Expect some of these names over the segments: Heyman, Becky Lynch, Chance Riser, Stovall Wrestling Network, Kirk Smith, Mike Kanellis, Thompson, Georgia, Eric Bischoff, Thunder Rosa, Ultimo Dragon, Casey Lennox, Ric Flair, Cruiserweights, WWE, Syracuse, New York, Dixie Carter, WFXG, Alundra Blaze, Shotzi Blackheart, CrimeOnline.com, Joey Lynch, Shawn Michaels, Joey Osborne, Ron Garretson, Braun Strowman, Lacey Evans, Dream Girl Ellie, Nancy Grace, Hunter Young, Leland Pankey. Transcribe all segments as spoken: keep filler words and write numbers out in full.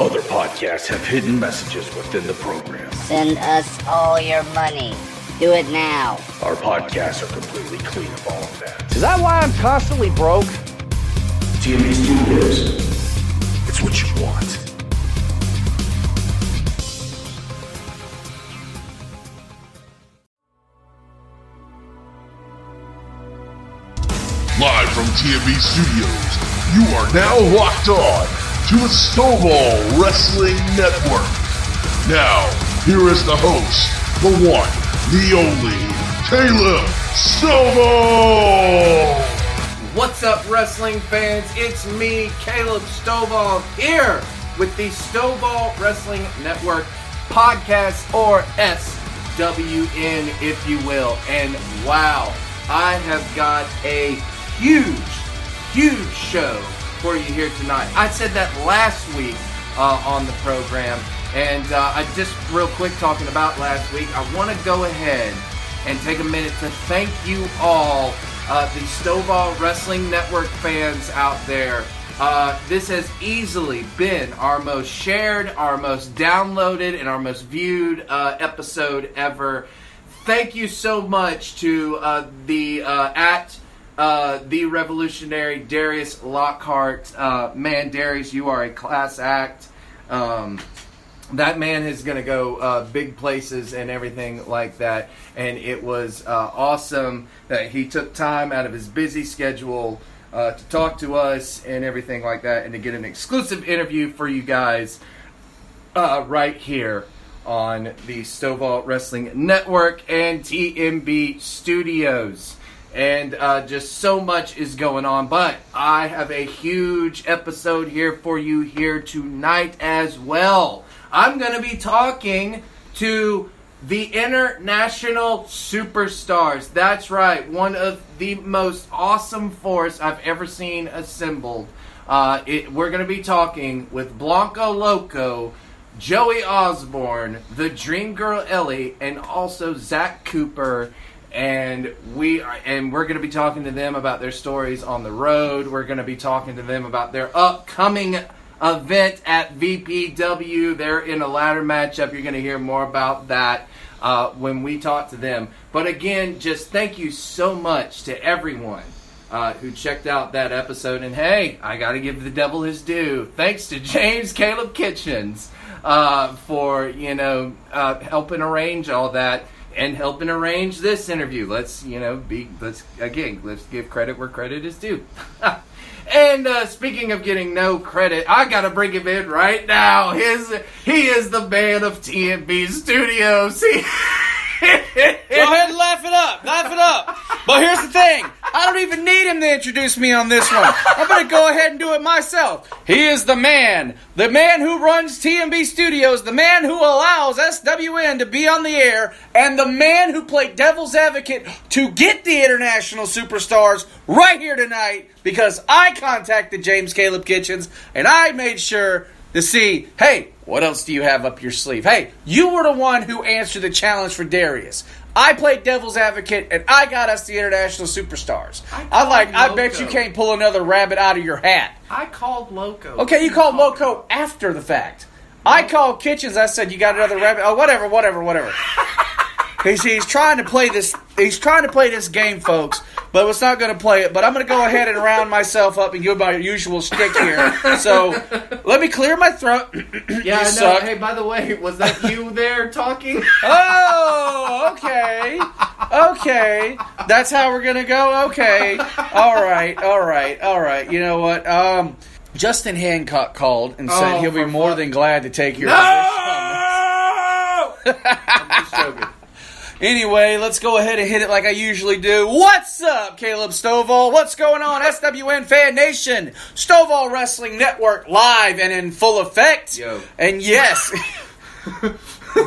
Other podcasts have hidden messages within the program. Send us all your money. Do it now. Our podcasts are completely clean of all of that. Is that why I'm constantly broke? T M B Studios. It's what you want. Live from T M B Studios, you are now locked on to the Stovall Wrestling Network. Now, here is the host, the one, the only, Caleb Stovall! What's up, wrestling fans? It's me, Caleb Stovall, here with the Stovall Wrestling Network podcast, or S W N, if you will. And wow, I have got a huge, huge show for you here tonight. I said that last week uh, on the program, and uh, I just real quick talking about last week, I want to go ahead and take a minute to thank you all, uh, the Stovall Wrestling Network fans out there. Uh, this has easily been our most shared, our most downloaded, and our most viewed uh, episode ever. Thank you so much to uh, the uh, at Uh, the revolutionary Darius Lockhart. Uh, man, Darius, you are a class act. Um, that man is going to go uh, big places and everything like that. And it was uh, awesome that he took time out of his busy schedule uh, to talk to us and everything like that, and to get an exclusive interview for you guys uh, right here on the Stovall Wrestling Network and T M B Studios. And uh, just so much is going on, but I have a huge episode here for you here tonight as well. I'm going to be talking to the international superstars. That's right, one of the most awesome force I've ever seen assembled. Uh, it, we're going to be talking with Blanco Loco, Joey Osborne, the Dream Girl Ellie, and also Zach Cooper. And we are, and we're going to be talking to them about their stories on the road. We're going to be talking to them about their upcoming event at V P W. They're in a ladder matchup. You're going to hear more about that uh, when we talk to them. But again, just thank you so much to everyone uh, who checked out that episode. And hey, I got to give the devil his due. Thanks to James Caleb Kitchens uh, for, you know, uh, helping arrange all that. And helping arrange this interview. Let's, you know, be, let's, again, let's give credit where credit is due. And uh, speaking of getting no credit, I gotta bring him in right now. His, he is the man of T M B Studios. He- Go ahead and laugh it up. Laugh it up. But here's the thing. I don't even need him to introduce me on this one. I'm going to go ahead and do it myself. He is the man. The man who runs T M B Studios. The man who allows S W N to be on the air. And the man who played devil's advocate to get the international superstars right here tonight. Because I contacted James Caleb Kitchens. And I made sure to see, hey, what else do you have up your sleeve? Hey, you were the one who answered the challenge for Darius. I played devil's advocate, and I got us the international superstars. I, I like. Loco. I bet you can't pull another rabbit out of your hat. I called Loco. Okay, you, you called Loco about? after the fact. No. I called Kitchens. I said, you got another rabbit? Oh, whatever, whatever, whatever. he's, he's trying to play this. He's trying to play this game, folks. But it's not going to play it. But I'm going to go ahead and round myself up and give my usual shtick here. So let me clear my throat. Yeah, I know. Hey, by the way, was that you there talking? Oh, okay. Okay. That's how we're going to go? Okay. All right. All right. All right. You know what? Um, Justin Hancock called and said oh, he'll be more fuck. than glad to take your no! position. I'm just joking. Anyway, let's go ahead and hit it like I usually do. What's up, Caleb Stovall? What's going on, S W N Fan Nation? Stovall Wrestling Network live and in full effect. Yo. And yes,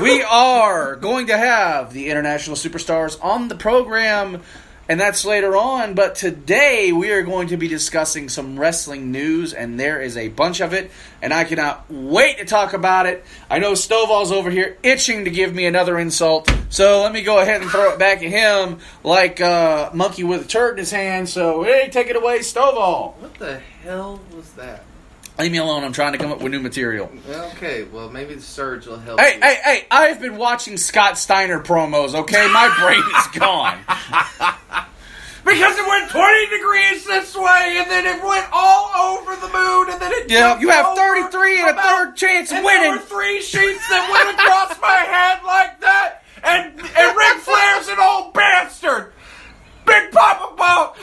we are going to have the international superstars on the program, and that's later on. But today we are going to be discussing some wrestling news, and there is a bunch of it, and I cannot wait to talk about it. I know Stovall's over here itching to give me another insult, so let me go ahead and throw it back at him like a uh, monkey with a turd in his hand. So, hey, take it away, Stovall. What the hell was that? Leave me alone. I'm trying to come up with new material. Okay, well, maybe the surge will help Hey, you. hey, hey, I've been watching Scott Steiner promos, okay? My brain is gone. Because it went twenty degrees this way, and then it went all over the moon, and then it yeah, you have thirty-three and about, a third chance of winning. There were three sheets that went across my head like that, and, and Ric Flair's an old bastard. Big Papa Boat.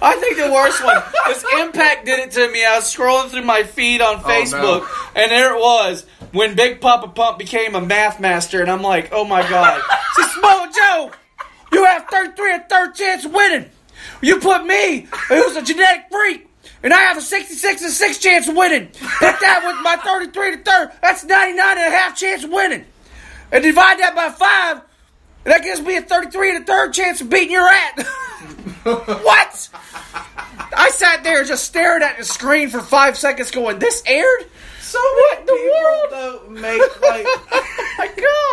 I think the worst one is Impact did it to me. I was scrolling through my feed on Facebook, oh, no. and there it was when Big Papa Pump became a math master, and I'm like, oh my god, it's a small joke. You have thirty-three and third chance of winning. You put me, who's a genetic freak, and I have a sixty-six and six chance of winning. Put that with my thirty-three and third, that's ninety-nine and a half chance of winning, and divide that by five, and that gives me a thirty-three and a third chance of beating your ass. What? I sat there just staring at the screen for five seconds going, this aired? So what in the world? Though, make, like, oh my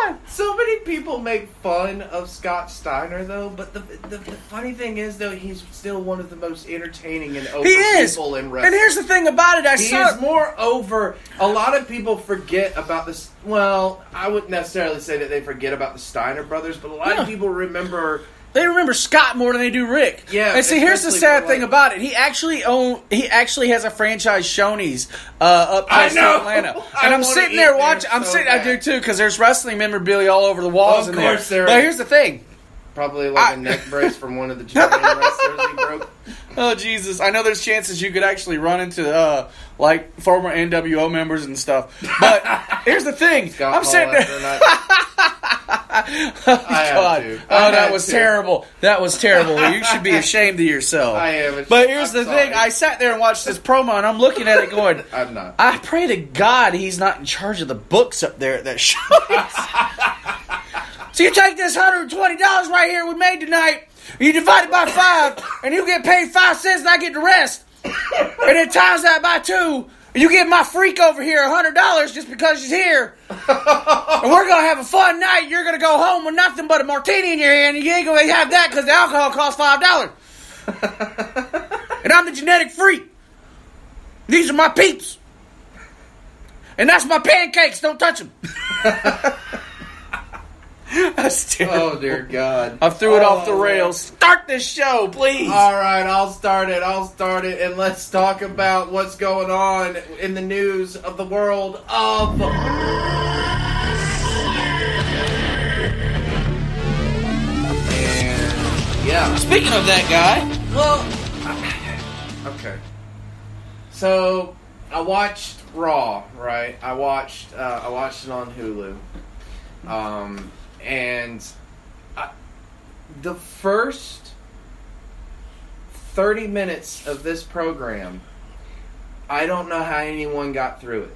god. So many people make fun of Scott Steiner, though, but the, the, the funny thing is, though, he's still one of the most entertaining and over people in wrestling. And here's the thing about it, I He suck. is more over. A lot of people forget about this. Well, I wouldn't necessarily say that they forget about the Steiner brothers, but a lot yeah. of people remember... They remember Scott more than they do Rick. Yeah, and see, here's the sad thing about it. He actually own. He actually has a franchise, Shoney's, uh, up past Atlanta. And I'm sitting there watching. I'm sitting. I do too, because there's wrestling memorabilia all over the walls in there. Of course there is. But here's the thing. Probably like a neck brace from one of the Japan wrestlers he broke. Oh Jesus! I know there's chances you could actually run into uh, like former N W O members and stuff. But here's the thing. Scott I'm Paul sitting there. Oh, I God. Oh, that was to. terrible. That was terrible. You should be ashamed of yourself. I am. But here's I'm the sorry. thing. I sat there and watched this promo, and I'm looking at it going, I'm not. I pray to God he's not in charge of the books up there at that show. So you take this one hundred twenty dollars right here we made tonight, you divide it by five, and you get paid five cents, and I get the rest. And then times that by two. You give my freak over here one hundred dollars just because she's here. And we're going to have a fun night. You're going to go home with nothing but a martini in your hand. And you ain't going to have that because the alcohol costs five dollars. And I'm the genetic freak. These are my peeps. And that's my pancakes. Don't touch them. That's terrible. Oh, dear God. I threw it oh, off the rails. Lord. Start this show, please. All right, I'll start it. I'll start it. And let's talk about what's going on in the news of the world of... And, yeah. Speaking of that guy... Well... Okay. So, I watched Raw, right? I watched, uh, I watched it on Hulu. Um... And I, the first thirty minutes of this program, I don't know how anyone got through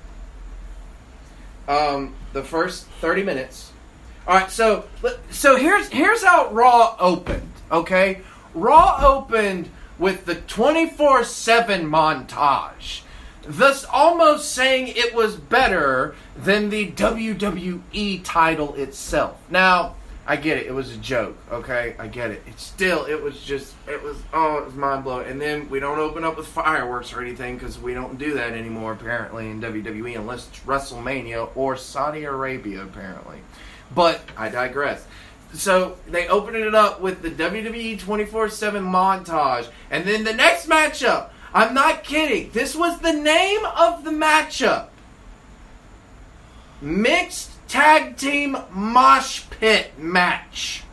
it. Um, the first thirty minutes. All right, so so here's here's how Raw opened. Okay, Raw opened with the twenty-four seven montage, thus almost saying it was better than the W W E title itself. Now, I get it. It was a joke, okay? I get it. It's still, it was just, it was, oh, it was mind-blowing. And then we don't open up with fireworks or anything because we don't do that anymore, apparently, in W W E, unless it's WrestleMania or Saudi Arabia, apparently. But I digress. So, they opened it up with the W W E twenty-four seven montage. And then the next matchup, I'm not kidding. This was the name of the matchup. Mixed Tag Team Mosh Pit Match.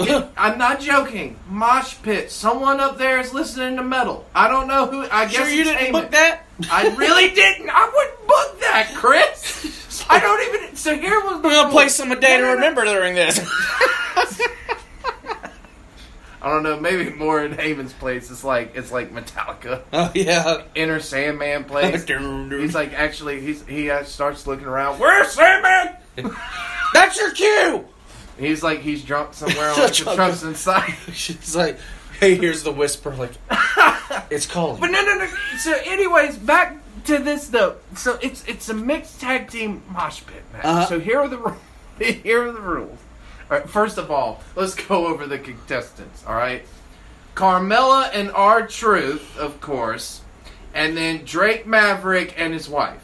It, I'm not joking. Mosh Pit. Someone up there is listening to metal. I don't know who. I guess sure you didn't book that? I really didn't. I wouldn't book that, Chris. I don't even. So here was. We're going to play some A Day to Remember during this. I don't know, maybe more in Haven's place. It's like it's like Metallica. Oh yeah, Inner Sandman plays. He's like actually he's he starts looking around. Where's Sandman? That's your cue. He's like he's drunk somewhere on like, the truck's inside. She's like, hey, here's the whisper. Like it's calling. But no, no, no. So, anyways, back to this though. So it's it's a mixed tag team mosh pit match. Uh-huh. So here are the here are the rules. All right, first of all, let's go over the contestants, all right? Carmella and R-Truth, of course, and then Drake Maverick and his wife.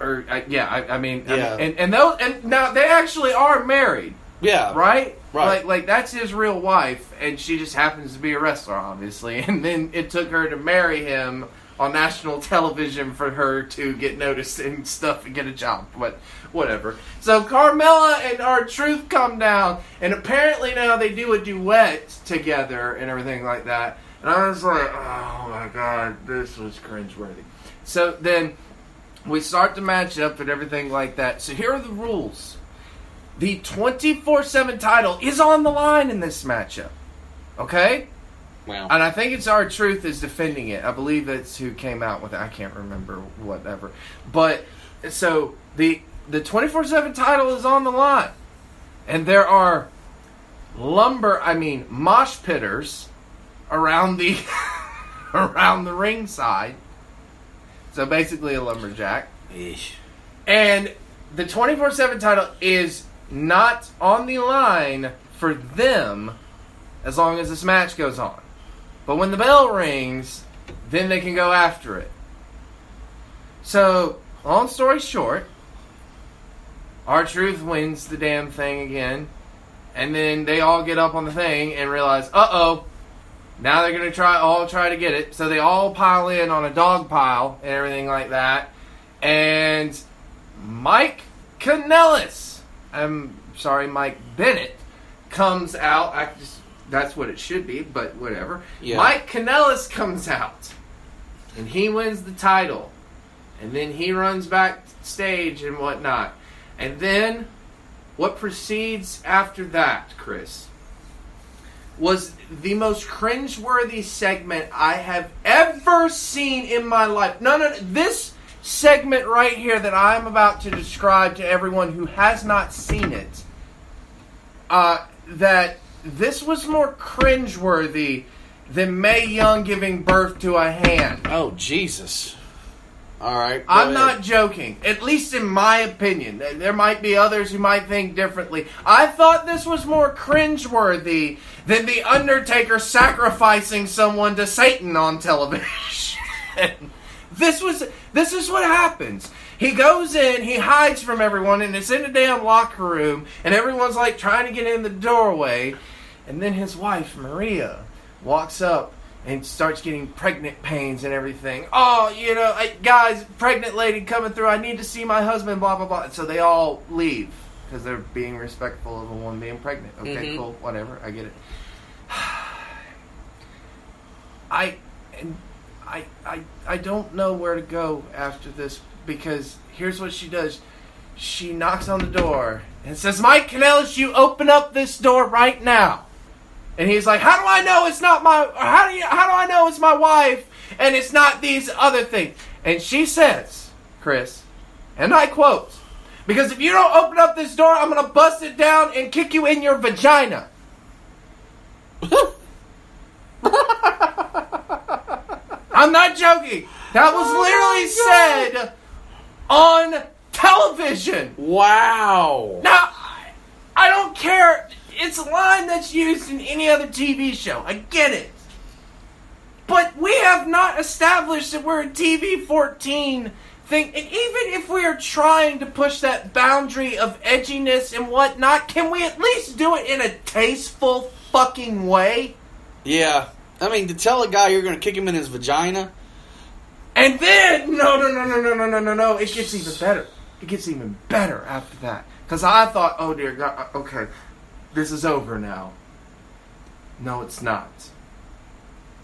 Or uh, yeah, I, I mean, yeah. I mean, and and those, and now they actually are married. Yeah. Right? Right. Like like that's his real wife, and she just happens to be a wrestler, obviously. And then it took her to marry him on national television for her to get noticed and stuff and get a job, but whatever. So Carmella and R-Truth come down, and apparently now they do a duet together and everything like that. And I was like, oh my god, this was cringeworthy. So then we start the match up and everything like that. So here are the rules. The twenty-four seven title is on the line in this matchup. Okay? Wow. And I think it's R-Truth is defending it. I believe that's who came out with it. I can't remember whatever. But, so, the the twenty-four seven title is on the line. And there are lumber, I mean, mosh pitters around the, around the ringside. So, basically a lumberjack. Eesh. And the twenty-four seven title is not on the line for them as long as this match goes on. But when the bell rings, then they can go after it. So, long story short, R-Truth wins the damn thing again. And then they all get up on the thing and realize, uh-oh, now they're going to try all try to get it. So they all pile in on a dog pile and everything like that. And Mike Kanellis, I'm sorry, Mike Bennett, comes out. I just, that's what it should be, but whatever. Yeah. Mike Kanellis comes out, and he wins the title. And then he runs backstage and whatnot. And then what proceeds after that, Chris, was the most cringeworthy segment I have ever seen in my life. No, no, no this... segment right here that I'm about to describe to everyone who has not seen it, uh, that this was more cringeworthy than Mae Young giving birth to a hand. Oh, Jesus. All right. I'm ahead. Not joking. At least in my opinion. There might be others who might think differently. I thought this was more cringeworthy than The Undertaker sacrificing someone to Satan on television. This was this is what happens. He goes in, he hides from everyone, and it's in a damn locker room, and everyone's like trying to get in the doorway, and then his wife Maria walks up and starts getting pregnant pains and everything. Oh, you know, I, guys, pregnant lady coming through. I need to see my husband. Blah blah blah. And so they all leave because they're being respectful of a woman being pregnant. Okay, mm-hmm. Cool, whatever. I get it. I. And, I, I I don't know where to go after this, because here's what she does. She knocks on the door and says, Mike Kanellis, you open up this door right now. And he's like, how do I know it's not my, how do you, how do I know it's my wife and it's not these other things? And she says, Chris, and I quote, because if you don't open up this door, I'm going to bust it down and kick you in your vagina. I'm not joking. That was oh literally said on television. Wow. Now, I don't care. It's a line that's used in any other T V show. I get it. But we have not established that we're a T V fourteen thing. And even if we are trying to push that boundary of edginess and whatnot, can we at least do it in a tasteful fucking way? Yeah. I mean, to tell a guy you're going to kick him in his vagina. And then, no, no, no, no, no, no, no, no, no. It gets even better. It gets even better after that. Because I thought, oh, dear God, okay, this is over now. No, it's not.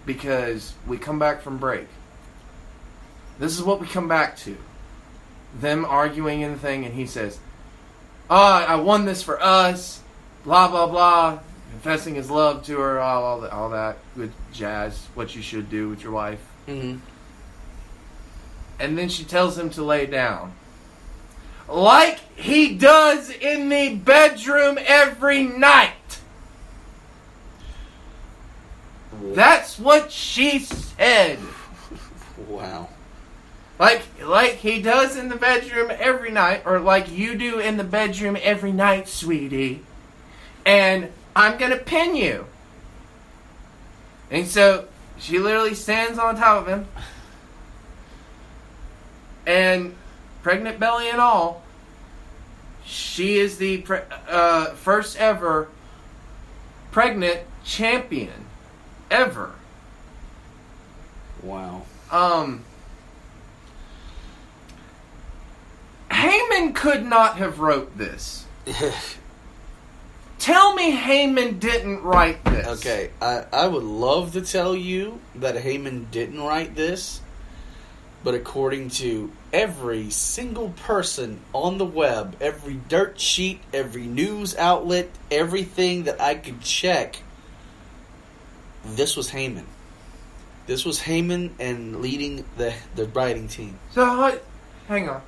Because we come back from break. This is what we come back to. Them arguing in the thing, and he says, ah, oh, I won this for us, blah, blah, blah. Confessing his love to her, all, all, that, all that good jazz, what you should do with your wife. Mm-hmm. And then she tells him to lay down. Like he does in the bedroom every night. Wow. That's what she said. Wow. Like, like he does in the bedroom every night, or like you do in the bedroom every night, sweetie. And I'm going to pin you. And so she literally stands on top of him, and pregnant belly and all, she is the pre- uh, first ever pregnant champion ever. Wow. Um, Heyman could not have wrote this. Tell me Heyman didn't write this. Okay, I, I would love to tell you that Heyman didn't write this, but according to every single person on the web, every dirt sheet, every news outlet, everything that I could check, this was Heyman. This was Heyman and leading the the writing team. So, hang on.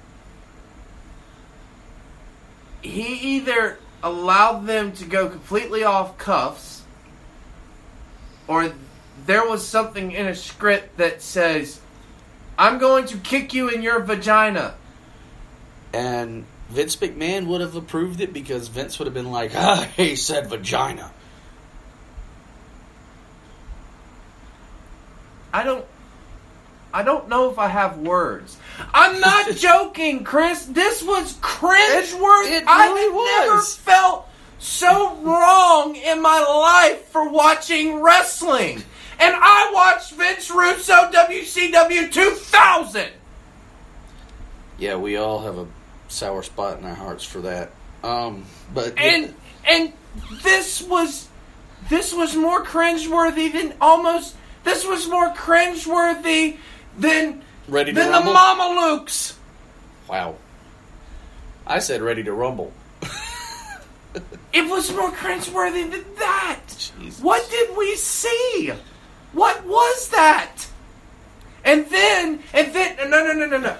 He either allowed them to go completely off cuffs, or there was something in a script that says, I'm going to kick you in your vagina. And Vince McMahon would have approved it because Vince would have been like, ah, he said vagina. I don't I don't know if I have words. I'm not joking, Chris. This was cringeworthy. It, it really I was. never felt so wrong in my life for watching wrestling. And I watched Vince Russo W C W two thousand. Yeah, we all have a sour spot in our hearts for that. Um, but and yeah. and this was this was more cringeworthy than almost. This was more cringeworthy than Ready to than Rumble? The Mamalukes. Wow, I said Ready to Rumble. It was more cringeworthy than that. Jesus. What did we see? What was that? And then, and then, no, no, no, no, no.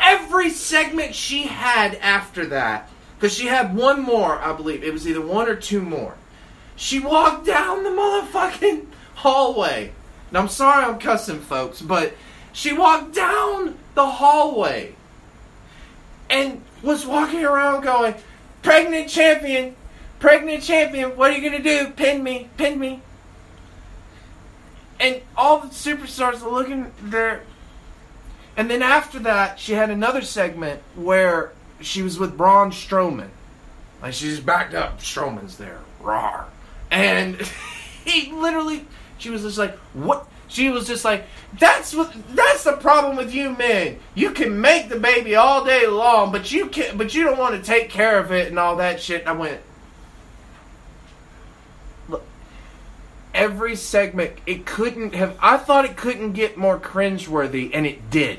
Every segment she had after that, because she had one more, I believe. It was either one or two more. She walked down the motherfucking hallway. And I'm sorry I'm cussing, folks, but she walked down the hallway and was walking around going, pregnant champion, pregnant champion, what are you going to do? Pin me, pin me. And all the superstars are looking there. And then after that, she had another segment where she was with Braun Strowman. Like, she just backed up. Strowman's there. Rawr. And he literally, she was just like, what? She was just like, that's what, that's the problem with you men. You can make the baby all day long, but you can't, but you don't want to take care of it and all that shit. And I went, every segment, it couldn't have... I thought it couldn't get more cringeworthy, and it did.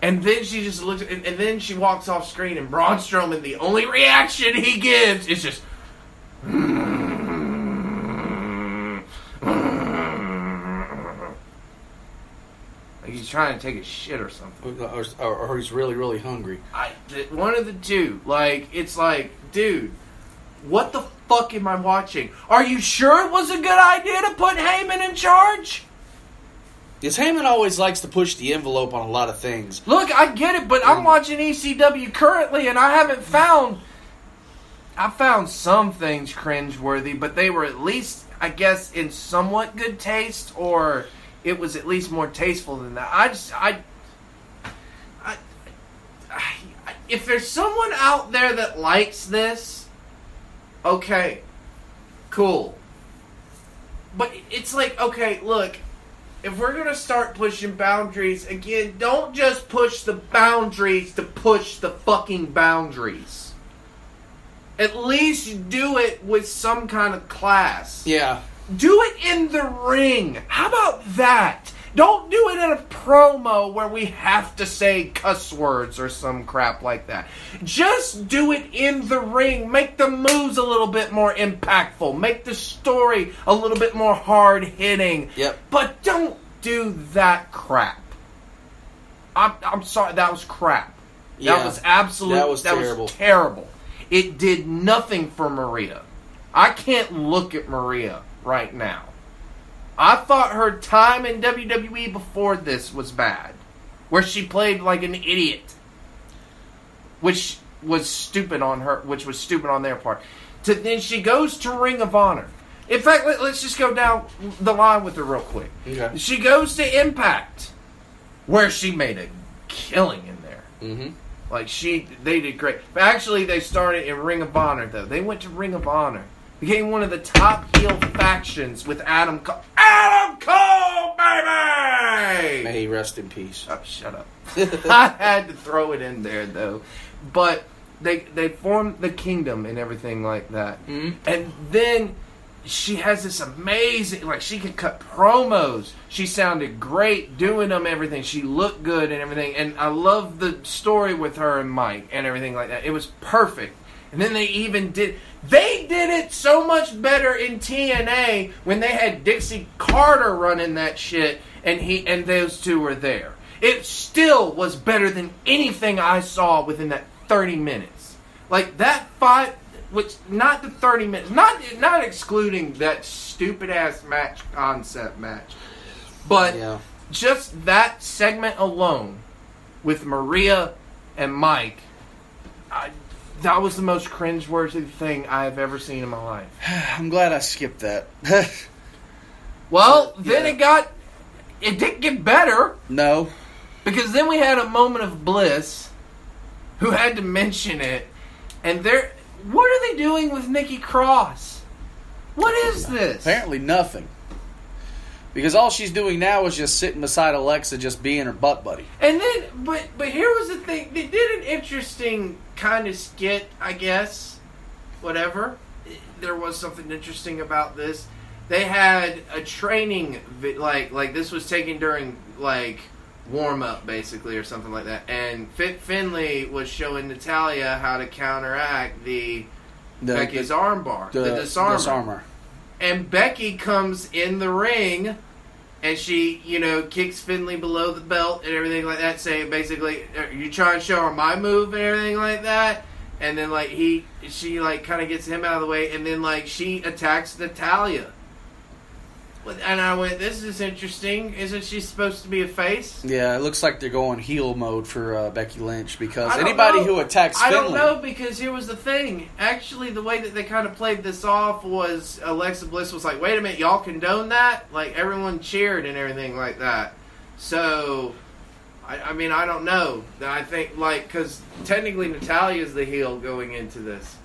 And then she just looks... And, and then she walks off screen, and Braun Strowman, the only reaction he gives is just... Like he's trying to take a shit or something. Or, or, or he's really, really hungry. I, one of the two. Like, it's like, dude, what the... fuck am I watching? Are you sure it was a good idea to put Heyman in charge? Because Heyman always likes to push the envelope on a lot of things. Look, I get it, but I'm watching E C W currently, and I haven't found... I found some things cringeworthy, but they were at least, I guess, in somewhat good taste, or it was at least more tasteful than that. I just... I, I, I if there's someone out there that likes this... Okay, cool. But it's like, okay, look, if we're going to start pushing boundaries, again, don't just push the boundaries to push the fucking boundaries. At least do it with some kind of class. Yeah. Do it in the ring. How about that? Don't do it in a promo where we have to say cuss words or some crap like that. Just do it in the ring. Make the moves a little bit more impactful. Make the story a little bit more hard-hitting. Yep. But don't do that crap. I'm, I'm sorry. That was crap. Yeah, that was absolute. That was that terrible. was terrible. It did nothing for Maria. I can't look at Maria right now. I thought her time in W W E before this was bad. Where she played like an idiot. Which was stupid on her, which was stupid on their part. To, then she goes to Ring of Honor. In fact, let, let's just go down the line with her real quick. Okay. She goes to Impact, where she made a killing in there. Mm-hmm. Like, she, they did great. But actually, they started in Ring of Honor, though. They went to Ring of Honor. Became one of the top heel factions with Adam Cole. Adam Cole, baby! May he rest in peace. Oh, shut up. I had to throw it in there, though. But they they formed the Kingdom and everything like that. Mm-hmm. And then she has this amazing, like, she could cut promos. She sounded great doing them, everything. She looked good and everything. And I love the story with her and Mike and everything like that. It was perfect. And then they even did... They did it so much better in T N A when they had Dixie Carter running that shit and he and those two were there. It still was better than anything I saw within that thirty minutes. Like, that fight... Which, not the thirty minutes... Not not excluding that stupid-ass match, concept match. But yeah. Just that segment alone with Maria and Mike... I, That was the most cringeworthy thing I have ever seen in my life. I'm glad I skipped that. Well, yeah. Then it got... It didn't get better. No. Because then we had a moment of Bliss, who had to mention it, and they're... What are they doing with Nikki Cross? What is this? Apparently nothing. Because all she's doing now is just sitting beside Alexa, just being her butt buddy. And then, but but here was the thing. They did an interesting kind of skit, I guess. Whatever. There was something interesting about this. They had a training, like like this was taken during like warm up, basically, or something like that. And Fit Finley was showing Natalya how to counteract the, the Becky's armbar, the, the disarmer. disarmer. And Becky comes in the ring. And she, you know, kicks Finley below the belt and everything like that, saying basically, you try and show her my move and everything like that. And then, like, he, she, like, kind of gets him out of the way. And then, like, she attacks Natalya. And I went, this is interesting. Isn't she supposed to be a face? Yeah, it looks like they're going heel mode for uh, Becky Lynch because anybody know. who attacks Finley... I don't know, because here was the thing. Actually, the way that they kind of played this off was Alexa Bliss was like, wait a minute, y'all condone that? Like, everyone cheered and everything like that. So, I, I mean, I don't know. I think, like, because technically Natalya's the heel going into this.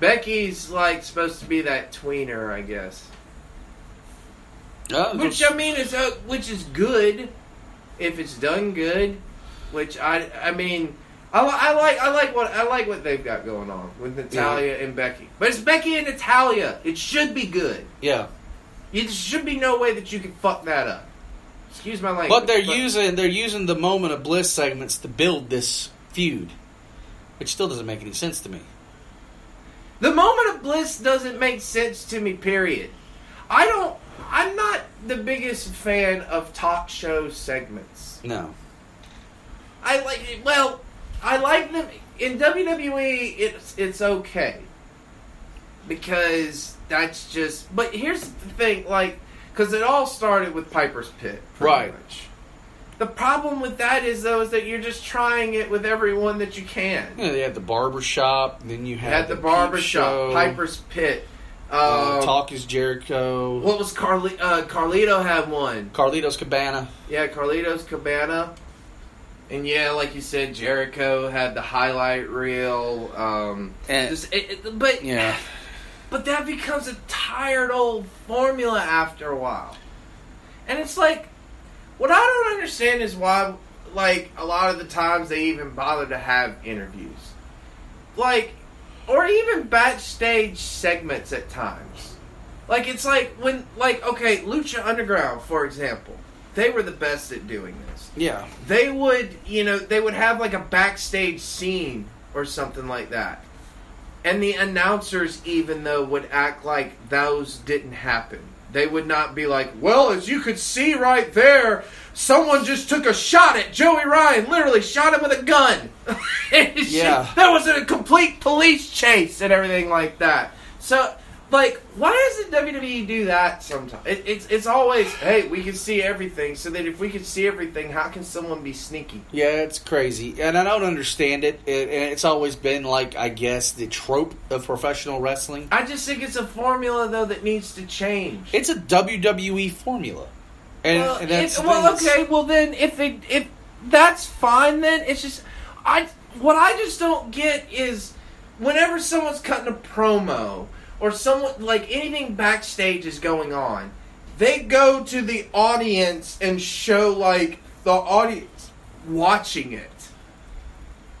Becky's, like, supposed to be that tweener, I guess. Uh, which I mean is uh, which is good if it's done good. Which I I mean I, I like I like what I like what they've got going on with Natalya yeah. and Becky. But it's Becky and Natalya. It should be good. Yeah. There should be no way that you can fuck that up. Excuse my language. But they're but, using they're using the Moment of Bliss segments to build this feud, which still doesn't make any sense to me. The Moment of Bliss doesn't make sense to me. Period. I don't. I'm not the biggest fan of talk show segments. No. I like... Well, I like them... In W W E, it's it's okay. Because that's just... But here's the thing, like... Because it all started with Piper's Pit, pretty right. much. The problem with that is, though, is that you're just trying it with everyone that you can. Yeah, they had the barbershop, then you had, you had the, the barbershop, Piper's Pit... Uh, um, Talk is Jericho. What was Carli- uh, Carlito had one? Carlito's Cabana. Yeah, Carlito's Cabana. And yeah, like you said, Jericho had the highlight reel. Um, and, just, it, it, but yeah, but that becomes a tired old formula after a while. And it's like, what I don't understand is why, like, a lot of the times they even bother to have interviews. Like... Or even backstage segments at times. Like, it's like when, like, okay, Lucha Underground, for example. They were the best at doing this. Yeah. They would, you know, they would have, like, a backstage scene or something like that. And the announcers, even though, would act like those didn't happen. They would not be like, well, as you could see right there, someone just took a shot at Joey Ryan. Literally shot him with a gun. Yeah. That was a complete police chase and everything like that. So, Like, why doesn't W W E do that sometimes? It, it's it's always, hey, we can see everything. So that if we can see everything, how can someone be sneaky? Yeah, it's crazy. And I don't understand it. it and it's always been, like, I guess, the trope of professional wrestling. I just think it's a formula, though, that needs to change. It's a W W E formula. And, well, and that's it, well okay, well, then, if they, if that's fine, then. It's just, I what I just don't get is whenever someone's cutting a promo, or someone, like, anything backstage is going on, they go to the audience and show, like, the audience watching it.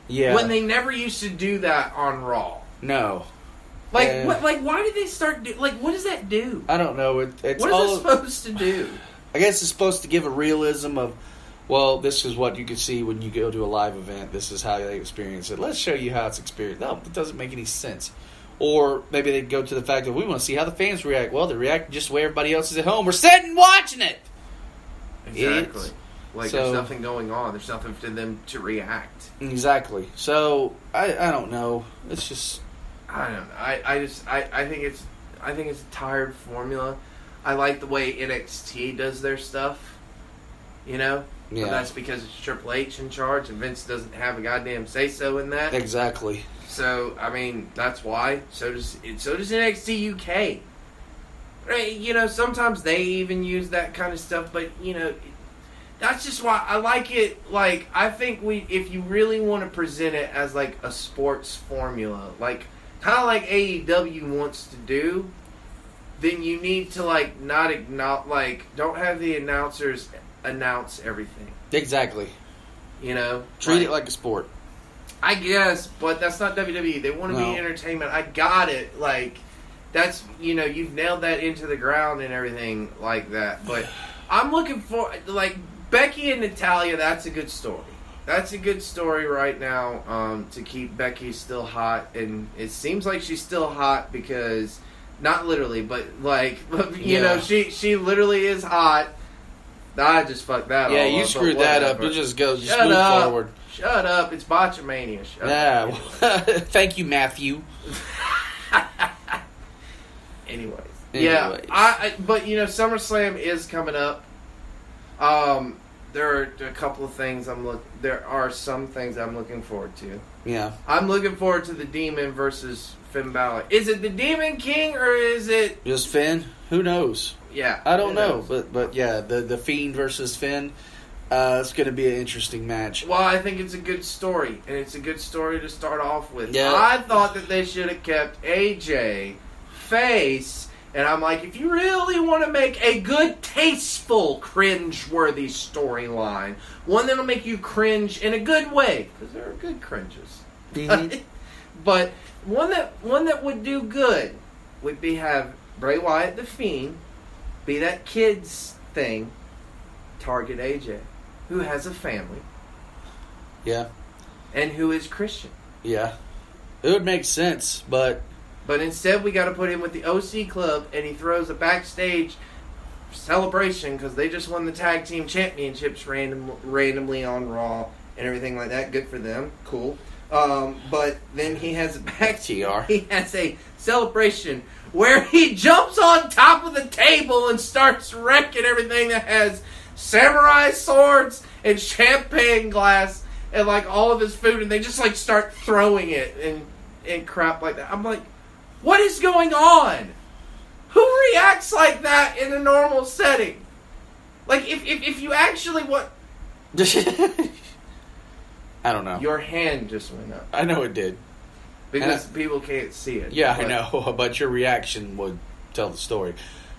Yeah. When they never used to do that on Raw. No. Like, yeah. what, like why did they start, do, like, what does that do? I don't know. It, it's what is all, it supposed to do? I guess it's supposed to give a realism of, well, this is what you can see when you go to a live event. This is how they experience it. Let's show you how it's experienced. No, it doesn't make any sense. Or maybe they'd go to the fact that we want to see how the fans react. Well, they react just the way everybody else is at home. We're sitting watching it. Exactly. It's, like, so, there's nothing going on. There's nothing for them to react. Exactly. So, I, I don't know. It's just... I don't know. I, I just... I, I think it's... I think it's a tired formula. I like the way N X T does their stuff. You know? Yeah. But that's because it's Triple H in charge, and Vince doesn't have a goddamn say-so in that. Exactly. So, I mean, that's why. So does so does N X T U K. Right, you know, sometimes they even use that kind of stuff, but, you know, that's just why I like it. Like, I think we, if you really want to present it as, like, a sports formula, like, kind of like A E W wants to do, then you need to, like, not acknowledge, like, don't have the announcers announce everything. Exactly. You know? Treat like, it like a sport. I guess, but that's not W W E. They want to no. be entertainment. I got it. Like, that's, you know, you've nailed that into the ground and everything like that. But I'm looking for, like, Becky and Natalya, that's a good story. That's a good story right now um, to keep Becky still hot. And it seems like she's still hot because, not literally, but, like, you yeah. know, she, she literally is hot. I just fucked that yeah, up. Yeah, you screwed that up. You just go, just Shut move up. forward. Shut up. It's Botchamania. Shut yeah. up. Thank you, Matthew. Anyways. Anyways. Yeah. I, I, but, you know, SummerSlam is coming up. Um, there are a couple of things I'm look. There are some things I'm looking forward to. Yeah. I'm looking forward to the Demon versus Finn Balor. Is it the Demon King or is it... just Finn? Who knows? Yeah. I don't know. Knows. But, but yeah, the, the Fiend versus Finn... Uh, it's going to be an interesting match. Well, I think it's a good story, and it's a good story to start off with. Yeah. I thought that they should have kept A J face, and I'm like, if you really want to make a good, tasteful, cringe-worthy storyline, one that'll make you cringe in a good way, because there are good cringes, mm-hmm. but one that one that would do good would be have Bray Wyatt the Fiend be that kid's thing, target A J. Who has a family. Yeah. And who is Christian. Yeah. It would make sense, but... But instead we got to put him with the O C Club, and he throws a backstage celebration because they just won the tag team championships random, randomly on Raw and everything like that. Good for them. Cool. Um, but then he has a back... T R. He has a celebration where he jumps on top of the table and starts wrecking everything that has... samurai swords and champagne glass and, like, all of his food, and they just, like, start throwing it and and crap like that. I'm like, what is going on? Who reacts like that in a normal setting? Like, if if, if you actually what? I don't know. Your hand just went up. I know it did. Because I, people can't see it. Yeah, but. I know, but your reaction would tell the story.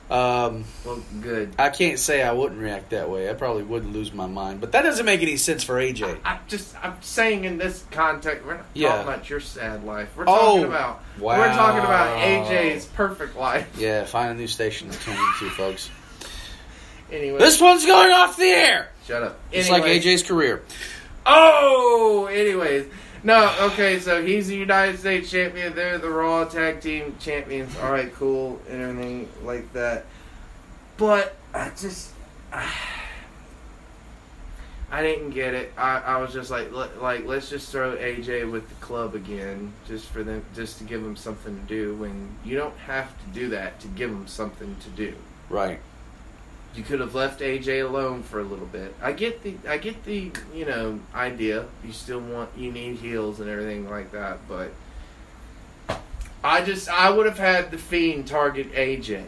Um, well, good. I can't say I wouldn't react that way. I probably wouldn't lose my mind. But that doesn't make any sense for A J. I, I just, I'm saying in this context, we're not yeah. talking about your sad life. We're talking oh, about, wow. we're talking about A J's perfect life. Yeah, find a new station to tune into, folks. Anyway, this one's going off the air. Shut up. It's like A J's career. Oh, anyways. No, okay, so he's the United States champion. They're the Raw Tag Team champions. All right, cool, and everything like that. But I just... Uh, I didn't get it. I, I was just like, l- like let's just throw A J with the club again, just for them, just to give him something to do. When you don't have to do that to give him something to do, right? You could have left A J alone for a little bit. I get the, I get the, you know, idea. You still want, you need heels and everything like that, but I just, I would have had the Fiend target A J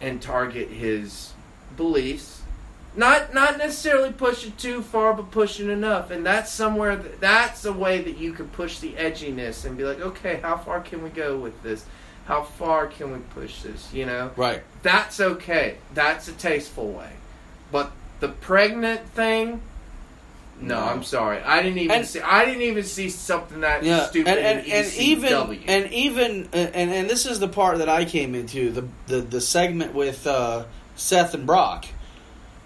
and target his beliefs. Not not necessarily push it too far, but pushing enough. And that's somewhere, that, that's a way that you can push the edginess and be like, okay, how far can we go with this? How far can we push this, you know? Right. That's okay. That's a tasteful way. But the pregnant thing, no, I'm sorry. I didn't even and, see I didn't even see something that yeah, stupid and, and, in E C W. And even, and, even and, and this is the part that I came into, the, the, the segment with uh, Seth and Brock.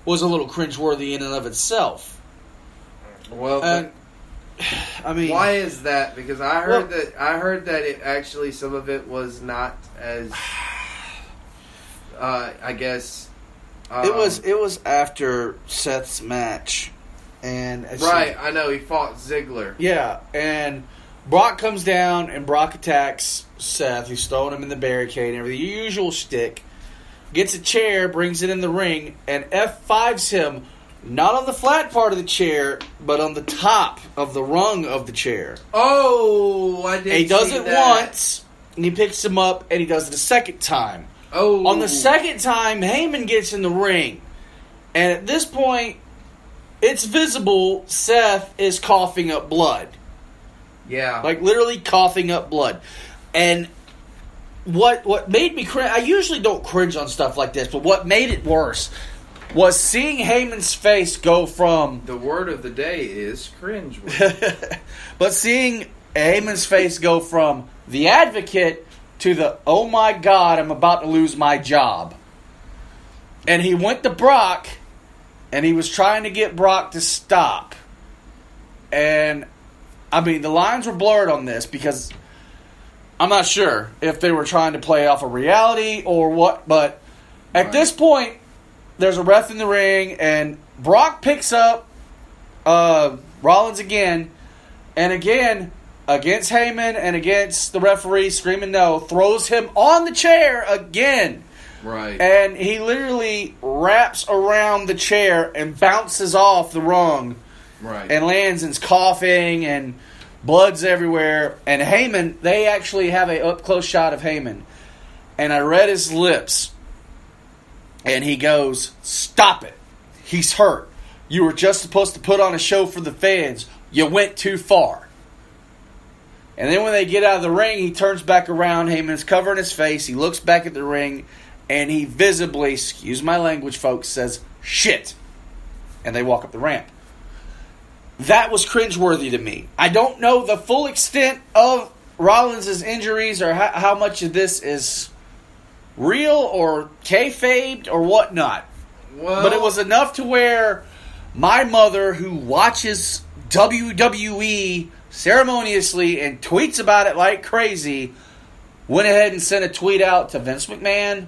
Was a little cringeworthy in and of itself. Well, but uh, I mean, why is that? Because I heard well, that I heard that it actually some of it was not as. Uh, I guess um, it was. It was after Seth's match, and right. I know he fought Ziggler. Yeah, and Brock comes down and Brock attacks Seth. He's throwing him in the barricade and everything. The usual shtick. Gets a chair, brings it in the ring, and F fives him, not on the flat part of the chair, but on the top of the rung of the chair. Oh, I didn't see that. He does it once, and he picks him up, and he does it a second time. Oh. On the second time, Heyman gets in the ring. And at this point, it's visible Seth is coughing up blood. Yeah. Like, literally coughing up blood. And... What what made me cringe, I usually don't cringe on stuff like this, but what made it worse was seeing Heyman's face go from... The word of the day is cringe. But seeing Heyman's face go from the advocate to the, oh my God, I'm about to lose my job. And he went to Brock, and he was trying to get Brock to stop. And, I mean, the lines were blurred on this because... I'm not sure if they were trying to play off of reality or what, but at right. this point, there's a ref in the ring, and Brock picks up uh, Rollins again, and again, against Heyman and against the referee, screaming no, throws him on the chair again. Right. And he literally wraps around the chair and bounces off the rung. Right. And lands and's coughing and... Blood's everywhere, and Heyman, they actually have a up-close shot of Heyman. And I read his lips, and he goes, stop it. He's hurt. You were just supposed to put on a show for the fans. You went too far. And then when they get out of the ring, he turns back around. Heyman's covering his face. He looks back at the ring, and he visibly, excuse my language, folks, says, shit. And they walk up the ramp. That was cringeworthy to me. I don't know the full extent of Rollins' injuries or how, how much of this is real or kayfabed or whatnot. Well, but it was enough to where my mother, who watches W W E ceremoniously and tweets about it like crazy, went ahead and sent a tweet out to Vince McMahon,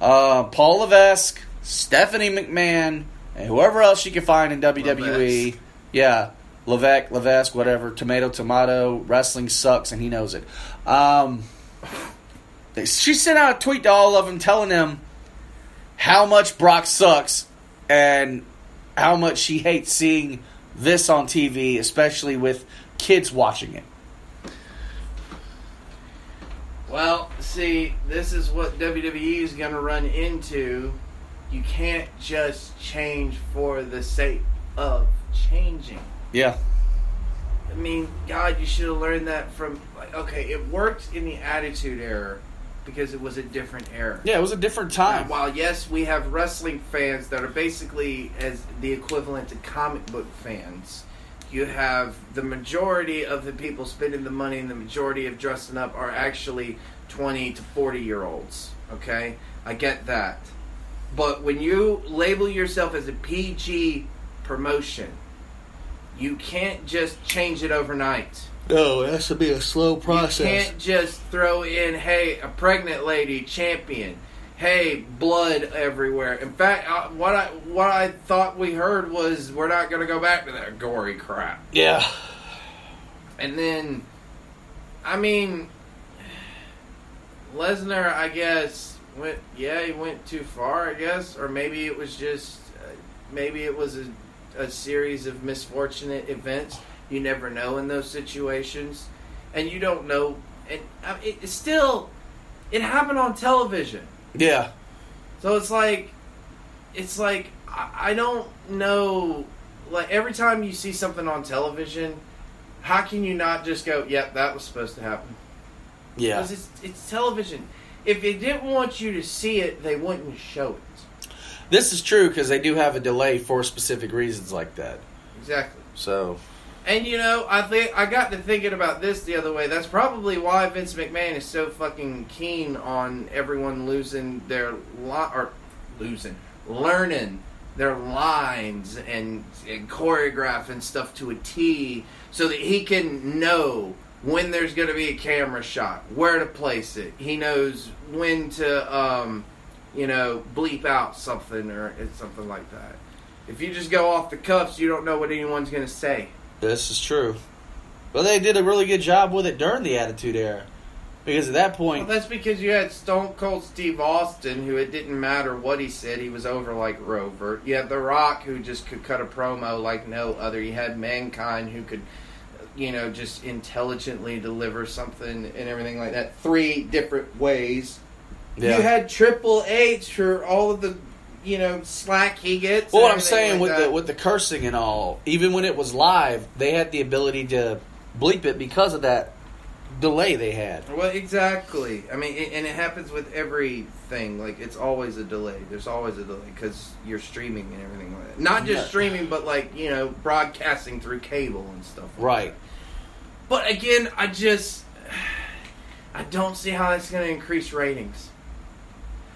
uh, Paul Levesque, Stephanie McMahon, and whoever else you can find in W W E. Levesque. Yeah, Levesque, Levesque, whatever, tomato, tomato, wrestling sucks, and he knows it. Um, they, she sent out a tweet to all of them telling them how much Brock sucks and how much she hates seeing this on T V, especially with kids watching it. Well, see, this is what W W E is going to run into. You can't just change for the sake of changing. Yeah. I mean, God, you should have learned that from, like, okay, it worked in the Attitude Era because it was a different era. Yeah, it was a different time. And while, yes, we have wrestling fans that are basically as the equivalent to comic book fans, you have the majority of the people spending the money and the majority of dressing up are actually twenty to forty-year-olds, okay? I get that. But when you label yourself as a P G promotion, you can't just change it overnight. No, it has to be a slow process. You can't just throw in, hey, a pregnant lady champion. hey, blood everywhere. In fact, I, what I what I thought we heard was we're not going to go back to that gory crap. Yeah. And then, I mean, Lesnar, I guess, went, yeah, he went too far, I guess. Or maybe it was just, uh, maybe it was a, a series of misfortunate events. You never know in those situations. And you don't know. And I mean, it's still, it happened on television. Yeah. So it's like, it's like, I, I don't know, like, every time you see something on television, how can you not just go, yep, that was supposed to happen? Yeah. Because it's, it's television. If they didn't want you to see it, they wouldn't show it. This is true, because they do have a delay for specific reasons like that. Exactly. So. And, you know, I think I got to thinking about this the other way. That's probably why Vince McMahon is so fucking keen on everyone losing their li- or losing, learning their lines and, and choreographing stuff to a T, so that he can know when there's going to be a camera shot, where to place it. He knows when to, um, you know, bleep out something or something like that. If you just go off the cuffs, you don't know what anyone's going to say. This is true. Well, they did a really good job with it during the Attitude Era. Because at that point... Well, that's because you had Stone Cold Steve Austin, who it didn't matter what he said, he was over like Rover. You had The Rock, who just could cut a promo like no other. You had Mankind, who could, you know, just intelligently deliver something and everything like that. Three different ways. Yeah. You had Triple H for all of the... you know, slack he gets. Well, what I'm saying like with that. the with the cursing and all, even when it was live, they had the ability to bleep it because of that delay they had. Well, exactly. I mean, it, and it happens with everything. Like, it's always a delay. There's always a delay because you're streaming and everything like that. Not just yeah. streaming, but like, you know, broadcasting through cable and stuff. Like right. That. But again, I just, I don't see how that's going to increase ratings.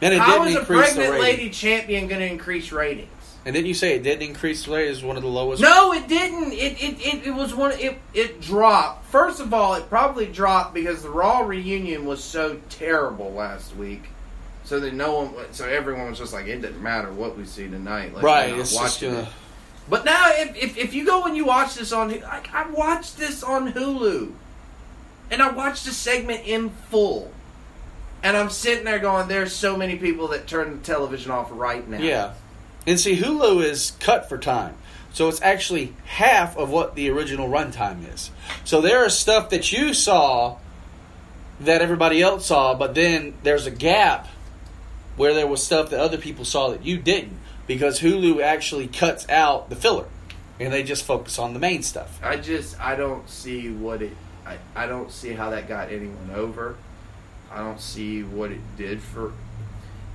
And it How didn't is a pregnant lady champion going to increase ratings? And didn't you say it didn't increase ratings? One of the lowest. No, it didn't. It it, it, it was one. It it dropped. First of all, it probably dropped because the Raw reunion was so terrible last week, so that no one, so everyone was just like, it doesn't matter what we see tonight. Like, right. It's just gonna... it. But now, if, if if you go and you watch this on, like, I watched this on Hulu, and I watched the segment in full. And I'm sitting there going, there's so many people that turn the television off right now. Yeah. And see, Hulu is cut for time. So it's actually half of what the original runtime is. So there is stuff that you saw that everybody else saw, but then there's a gap where there was stuff that other people saw that you didn't. Because Hulu actually cuts out the filler. And they just focus on the main stuff. I just, I don't see what it, I, I don't see how that got anyone over. I don't see what it did for...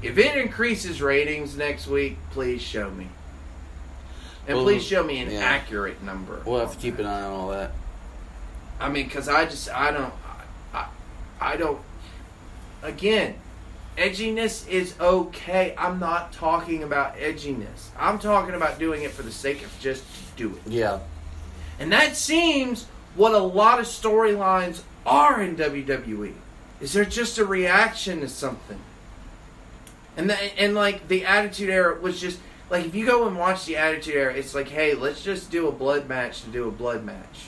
If it increases ratings next week, please show me. And well, please show me an yeah. accurate number. We'll have to keep that. An eye on all that. I mean, because I just... I don't... I, I don't... Again, edginess is okay. I'm not talking about edginess. I'm talking about doing it for the sake of just do it. Yeah. And that seems what a lot of storylines are in W W E. Is there just a reaction to something? And the, and like the Attitude Era was just like, if you go and watch the Attitude Era, it's like, hey, let's just do a blood match to do a blood match.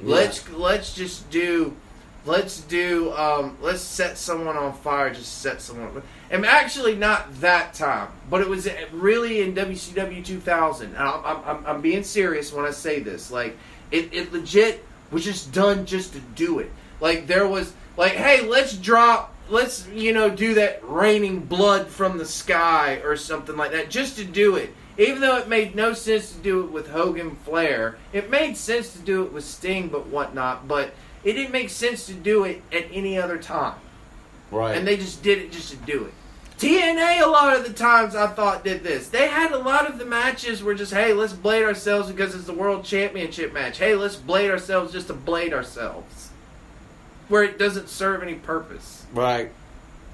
Yeah. Let's let's just do let's do um, let's set someone on fire, just set someone. And actually, not that time, but it was really in W C W two thousand. And I'm I'm I'm being serious when I say this. Like it, it legit was just done just to do it. Like there was. Like, hey, let's drop, let's, you know, do that raining blood from the sky or something like that, just to do it. Even though it made no sense to do it with Hogan Flair, it made sense to do it with Sting but whatnot, but it didn't make sense to do it at any other time. Right. And they just did it just to do it. T N A, a lot of the times, I thought, did this. They had a lot of the matches were just, hey, let's blade ourselves because it's the World Championship match. Hey, let's blade ourselves just to blade ourselves. Where it doesn't serve any purpose. Right.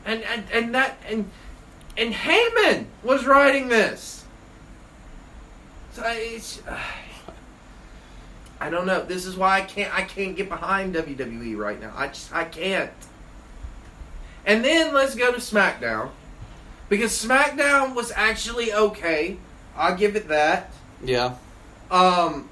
And and, and that and and Heyman was writing this. So it's, uh, I don't know. This is why I can't I can't get behind W W E right now. I just I can't. And then let's go to SmackDown. Because SmackDown was actually okay. I'll give it that. Yeah. Um,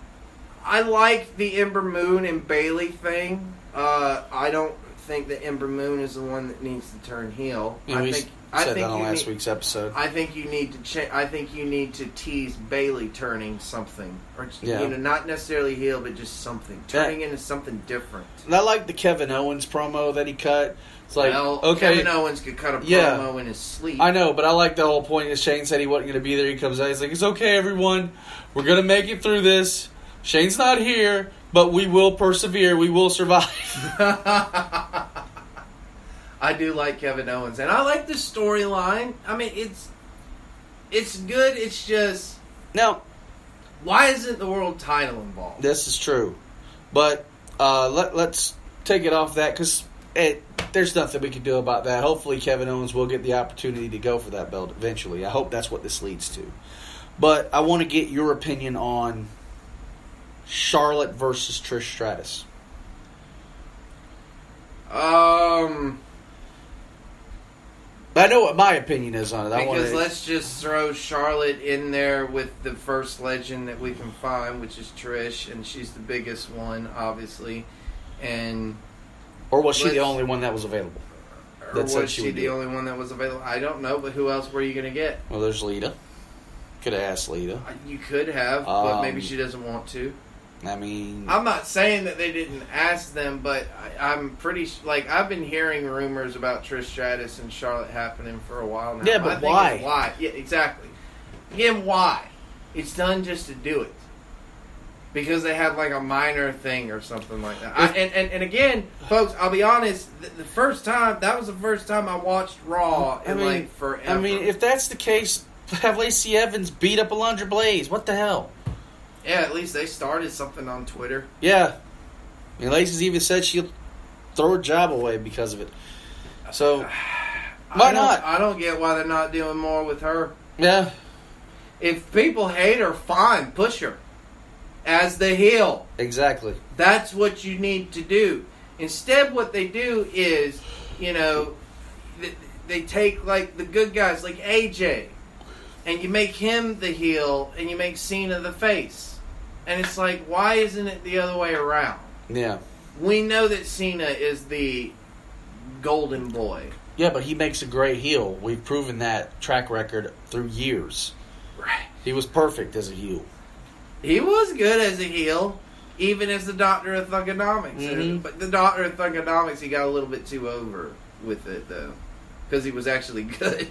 I like the Ember Moon and Bayley thing. Uh, I don't think that Ember Moon is the one that needs to turn heel. You know, I think I said think that on last need, week's episode. I think you need to cha- I think you need to tease Bayley turning something, or yeah. you know, not necessarily heel, but just something turning that, into something different. And I like the Kevin Owens promo that he cut. It's like, well, okay, Kevin Owens could cut a promo yeah. in his sleep. I know, but I like the whole point. Is Shane said he wasn't going to be there. He comes out. He's like, it's okay, everyone. We're going to make it through this. Shane's not here, but we will persevere. We will survive. I do like Kevin Owens, and I like the storyline. I mean, it's it's good. It's just now, why isn't the world title involved? This is true, but uh, let let's take it off that because it. There's nothing we can do about that. Hopefully Kevin Owens will get the opportunity to go for that belt eventually. I hope that's what this leads to. But I want to get your opinion on Charlotte versus Trish Stratus. Um, I know what my opinion is on it. I because wanna... let's just throw Charlotte in there with the first legend that we can find, which is Trish, and she's the biggest one, obviously. And... Or was she Let's, the only one that was available? That or was said she, she the only one that was available? I don't know, but who else were you going to get? Well, there's Lita. Could have asked Lita. You could have, um, but maybe she doesn't want to. I mean... I'm not saying that they didn't ask them, but I, I'm pretty... Like, I've been hearing rumors about Trish Stratus and Charlotte happening for a while now. Yeah, but I think why? Why? Yeah, exactly. Again, why? It's done just to do it. Because they have, like, a minor thing or something like that. I, and, and and again, folks, I'll be honest, the, the first time, that was the first time I watched Raw in, I mean, like, forever. I mean, if that's the case, have Lacey Evans beat up Alundra Blaze. What the hell? Yeah, at least they started something on Twitter. Yeah. I mean, Lacey's even said she'll throw her job away because of it. So, why not? I don't get why they're not doing more with her. Yeah. If people hate her, fine, push her. As the heel. Exactly. That's what you need to do. Instead, what they do is, you know, th- they take, like, the good guys, like A J, and you make him the heel, and you make Cena the face. And it's like, why isn't it the other way around? Yeah. We know that Cena is the golden boy. Yeah, but he makes a great heel. We've proven that track record through years. Right. He was perfect as a heel. He was good as a heel, even as the Doctor of Thugonomics. Mm-hmm. But the Doctor of Thugonomics, he got a little bit too over with it, though. Because he was actually good.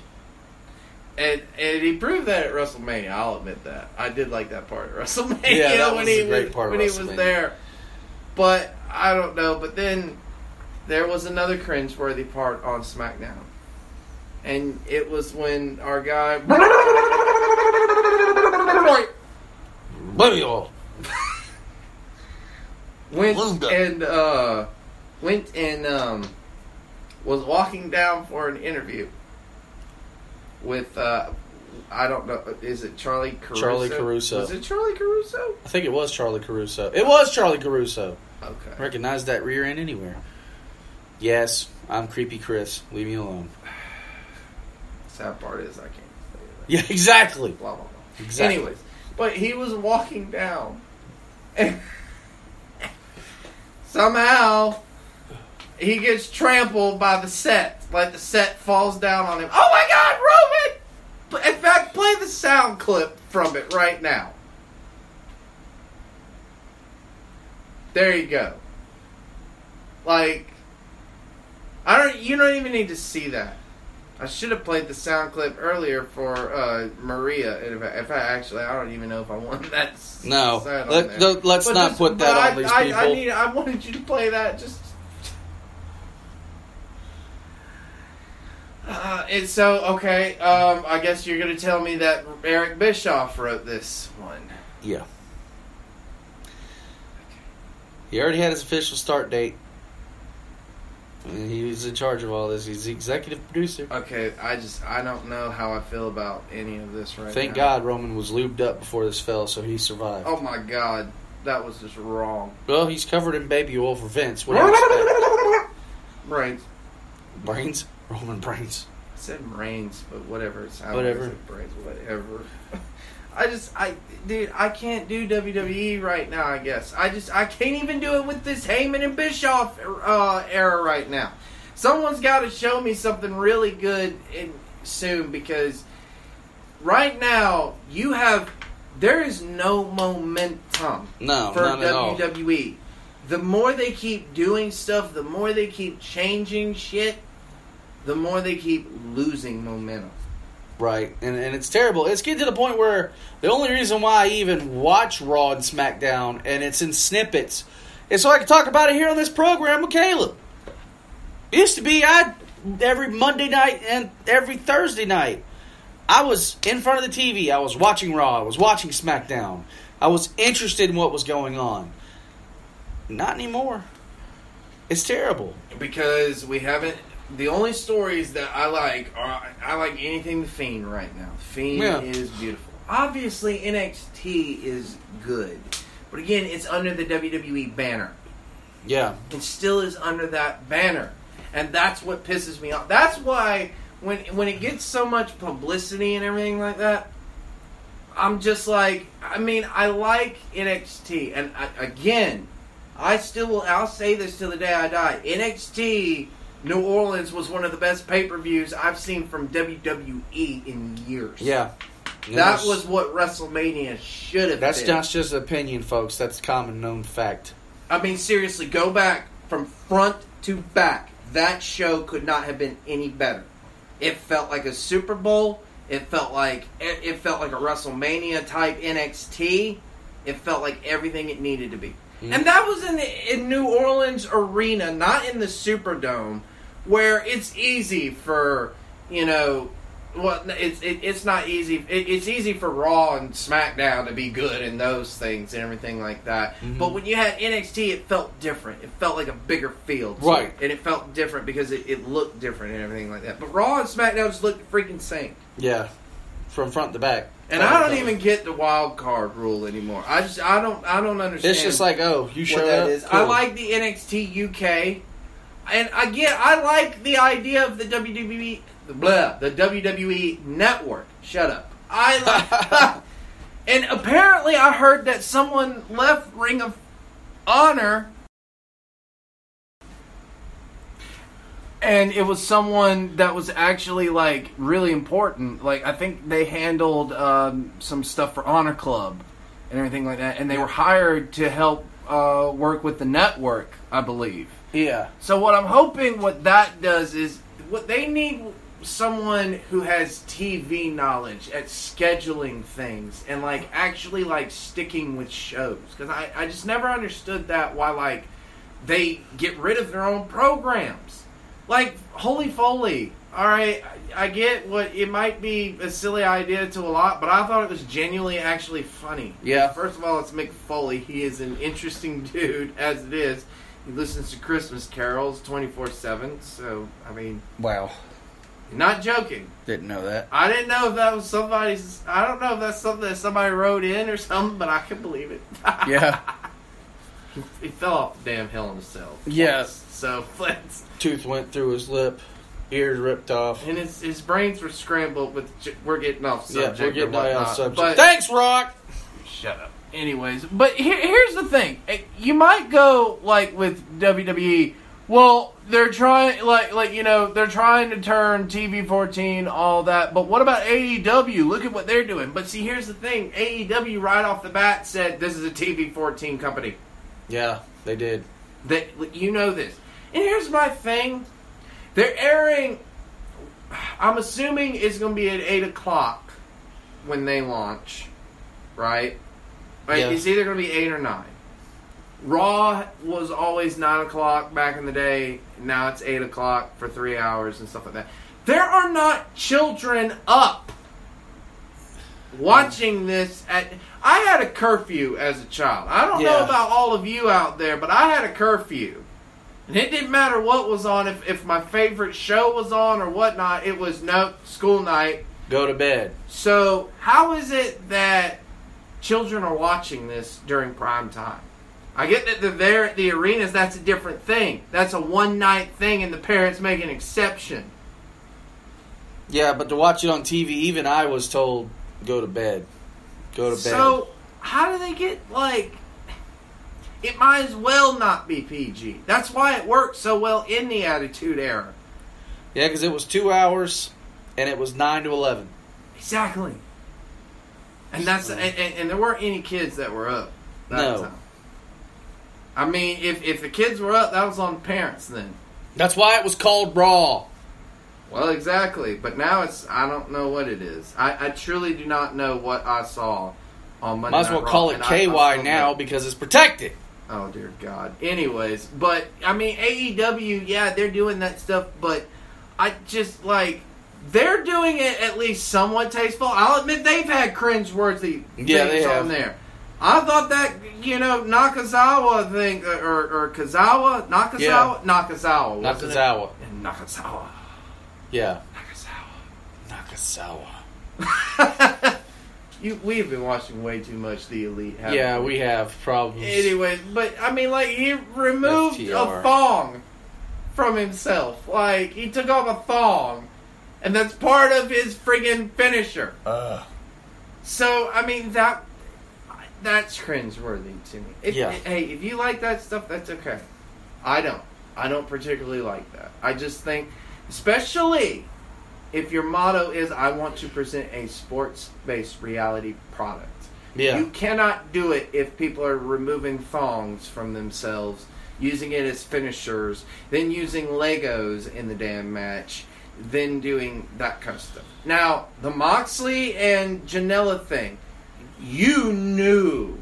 And and he proved that at WrestleMania, I'll admit that. I did like that part at WrestleMania yeah, that when, was he, great was, part when he was there. But, I don't know. But then, there was another cringeworthy part on SmackDown. And it was when our guy... went and uh, went and um, was walking down for an interview with uh, I don't know, is it Charlie Caruso? Charlie Caruso. Was it Charlie Caruso? I think it was Charlie Caruso. It was Charlie Caruso. Okay. Recognize that rear end anywhere. Yes, I'm Creepy Chris. Leave me alone. Sad part is I can't say that. Yeah, exactly. Blah blah blah. Exactly. Anyways. But he was walking down. And somehow, he gets trampled by the set. Like, the set falls down on him. Oh my God, Roman! In fact, play the sound clip from it right now. There you go. Like, I don't. You don't even need to see that. I should have played the sound clip earlier for uh, Maria. If I, if I actually, I don't even know if I want that. No, Let, no let's but not just, put that I, on these I, people. I, need, I wanted you to play that. Just uh, it's so okay. Um, I guess you're gonna tell me that Eric Bischoff wrote this one. Yeah. Okay. He already had his official start date. He was in charge of all this. He's the executive producer. Okay, I just, I don't know how I feel about any of this right now. Thank God Roman was lubed up before this fell, so he survived. Oh my God, that was just wrong. Well, he's covered in baby oil for Vince. What do you expect? Brains. Brains? Roman brains. said Reigns, but whatever. It sounds whatever. Like Reigns, whatever. I just, I, dude, I can't do W W E right now, I guess. I just, I can't even do it with this Heyman and Bischoff uh, era right now. Someone's got to show me something really good in, soon, because right now, you have, there is no momentum no, for W W E. The more they keep doing stuff, the more they keep changing shit, the more they keep losing momentum. Right, and and it's terrible. It's getting to the point where the only reason why I even watch Raw and SmackDown, and it's in snippets, is so I can talk about it here on this program with Caleb. It used to be I every Monday night and every Thursday night, I was in front of the T V. I was watching Raw. I was watching SmackDown. I was interested in what was going on. Not anymore. It's terrible. Because we haven't... The only stories that I like are... I like anything The Fiend right now. Fiend yeah. is beautiful. Obviously, N X T is good. But again, it's under the W W E banner. Yeah. It still is under that banner. And that's what pisses me off. That's why when when it gets so much publicity and everything like that, I'm just like... I mean, I like N X T. And I, again... I still will, I'll say this till the day I die. N X T New Orleans was one of the best pay-per-views I've seen from W W E in years. Yeah. That that's, was what WrestleMania should have that's been. That's not just opinion, folks. That's common known fact. I mean, seriously, go back from front to back. That show could not have been any better. It felt like a Super Bowl. It felt like it felt like a WrestleMania type N X T. It felt like everything it needed to be. And that was in the, in New Orleans arena, not in the Superdome, where it's easy for, you know, well, it's it, it's not easy. It, it's easy for Raw and SmackDown to be good in those things and everything like that. Mm-hmm. But when you had N X T, it felt different. It felt like a bigger field, right? And it felt different because it, it looked different and everything like that. But Raw and SmackDown just looked freaking same. Yeah, from front to back. And I don't even get the wild card rule anymore. I just I don't I don't understand. It's just like, oh, you sure that is. Cool. I like the N X T U K, and again I like the idea of the W W E the blah the W W E network. Shut up. I like, and apparently I heard that someone left Ring of Honor, and it was someone that was actually, like, really important. Like, I think they handled um, some stuff for Honor Club and everything like that. And they were hired to help uh, work with the network, I believe. Yeah. So what I'm hoping what that does is what they need someone who has T V knowledge at scheduling things and, like, actually, like, sticking with shows. Because I, I just never understood that, why, like, they get rid of their own programs. Like, holy foley. All right, I get what it might be a silly idea to a lot, but I thought it was genuinely actually funny. Yeah. First of all, it's Mick Foley. He is an interesting dude, as it is. He listens to Christmas carols twenty-four seven, so, I mean. Wow. Not joking. Didn't know that. I didn't know if that was somebody's. I don't know if that's something that somebody wrote in or something, but I can believe it. Yeah. He fell off the damn hill himself. Yes. So, let's... Tooth went through his lip, ears ripped off. And his his brains were scrambled with... We're getting off subject. Yeah, we're getting off subject. But, thanks, Rock! Shut up. Anyways, but here, here's the thing. You might go, like, with W W E, well, they're trying, like, like you know, they're trying to turn T V fourteen, all that, but what about A E W? Look at what they're doing. But see, here's the thing. A E W, right off the bat, said, this is a T V fourteen company. Yeah, they did. They, you know this. And here's my thing. They're airing, I'm assuming it's going to be at eight o'clock when they launch, right? Right? Yeah. It's either going to be eight or nine. Raw was always nine o'clock back in the day. Now it's eight o'clock for three hours and stuff like that. There are not children up watching this at... I had a curfew as a child. I don't yeah. know about all of you out there, but I had a curfew. And it didn't matter what was on, if, if my favorite show was on or whatnot, it was no school night. Go to bed. So how is it that children are watching this during prime time? I get that they're there at the arenas, that's a different thing. That's a one night thing and the parents make an exception. Yeah, but to watch it on T V, even I was told, go to bed. Go to bed. So, how do they get, like... It might as well not be P G. That's why it worked so well in the Attitude Era. Yeah, because it was two hours, and it was nine to eleven. Exactly. And that's and, and there weren't any kids that were up that no. time. I mean, if, if the kids were up, that was on parents then. That's why it was called Raw. Well, exactly. But now it's, I don't know what it is. I, I truly do not know what I saw on Monday Night Raw. Might as well call it K Y now because it's protected. Oh, dear God. Anyways, but, I mean, A E W, yeah, they're doing that stuff, but I just, like... They're doing it at least somewhat tasteful. I'll admit they've had cringeworthy yeah, things on there. I thought that, you know, Nakazawa thing, or, or Kazawa? Nakazawa? Yeah. Nakazawa. Nakazawa. It? Nakazawa. Yeah. Nakazawa. Nakazawa. you, we've been watching way too much The Elite. Yeah, we, we have problems. Anyway, but, I mean, like, he removed F T R. A thong from himself. Like, he took off a thong. And that's part of his friggin' finisher. Ugh. So, I mean, that that's cringeworthy to me. If, yeah. If, hey, if you like that stuff, that's okay. I don't. I don't particularly like that. I just think, especially if your motto is, I want to present a sports-based reality product. Yeah. You cannot do it if people are removing thongs from themselves, using it as finishers, then using Legos in the damn match. Than doing that kind of stuff. Now, the Moxley and Janela thing, you knew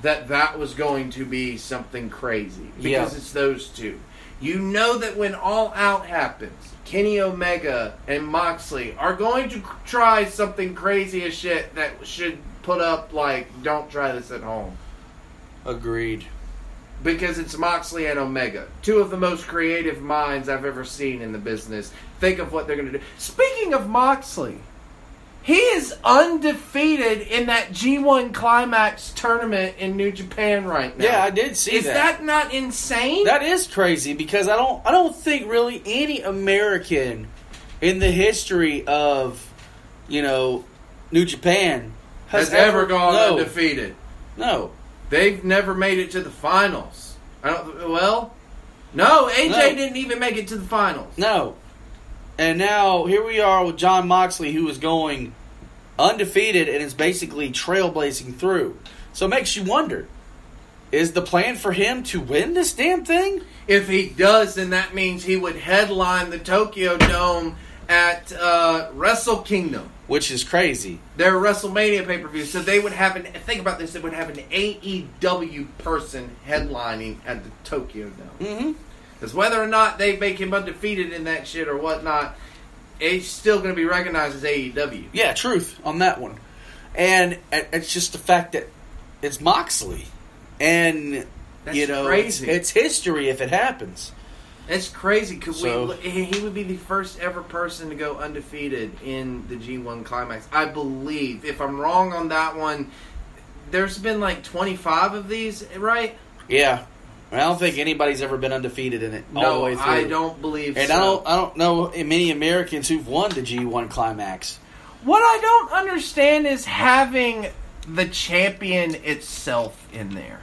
that that was going to be something crazy. Because yeah. it's those two. You know that when All Out happens, Kenny Omega and Moxley are going to try something crazy as shit that should put up, like, don't try this at home. Agreed. Because it's Moxley and Omega. Two of the most creative minds I've ever seen in the business. Think of what they're going to do. Speaking of Moxley, he is undefeated in that G one Climax tournament in New Japan right now. Yeah, I did see is that. Is that not insane? That is crazy because I don't I don't think really any American in the history of, you know, New Japan has, has ever, ever gone no. undefeated. No. They've never made it to the finals. I don't. Well, no, A J no. didn't even make it to the finals. No. And now here we are with Jon Moxley, who is going undefeated and is basically trailblazing through. So it makes you wonder, is the plan for him to win this damn thing? If he does, then that means he would headline the Tokyo Dome at uh, Wrestle Kingdom. Which is crazy. Their WrestleMania pay-per-view. So they would have an... Think about this. They would have an A E W person headlining at the Tokyo Dome. Mm-hmm. Because whether or not they make him undefeated in that shit or whatnot, it's still going to be recognized as A E W. Yeah, truth on that one. And it's just the fact that it's Moxley. And, that's you know, crazy. It's, it's history if it happens. That's crazy. Could so, we, he would be the first ever person to go undefeated in the G one Climax. I believe. If I'm wrong on that one, there's been like twenty-five of these, right? Yeah. I don't think anybody's ever been undefeated in it all no, the way through. I don't believe and so. And I don't, I don't know many Americans who've won the G one Climax. What I don't understand is having the champion itself in there.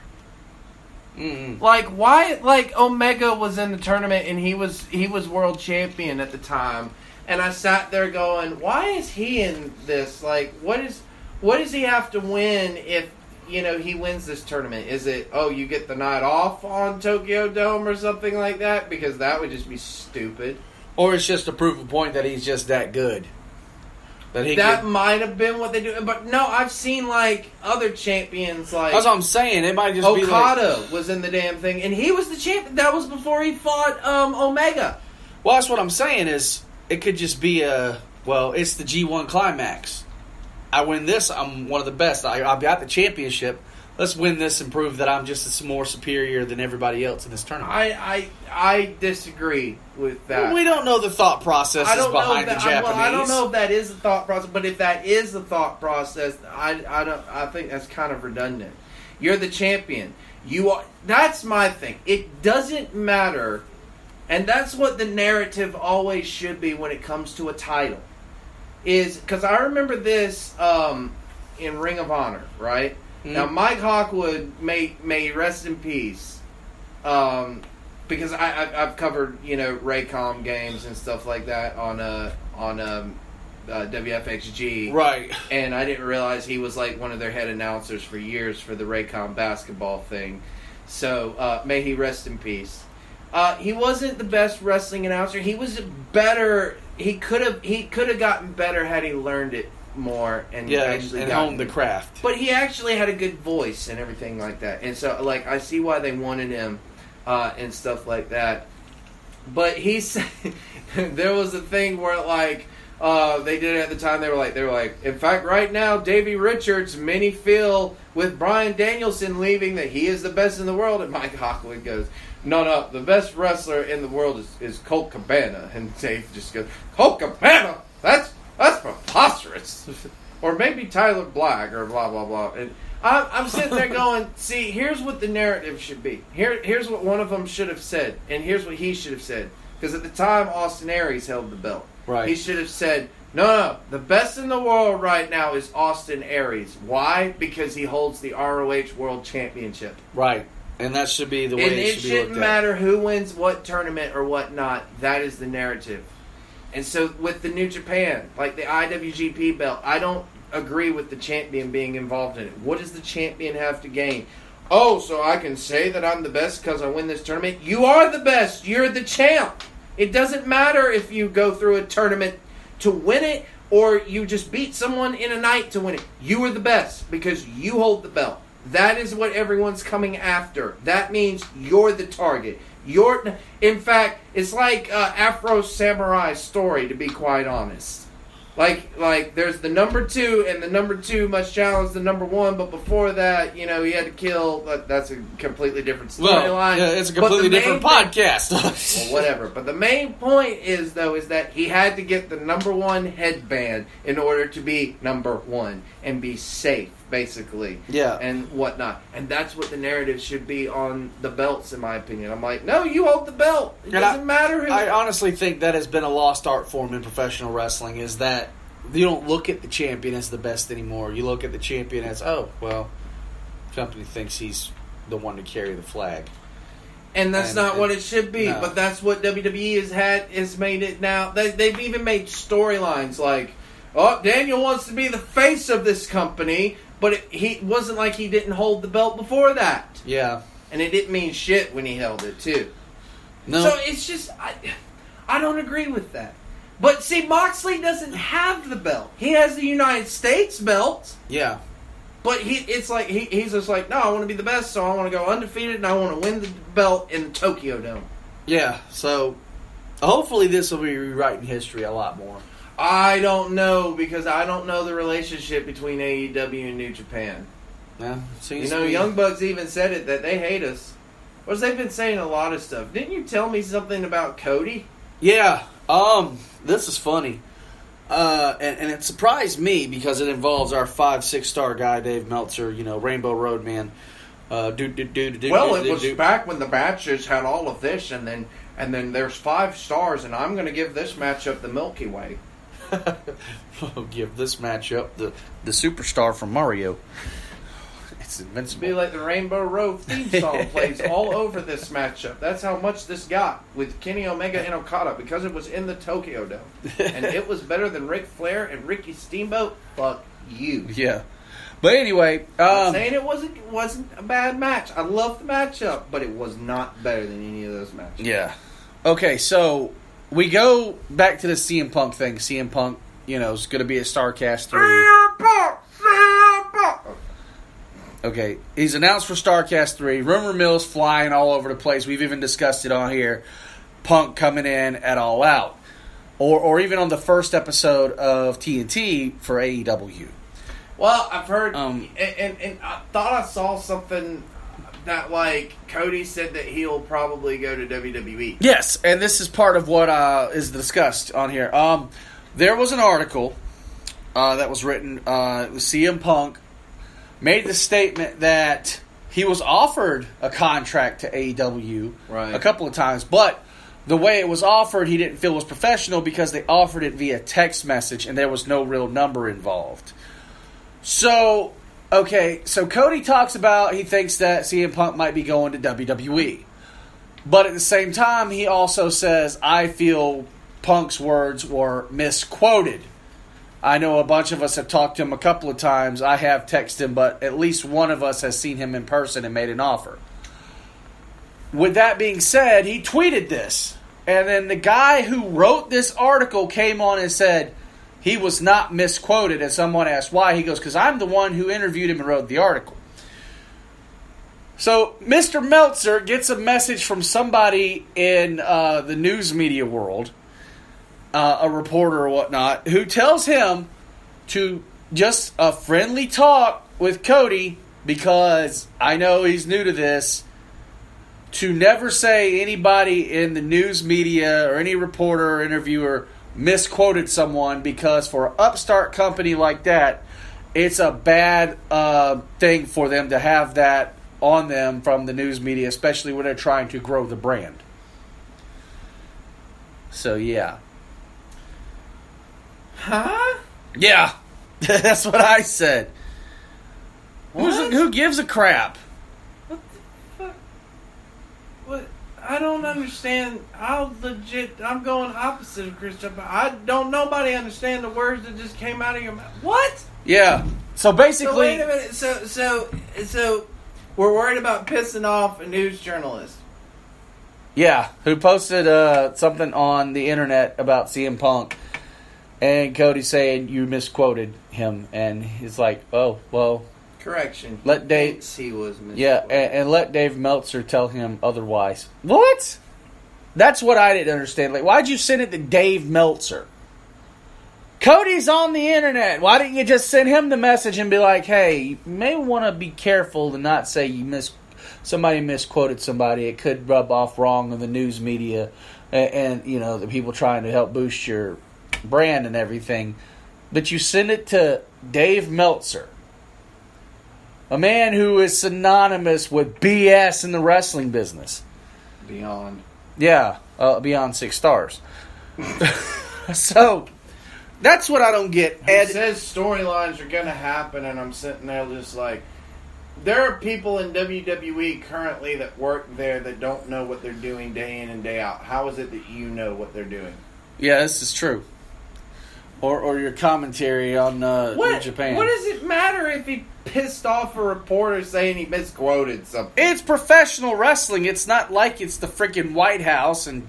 Mm-mm. Like why? Like Omega was in the tournament and he was he was world champion at the time, and I sat there going, "Why is he in this? Like, what is what does he have to win if you know he wins this tournament? Is it oh you get the night off on Tokyo Dome or something like that? Because that would just be stupid. Or it's just to prove a point that he's just that good." That, that could, might have been what they do, but no, I've seen like other champions like that's what I'm saying. It might just Okada be Okada like, was in the damn thing, and he was the champion. That was before he fought um, Omega. Well, that's what I'm saying is it could just be a well, it's the G one Climax. I win this, I'm one of the best. I, I've got the championship. Let's win this and prove that I'm just more superior than everybody else in this tournament. I I, I disagree with that. Well, we don't know the thought process behind that, the Japanese. I, well, I don't know if that is the thought process, but if that is the thought process, I I don't I think that's kind of redundant. You're the champion. You are. That's my thing. It doesn't matter, and that's what the narrative always should be when it comes to a title. is, because I remember this um, in Ring of Honor, right? Mm-hmm. Now, Mike Hawkwood, may may rest in peace, um, because I, I, I've covered, you know, Raycom games and stuff like that on uh, on um, uh, W F X G. Right. And I didn't realize he was, like, one of their head announcers for years for the Raycom basketball thing. So, uh, may he rest in peace. Uh, he wasn't the best wrestling announcer. He was better. He could have. He could have gotten better had he learned it more and yeah, actually and honed the craft. But he actually had a good voice and everything like that. And so, like, I see why they wanted him uh, and stuff like that. But he said there was a thing where, like, uh, they did it at the time. They were like, they were like, in fact, right now, Davey Richards, many feel with Bryan Danielson leaving that he is the best in the world, and Mike Hawkwood goes, no, no, the best wrestler in the world is, is Colt Cabana. And Dave just goes, Colt Cabana? That's that's preposterous. Or maybe Tyler Black or blah, blah, blah. And I'm, I'm sitting there going, see, here's what the narrative should be. Here, Here's what one of them should have said, and here's what he should have said. Because at the time, Austin Aries held the belt. Right. He should have said, no, no, the best in the world right now is Austin Aries. Why? Because he holds the R O H World Championship. Right. And that should be the way and it should be looked at. It shouldn't matter who wins what tournament or whatnot. That is the narrative. And so with the New Japan, like the I W G P belt, I don't agree with the champion being involved in it. What does the champion have to gain? Oh, so I can say that I'm the best because I win this tournament? You are the best. You're the champ. It doesn't matter if you go through a tournament to win it or you just beat someone in a night to win it. You are the best because you hold the belt. That is what everyone's coming after. That means you're the target. You're, in fact, it's like uh, Afro Samurai's story, to be quite honest. Like, like there's the number two, and the number two must challenge the number one. But before that, you know, he had to kill. But that's a completely different storyline. Well, yeah, it's a completely different thing, podcast. Well, whatever. But the main point is, though, is that he had to get the number one headband in order to be number one and be safe, basically. Yeah. And whatnot. And that's what the narrative should be on the belts, in my opinion. I'm like, no, you hold the belt. It and doesn't I, matter. Who I honestly think that has been a lost art form in professional wrestling, is that you don't look at the champion as the best anymore. You look at the champion as, oh, well, the company thinks he's the one to carry the flag. And that's and, not and, what it should be. No. But that's what W W E has had, has made it now. They, they've even made storylines like, oh, Daniel wants to be the face of this company. But it, he wasn't like he didn't hold the belt before that. Yeah. And it didn't mean shit when he held it, too. No. So it's just, I, I don't agree with that. But see, Moxley doesn't have the belt. He has the United States belt. Yeah. But he it's like, he, he's just like, no, I want to be the best, so I want to go undefeated, and I want to win the belt in the Tokyo Dome. Yeah, so hopefully this will be rewriting history a lot more. I don't know, because I don't know the relationship between A E W and New Japan. Yeah, seems you know, Young Bucks even said it, that they hate us. Or they've been saying a lot of stuff. Didn't you tell me something about Cody? Yeah, um, this is funny. Uh, and, and it surprised me because it involves our five, six-star guy, Dave Meltzer, you know, Rainbow Road Man. Uh, do, do, do, do, well, do, do, it was do. Back when the matches had all of this, and then, and then there's five stars, and I'm going to give this matchup the Milky Way. We'll give this matchup the the superstar from Mario. It's invincible. It'll be like the Rainbow Road theme song plays all over this matchup. That's how much this got with Kenny Omega and Okada, because it was in the Tokyo Dome, and it was better than Ric Flair and Ricky Steamboat. Fuck you. Yeah, but anyway, um, I'm saying it wasn't it wasn't a bad match. I love the matchup, but it was not better than any of those matches. Yeah. Okay, so. We go back to the C M Punk thing. C M Punk, you know, is going to be at StarCast three. C M Punk! C M Punk! Okay, he's announced for StarCast three. Rumor mill's flying all over the place. We've even discussed it on here. Punk coming in at All Out. Or, or even on the first episode of T N T for A E W. Well, I've heard, um, and, and, and I thought I saw something that, like, Cody said that he'll probably go to W W E. Yes, and this is part of what uh, is discussed on here. Um, there was an article uh, that was written. Uh, it was C M Punk made the statement that he was offered a contract to A E W right. a couple of times, but the way it was offered, he didn't feel was professional because they offered it via text message and there was no real number involved. So, okay, so Cody talks about he thinks that C M Punk might be going to W W E. But at the same time, he also says, I feel Punk's words were misquoted. I know a bunch of us have talked to him a couple of times. I have texted him, but at least one of us has seen him in person and made an offer. With that being said, he tweeted this. And then the guy who wrote this article came on and said he was not misquoted. And someone asked why. He goes, because I'm the one who interviewed him and wrote the article. So Mister Meltzer gets a message from somebody in uh, the news media world. Uh, a reporter or whatnot, who tells him to just a friendly talk with Cody, because I know he's new to this, to never say anybody in the news media or any reporter or interviewer misquoted someone, because for an upstart company like that, it's a bad uh, thing for them to have that on them from the news media, especially when they're trying to grow the brand. So, yeah. Huh? Yeah. That's what I said. What? Who's, who gives a crap? What the fuck? What? I don't understand how legit... I'm going opposite of Christian, but I don't... Nobody understand the words that just came out of your mouth. What? Yeah. So basically... So wait a minute. So, so, so we're worried about pissing off a news journalist. Yeah. Who posted uh, something on the internet about C M Punk. And Cody's saying you misquoted him, and he's like, "Oh, well." Correction. Let Dave. He was misquoted. Yeah, and, and let Dave Meltzer tell him otherwise. What? That's what I didn't understand. Like, why'd you send it to Dave Meltzer? Cody's on the internet. Why didn't you just send him the message and be like, "Hey, you may want to be careful to not say you mis somebody misquoted somebody. It could rub off wrong on the news media, and, and you know the people trying to help boost your." Brand and everything, but you send it to Dave Meltzer, a man who is synonymous with B S in the wrestling business. Beyond. Yeah, uh, beyond six stars. So, that's what I don't get. Ed says storylines are going to happen, and I'm sitting there just like, there are people in W W E currently that work there that don't know what they're doing day in and day out. How is it that you know what they're doing? Yeah, this is true. Or or your commentary on uh, what, New Japan. What does it matter if he pissed off a reporter saying he misquoted something? It's professional wrestling. It's not like it's the freaking White House and,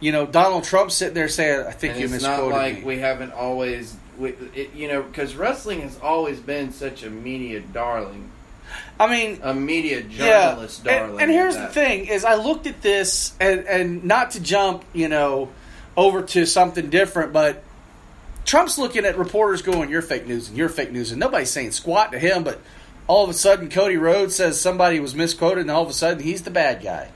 you know, Donald Trump sitting there saying, I think and you misquoted me. It's not like me. We haven't always, we, it, you know, because wrestling has always been such a media darling. I mean... A media journalist yeah, darling. And, and here's the thing, is I looked at this, and, and not to jump, you know, over to something different, but... Trump's looking at reporters going, you're fake news and you're fake news, and nobody's saying squat to him, but all of a sudden Cody Rhodes says somebody was misquoted, and all of a sudden he's the bad guy.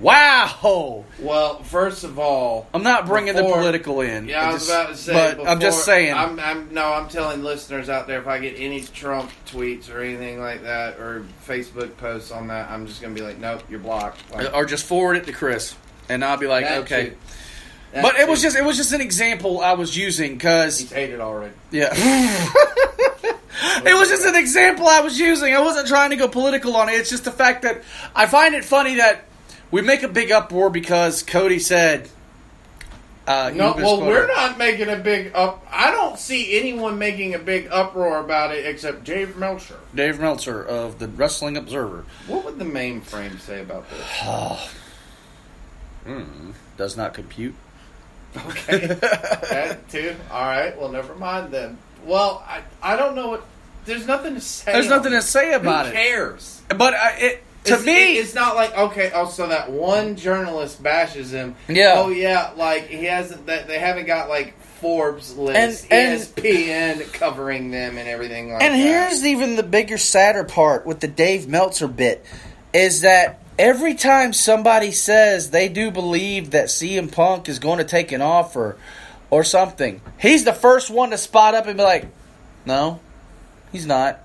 Wow! Well, first of all... I'm not bringing before, the political in. Yeah, I was just, about to say... But before, I'm just saying... I'm, I'm, no, I'm telling listeners out there, if I get any Trump tweets or anything like that, or Facebook posts on that, I'm just going to be like, nope, you're blocked. Like, or just forward it to Chris, and I'll be like, okay... Too. That's but it true. was just it was just an example I was using because... He's hated already. Yeah. It was just an example I was using. I wasn't trying to go political on it. It's just the fact that I find it funny that we make a big uproar because Cody said... Uh, no, well, we're not making a big up... I don't see anyone making a big uproar about it except Dave Meltzer. Dave Meltzer of the Wrestling Observer. What would the mainframe say about this? Oh. Mm, does not compute. Okay, that too. All right, well, never mind then. Well, I I don't know what. There's nothing to say. There's nothing to say about it. Who cares? But I, it to it's, me, it, it's not like okay. Oh, so that one journalist bashes him. Yeah. Oh yeah, like he hasn't. That they haven't got like Forbes lists, and, and, E S P N covering them, and everything like and that. And here's even the bigger, sadder part with the Dave Meltzer bit is that. Every time somebody says they do believe that C M Punk is going to take an offer or something, he's the first one to spot up and be like, no, he's not.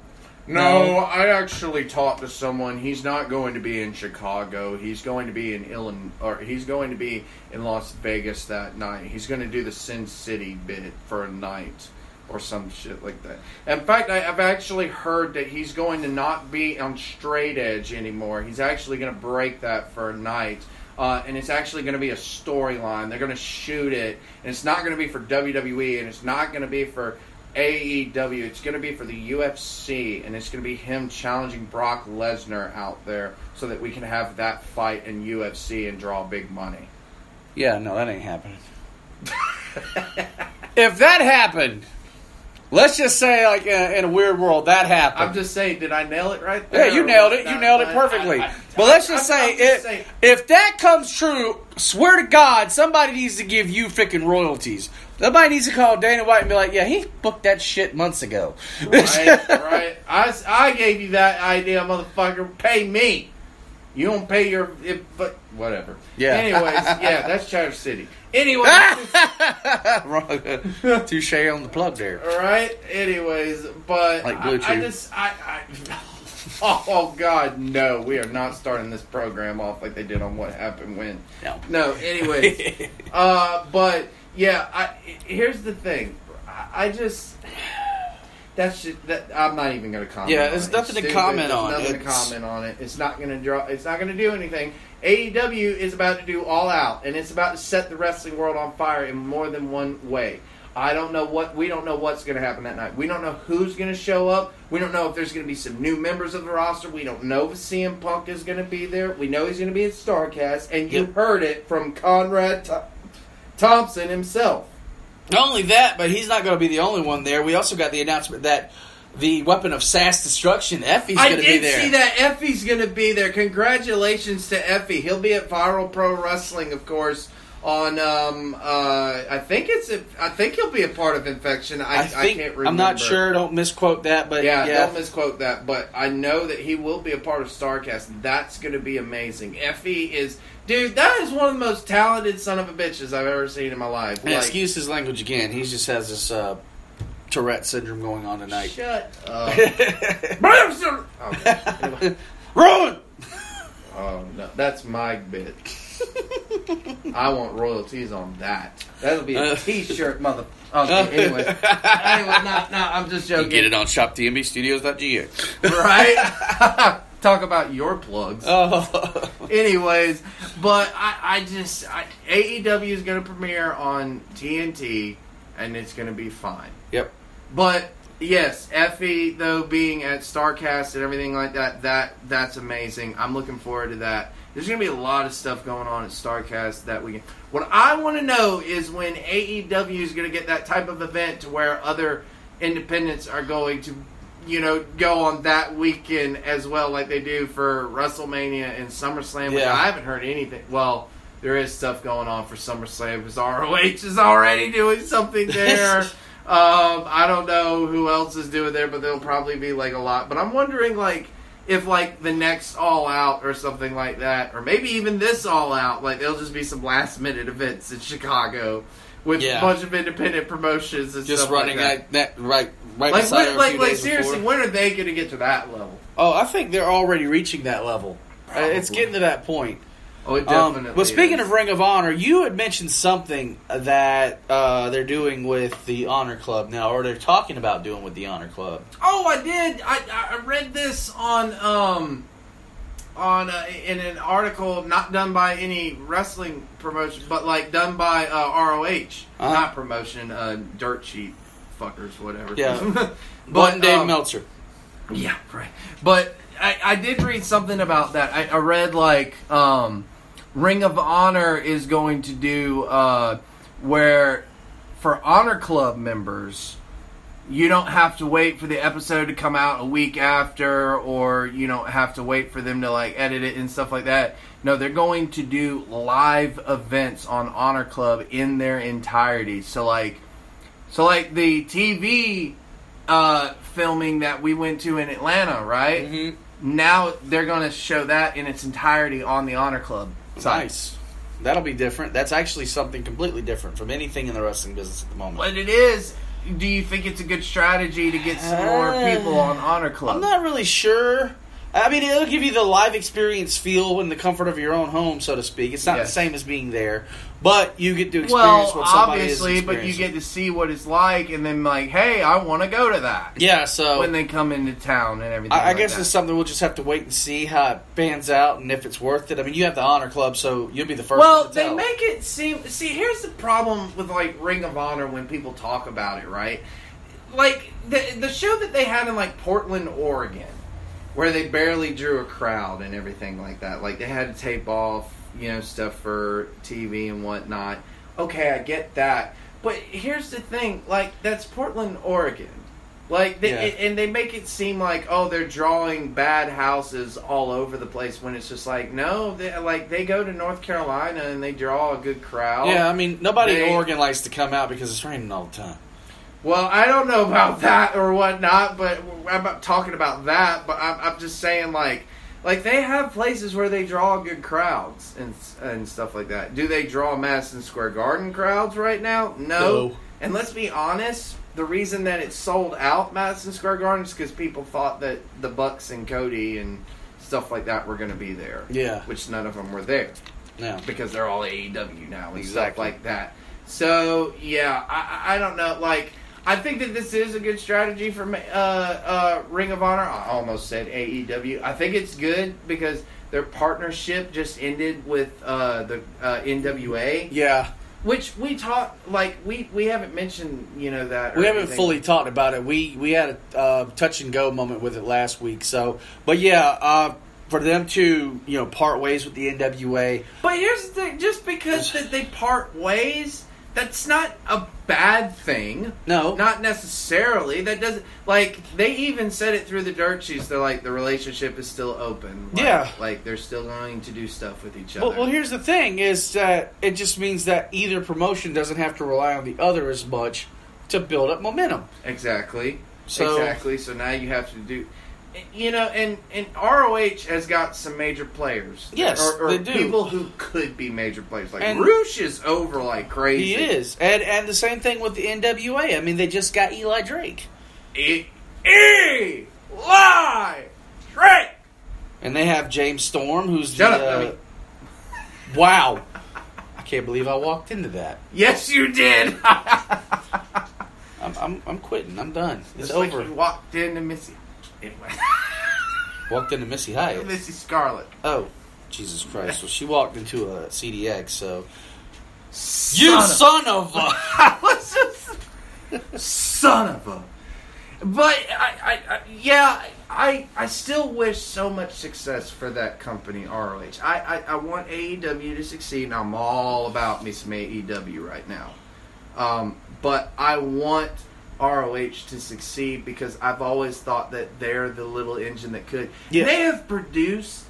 No, no, I actually talked to someone. He's not going to be in Chicago. He's going to be in Illinois, or he's going to be in Las Vegas that night. He's going to do the Sin City bit for a night or some shit like that. In fact, I, I've actually heard that he's going to not be on Straight Edge anymore. He's actually going to break that for a night. Uh, and it's actually going to be a storyline. They're going to shoot it. And it's not going to be for W W E, and it's not going to be for A E W. It's going to be for the U F C, and it's going to be him challenging Brock Lesnar out there so that we can have that fight in U F C and draw big money. Yeah, no, that ain't happening. If that happened, let's just say, like, uh, in a weird world, that happened. I'm just saying, did I nail it right there? Yeah, you nailed it. You nailed it perfectly. I, I, I, but let's just I, say, I, if, just saying, if that comes true, swear to God, somebody needs to give you freaking royalties. Somebody needs to call Dana White and be like, yeah, he booked that shit months ago. Right, right. I, I gave you that idea, motherfucker. Pay me. You don't pay your... It, but whatever. Yeah. Anyways, yeah, that's Charter City. Anyway. Wrong. Touche on the plug there. All right. Anyways, but... Like Bluetooth. I, I just... I, I, oh, oh, God, no. We are not starting this program off like they did on What Happened When. No. No, anyways. uh, but... Yeah, I, here's the thing. I, I just that shit. That I'm not even gonna comment. Yeah, there's on nothing it. to stupid. comment there's on. Nothing it's... to comment on it. It's not gonna draw. It's not gonna do anything. A E W is about to do All Out, and it's about to set the wrestling world on fire in more than one way. I don't know what we don't know what's gonna happen that night. We don't know who's gonna show up. We don't know if there's gonna be some new members of the roster. We don't know if C M Punk is gonna be there. We know he's gonna be at StarCast, and you yep. heard it from Conrad. T- Thompson himself. Not only that, but he's not going to be the only one there. We also got the announcement that the weapon of S A S destruction, Effie's going to be there. I did see that. Effie's going to be there. Congratulations to Effie. He'll be at Viral Pro Wrestling, of course, on, um, uh, I think it's, a, I think he'll be a part of Infection. I, I, think, I can't remember. I'm not sure. Don't misquote that, but yeah, yeah. Don't misquote that, but I know that he will be a part of StarCast. That's going to be amazing. Effie is... Dude, that is one of the most talented son of a bitches I've ever seen in my life. Like, excuse his language again. He just has this uh, Tourette syndrome going on tonight. Shut up. Okay, anyway. Ruin! Oh, no. That's my bit. I want royalties on that. That'll be a t-shirt, mother... Okay, anyway. Anyway, no, no, I'm just joking. You get it on shop T M B studios dot g x. Right? Talk about your plugs. Oh. Anyways, but I, I just I, A E W is going to premiere on T N T, and it's going to be fine. Yep. But yes, Effie though being at StarCast and everything like that, that that's amazing. I'm looking forward to that. There's going to be a lot of stuff going on at StarCast that weekend. What I want to know is when A E W is going to get that type of event to where other independents are going to, you know, go on that weekend as well, like they do for WrestleMania and SummerSlam. Which yeah. I haven't heard anything. Well, there is stuff going on for SummerSlam because R O H is already doing something there. um, I don't know who else is doing there, but there'll probably be like a lot. But I'm wondering, like, if like the next All Out or something like that, or maybe even this All Out, like there'll just be some last minute events in Chicago with yeah. a bunch of independent promotions and just stuff running like that. that right. Right like, when, like, like seriously, before. When are they going to get to that level? Oh, I think they're already reaching that level. Probably. It's getting to that point. Oh, it definitely um, But speaking is. of Ring of Honor, you had mentioned something that uh, they're doing with the Honor Club now, or they're talking about doing with the Honor Club. Oh, I did. I, I read this on um on uh, in an article not done by any wrestling promotion, but like done by uh, R O H, uh-huh. not promotion, uh, dirt sheet. Fuckers, whatever. Yeah. But Dave um, Meltzer. Yeah, right. But I, I did read something about that. I, I read like um, Ring of Honor is going to do uh, where for Honor Club members, you don't have to wait for the episode to come out a week after, or you don't have to wait for them to like edit it and stuff like that. No, they're going to do live events on Honor Club in their entirety. So like. So, like, the T V uh, filming that we went to in Atlanta, right? Mm-hmm. Now they're going to show that in its entirety on the Honor Club side. Nice. That'll be different. That's actually something completely different from anything in the wrestling business at the moment. But it is. do you think it's a good strategy to get some more people on Honor Club? I'm not really sure. I mean, it'll give you the live experience feel in the comfort of your own home, so to speak. It's not yes. the same as being there, but you get to experience well, what somebody is experiencing. Well, obviously, but you get to see what it's like, and then like, hey, I want to go to that. Yeah, so when they come into town and everything. I, I like guess that. It's something we'll just have to wait and see how it pans out and if it's worth it. I mean, you have the Honor Club, so you'll be the first. Well, one to tell. They make it seem. See, here's the problem with like Ring of Honor when people talk about it, right? Like the the show that they had in like Portland, Oregon. Where they barely drew a crowd and everything like that. Like, they had to tape off, you know, stuff for T V and whatnot. Okay, I get that. But here's the thing. Like, that's Portland, Oregon. Like, they, yeah. and they make it seem like, oh, they're drawing bad houses all over the place when it's just like, no, they, like, they go to North Carolina and they draw a good crowd. Yeah, I mean, nobody they, in Oregon likes to come out because it's raining all the time. Well, I don't know about that or whatnot, but I'm not talking about that. But I'm, I'm just saying, like, like they have places where they draw good crowds and and stuff like that. Do they draw Madison Square Garden crowds right now? No. no. And let's be honest, the reason that it sold out Madison Square Garden is because people thought that the Bucks and Cody and stuff like that were going to be there. Yeah. Which none of them were there. Yeah. Because they're all A E W now and exactly. stuff like that. So yeah, I I don't know, like. I think that this is a good strategy for uh, uh, Ring of Honor. I almost said A E W. I think it's good because their partnership just ended with uh, the uh, N W A. Yeah. Which we talked, like, we, we haven't mentioned, you know, that. Or we haven't anything. fully talked about it. We we had a uh, touch-and-go moment with it last week. So, but, yeah, uh, for them to, you know, part ways with the N W A. But here's the thing. Just because that they part ways... That's not a bad thing. No. Not necessarily. That doesn't... Like, they even said it through the dirt sheets. They're like, the relationship is still open. Like, yeah. Like, they're still going to do stuff with each other. Well, well, here's the thing, is that it just means that either promotion doesn't have to rely on the other as much to build up momentum. Exactly. So, exactly. So now you have to do... You know, and, and R O H has got some major players. Yes, or, or they do. People who could be major players. Like, and Roosh is over like crazy. He is. And and the same thing with the N W A. I mean, they just got Eli Drake. E- Eli Drake! And they have James Storm, who's Shut the... Up, uh, wow. I can't believe I walked into that. Yes, you did. I'm, I'm I'm quitting. I'm done. It's, it's over. Like you walked into Missy... Anyway. Walked into Missy Hyatt. Missy Scarlett. Oh, Jesus Christ. Well, she walked into a C D X, so... Son you of son of a... I was just... son of a... But, I, I, I yeah, I I still wish so much success for that company, R O H. I, I, I want A E W to succeed, and I'm all about me some A E W right now. Um, but I want... R O H to succeed because I've always thought that they're the little engine that could. Yeah. They have produced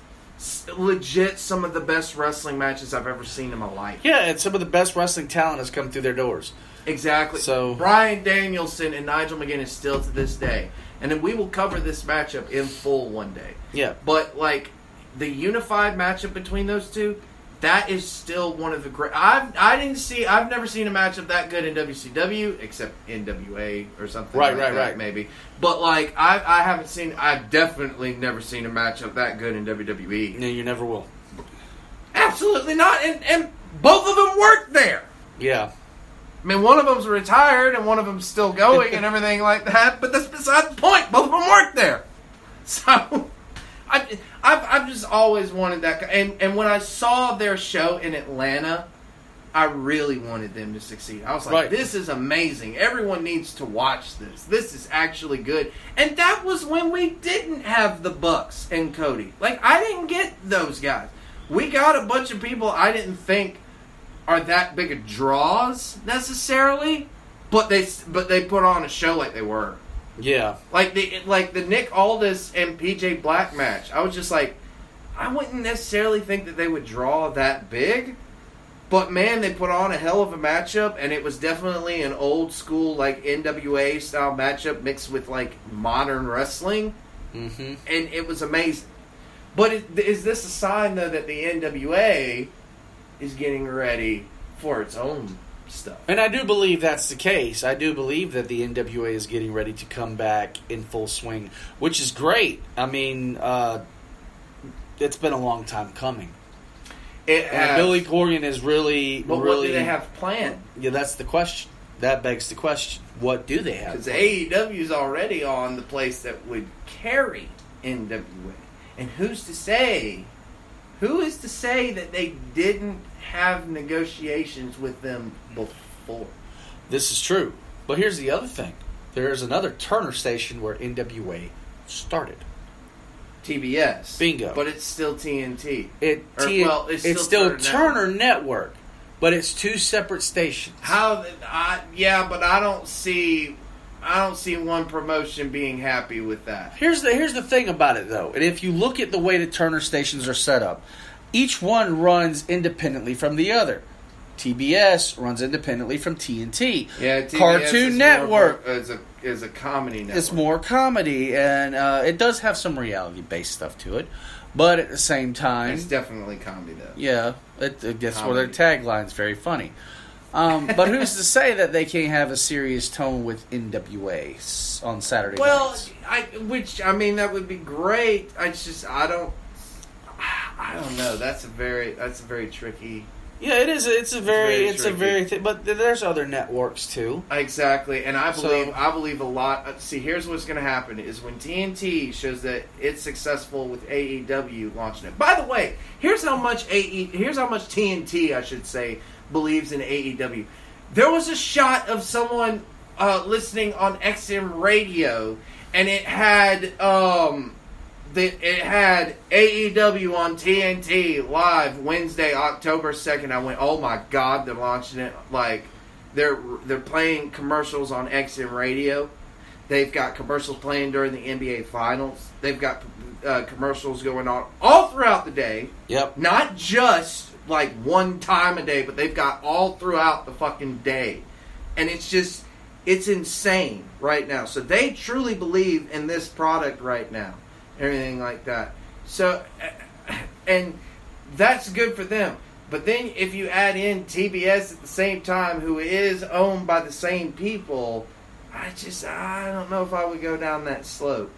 legit some of the best wrestling matches I've ever seen in my life. Yeah, and some of the best wrestling talent has come through their doors. Exactly. So Bryan Danielson and Nigel McGuinness still to this day. And then we will cover this matchup in full one day. Yeah. But like the unified matchup between those two, that is still one of the great... I've, I didn't see... I've never seen a matchup that good in W C W, except N W A or something right, like right, that, right. maybe. But, like, I I haven't seen... I've definitely never seen a matchup that good in W W E. No, you never will. Absolutely not. And, and both of them work there. Yeah. I mean, one of them's retired and one of them's still going and everything like that, but that's beside the point. Both of them work there. So... I've, I've, I've just always wanted that. And, and when I saw their show in Atlanta, I really wanted them to succeed. I was like, right. This is amazing. Everyone needs to watch this. This is actually good. And that was when we didn't have the Bucks and Cody. Like, I didn't get those guys. We got a bunch of people I didn't think are that big of draws necessarily, but they but they put on a show like they were. Yeah, like the like the Nick Aldis and P J Black match. I was just like, I wouldn't necessarily think that they would draw that big, but man, they put on a hell of a matchup, and it was definitely an old school like N W A style matchup mixed with like modern wrestling, mm-hmm. and it was amazing. But is, is this a sign though that the N W A is getting ready for its own stuff. And I do believe that's the case. I do believe that the N W A is getting ready to come back in full swing, which is great. I mean, uh, it's been a long time coming. It and has, Billy Corgan is really... Well, really, what do they have planned? Yeah, that's the question. That begs the question. What do they have? Because A E W is already on the place that would carry N W A. And who's to say... Who is to say that they didn't have negotiations with them before? This is true. But here's the other thing. There is another Turner station where N W A started. T B S. Bingo. But it's still T N T. It, or, T- well, it's, it's still, still Turner, Turner Network. Network. But it's two separate stations. How? I, yeah, but I don't see... I don't see one promotion being happy with that. Here's the here's the thing about it, though. And if you look at the way the Turner stations are set up, each one runs independently from the other. T B S runs independently from T N T. Yeah, T B S Cartoon is Network more, is a is a comedy network. It's more comedy, and uh, it does have some reality-based stuff to it. But at the same time... It's definitely comedy, though. Yeah, it, it that's where their tagline's very funny. Um, but who's to say that they can't have a serious tone with N W A on Saturday well, nights? Well, I, which, I mean, that would be great. I just, I don't, I don't know. That's a very, that's a very tricky. Yeah, it is. It's a very, it's, very it's a very, thi- but there's other networks too. Exactly. And I believe, so, I believe a lot. See, here's what's going to happen is when T N T shows that it's successful with A E W launching it. By the way, here's how much A E, here's how much T N T, I should say, believes in A E W. There was a shot of someone uh, listening on X M radio, and it had um, the, it had A E W on T N T live Wednesday, October second. I went, oh my god, they're launching it! Like they're they're playing commercials on X M radio. They've got commercials playing during the N B A Finals. They've got uh, commercials going on all throughout the day. Yep, not just. Like one time a day, but they've got all throughout the fucking day, and it's just it's insane right now. So they truly believe in this product right now, everything like that. So, and that's good for them. But then if you add in T B S at the same time, who is owned by the same people, I just I don't know if I would go down that slope.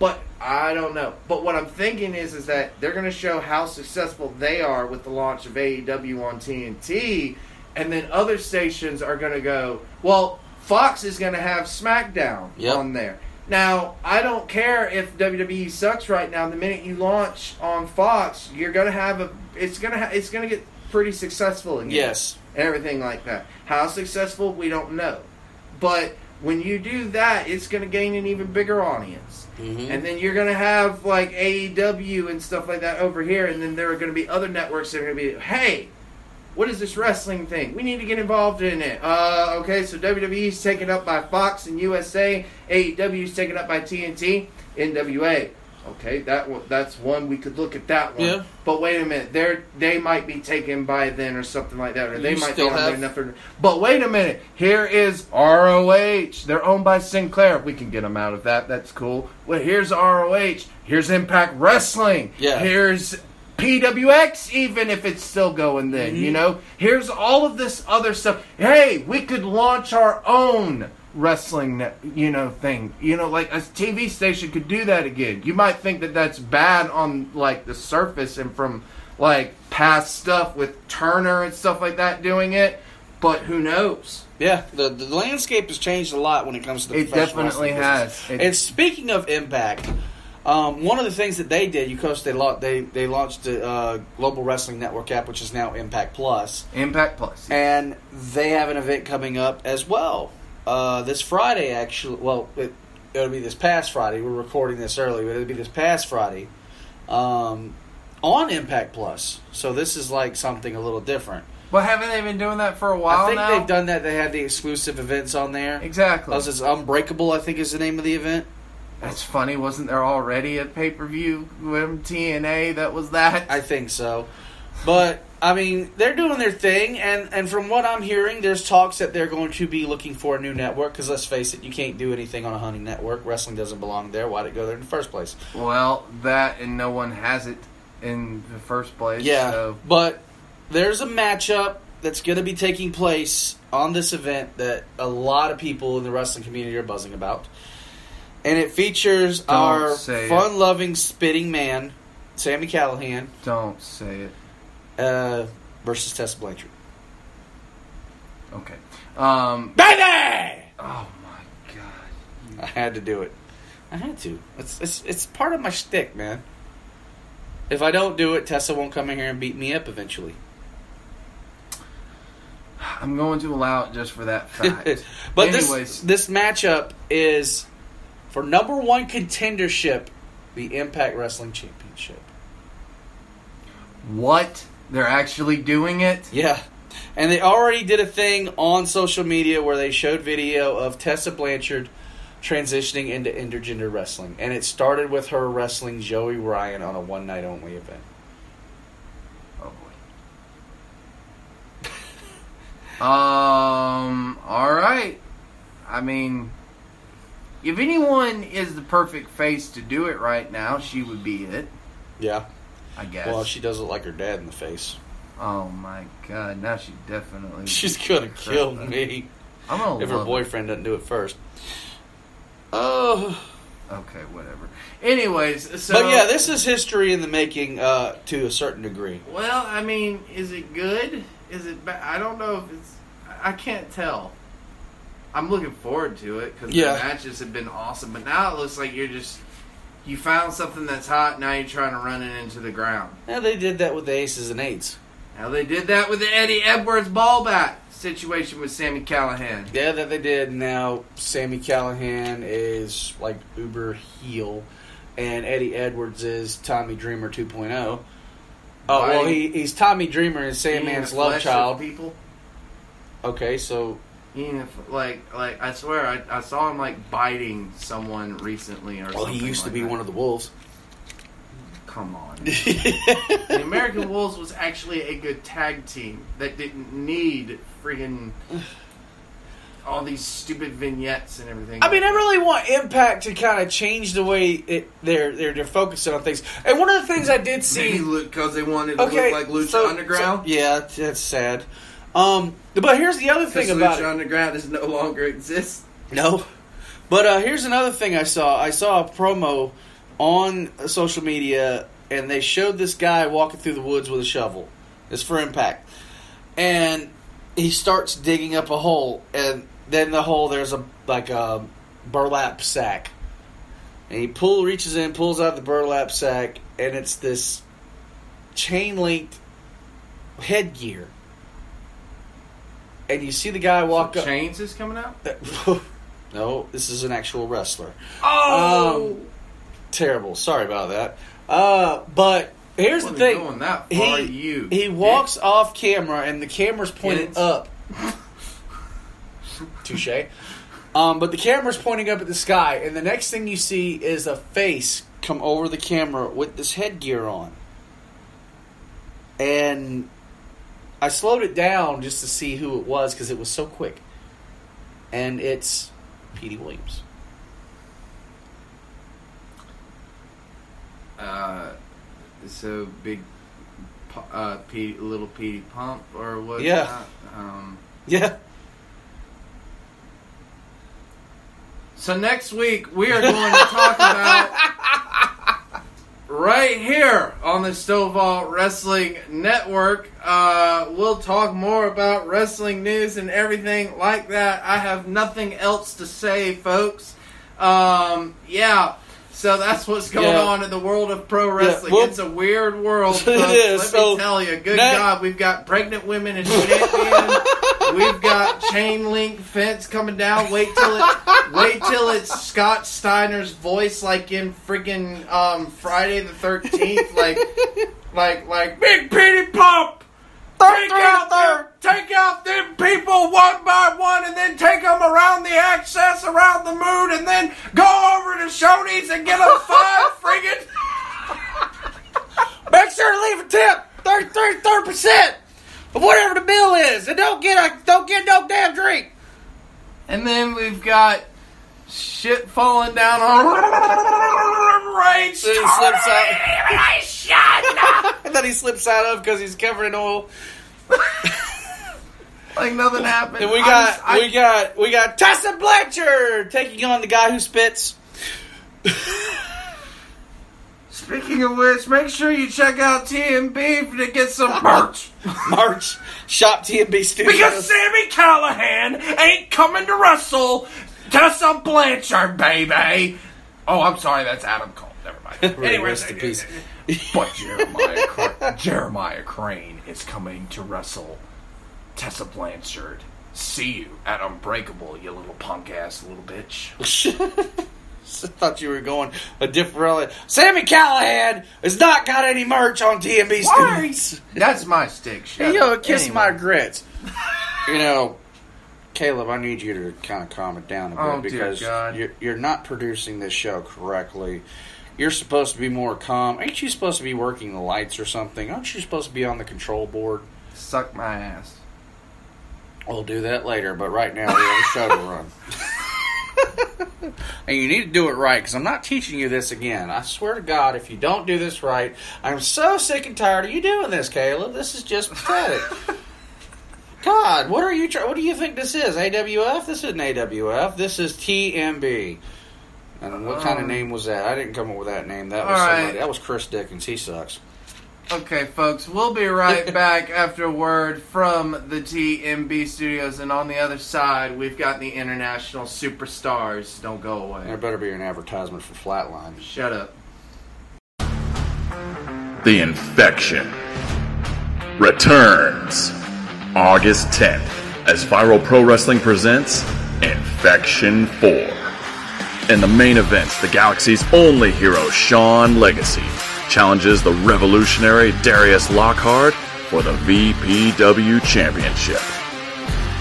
But I don't know. But what I'm thinking is is that they're going to show how successful they are with the launch of A E W on T N T, and then other stations are going to go, well, Fox is going to have SmackDown yep. on there. Now, I don't care if W W E sucks right now. The minute you launch on Fox, you're going to have a it's going to ha- it's going to get pretty successful again. Yes. And everything like that. How successful, we don't know. But when you do that, it's going to gain an even bigger audience. Mm-hmm. And then you're going to have, like, A E W and stuff like that over here. And then there are going to be other networks that are going to be, hey, what is this wrestling thing? We need to get involved in it. Uh, okay, so W W E's taken up by Fox and U S A. A E W's taken up by T N T. N W A. Okay, that one, that's one. We could look at that one. Yeah. But wait a minute. They're, they might be taken by then or something like that. Or they you might be have... nothing. But wait a minute. Here is R O H. They're owned by Sinclair. We can get them out of that. That's cool. Well, here's R O H. Here's Impact Wrestling. Yeah. Here's P W X, even if it's still going then. Mm-hmm. You know? Here's all of this other stuff. Hey, we could launch our own wrestling, you know, thing. You know, like, a T V station could do that again. You might think that that's bad on, like, the surface and from, like, past stuff with Turner and stuff like that doing it, but who knows? Yeah, the, the landscape has changed a lot when it comes to the professional wrestling business. It definitely has. It, and speaking of Impact, um, one of the things that they did, you coach, they, la- they, they launched the uh, Global Wrestling Network app, which is now Impact Plus. Impact Plus. Yes. And they have an event coming up as well. Uh, this Friday, actually, well, it, it'll be this past Friday. We're recording this early, but it'll be this past Friday um, on Impact Plus. So this is like something a little different. Well, haven't they been doing that for a while now? I think now? They've done that. They had the exclusive events on there. Exactly. Plus, it's Unbreakable, I think is the name of the event. That's funny. Wasn't there already a pay-per-view with T N A that was that? I think so. But... I mean, they're doing their thing, and, and from what I'm hearing, there's talks that they're going to be looking for a new network, because let's face it, you can't do anything on a hunting network. Wrestling doesn't belong there. Why'd it go there in the first place? Well, that and no one has it in the first place. Yeah, so. But there's a matchup that's going to be taking place on this event that a lot of people in the wrestling community are buzzing about. And it features Don't our fun-loving, spitting man, Sami Callihan. Don't say it. Uh, versus Tessa Blanchard. Okay. Um, Baby! Oh, my God. You... I had to do it. I had to. It's, it's, it's part of my shtick, man. If I don't do it, Tessa won't come in here and beat me up eventually. I'm going to allow it just for that fact. But anyways, this, this matchup is for number one contendership, the Impact Wrestling Championship. What? They're actually doing it? Yeah. And they already did a thing on social media where they showed video of Tessa Blanchard transitioning into intergender wrestling. And it started with her wrestling Joey Ryan on a one-night-only event. Um, alright. I mean, if anyone is the perfect face to do it right now, she would be it. Yeah. I guess. Well, she doesn't like her dad in the face. Oh my God, now she definitely... She's gonna kill me. I'm gonna if her boyfriend doesn't do it first. Oh. Okay, whatever. Anyways, so... But yeah, this is history in the making, uh, to a certain degree. Well, I mean, is it good? Is it bad? I don't know if it's... I can't tell. I'm looking forward to it because yeah. the matches have been awesome. But now it looks like you're just... You found something that's hot. Now you're trying to run it into the ground. Now they did that with the Aces and Eights. Now they did that with the Eddie Edwards ball bat situation with Sami Callihan. Yeah, that they did. Now Sami Callihan is like uber heel. And Eddie Edwards is Tommy Dreamer two point oh. Oh, well, he, he's Tommy Dreamer and Sandman's love child. People. Okay, so... If, like, like I swear, I, I saw him, like, biting someone recently or well, something Well, he used like to be that. One of the wolves. Come on. The American Wolves was actually a good tag team that didn't need friggin' all these stupid vignettes and everything. I like mean, that. I really want Impact to kind of change the way it, they're, they're they're focusing on things. And one of the things I did see... Because they wanted to okay, look like Lucha so, Underground? So, yeah, that's sad. Um, but here's the other thing about Lucha it. Underground is no longer exists. No. But uh, here's another thing I saw. I saw a promo on social media, and they showed this guy walking through the woods with a shovel. It's for Impact. And he starts digging up a hole, and... Then the hole, there's a like a burlap sack. And he pull, reaches in, pulls out the burlap sack, and it's this chain-linked headgear. And you see the guy walk so up. Chains is coming out? No, this is an actual wrestler. Oh! Um, terrible. Sorry about that. Uh, but here's what the thing. Going that far, he, you he walks dick. Off camera, and the camera's pointed Kids. Up. Touche. Um, but the camera's pointing up at the sky, and the next thing you see is a face come over the camera with this headgear on. And I slowed it down just to see who it was because it was so quick. And it's Petey Williams. Uh, so big, uh, P- little Petey Pump or what? Yeah. Um, yeah. So next week, we are going to talk about, right here on the Stovall Wrestling Network, uh, we'll talk more about wrestling news and everything like that. I have nothing else to say, folks. Um, yeah, so that's what's going yeah. on in the world of pro wrestling. Yeah, well, it's a weird world, folks. It is. Let so, me tell you, good next- God, we've got pregnant women and champions. We've got chain link fence coming down. Wait till it, wait till it's Scott Steiner's voice, like in freaking um, Friday the Thirteenth, like, like, like Big Petey Pump. Take out there, take out them people one by one, and then take them around the access, around the moon, and then go over to Shoney's and get them five friggin'. Make sure to leave a tip, thirty-three percent. But whatever the bill is, and don't get a, don't get no damn drink. And then we've got shit falling down on Rage. So he slips out. And then he slips out of because he's covered in oil. Like nothing happened. Then we got just, I, we got we got Tessa Blanchard taking on the guy who spits. Speaking of which, make sure you check out T M B to get some merch. Merch. Shop T M B Studios. Because Sami Callihan ain't coming to wrestle Tessa Blanchard, baby. Oh, I'm sorry. That's Adam Cole. Never mind. Anyway, rest in peace. But Jeremiah, Cr- Jeremiah Crane is coming to wrestle Tessa Blanchard. See you at Unbreakable, you little punk-ass little bitch. I thought you were going a different... Sami Callihan has not got any merch on T M B Studios. That's my stick. Hey, yo, kiss anyway. My grits. You know, Caleb, I need you to kind of calm it down a bit oh, because you're, you're not producing this show correctly. You're supposed to be more calm. Ain't you supposed to be working the lights or something? Aren't you supposed to be on the control board? Suck my ass. We'll do that later, but right now we have a show to run. And you need to do it right, because I'm not teaching you this again. I swear to God, if you don't do this right, I'm so sick and tired of you doing this, Caleb. This is just pathetic. God, what are you? What do you think this is? A W F? This isn't A W F. This is T M B. And what um, kind of name was that? I didn't come up with that name. That was somebody. Right. That was Chris Dickens. He sucks. Okay, folks, we'll be right back after a word from the T M B Studios, and on the other side, we've got the international superstars. Don't go away. There better be an advertisement for Flatline. Shut up. The Infection returns August tenth as Viral Pro Wrestling presents Infection four. In the main events, the Galaxy's only hero, Sean Legacy, challenges the revolutionary Darius Lockhart for the V P W Championship.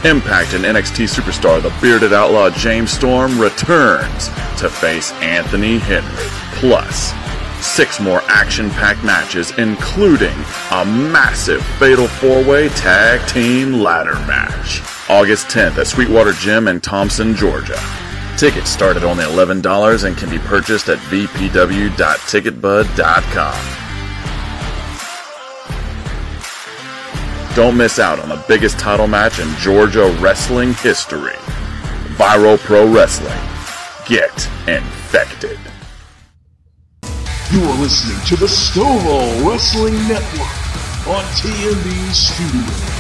Impact and N X T superstar the bearded outlaw James Storm returns to face Anthony Henry. Plus, six more action-packed matches, including a massive Fatal four-way Tag Team Ladder Match. August tenth at Sweetwater Gym in Thompson, Georgia. Tickets start at only eleven dollars and can be purchased at v p w dot ticketbud dot com. Don't miss out on the biggest title match in Georgia wrestling history. Viral Pro Wrestling. Get infected. You are listening to the Stovall Wrestling Network on T M B Studios.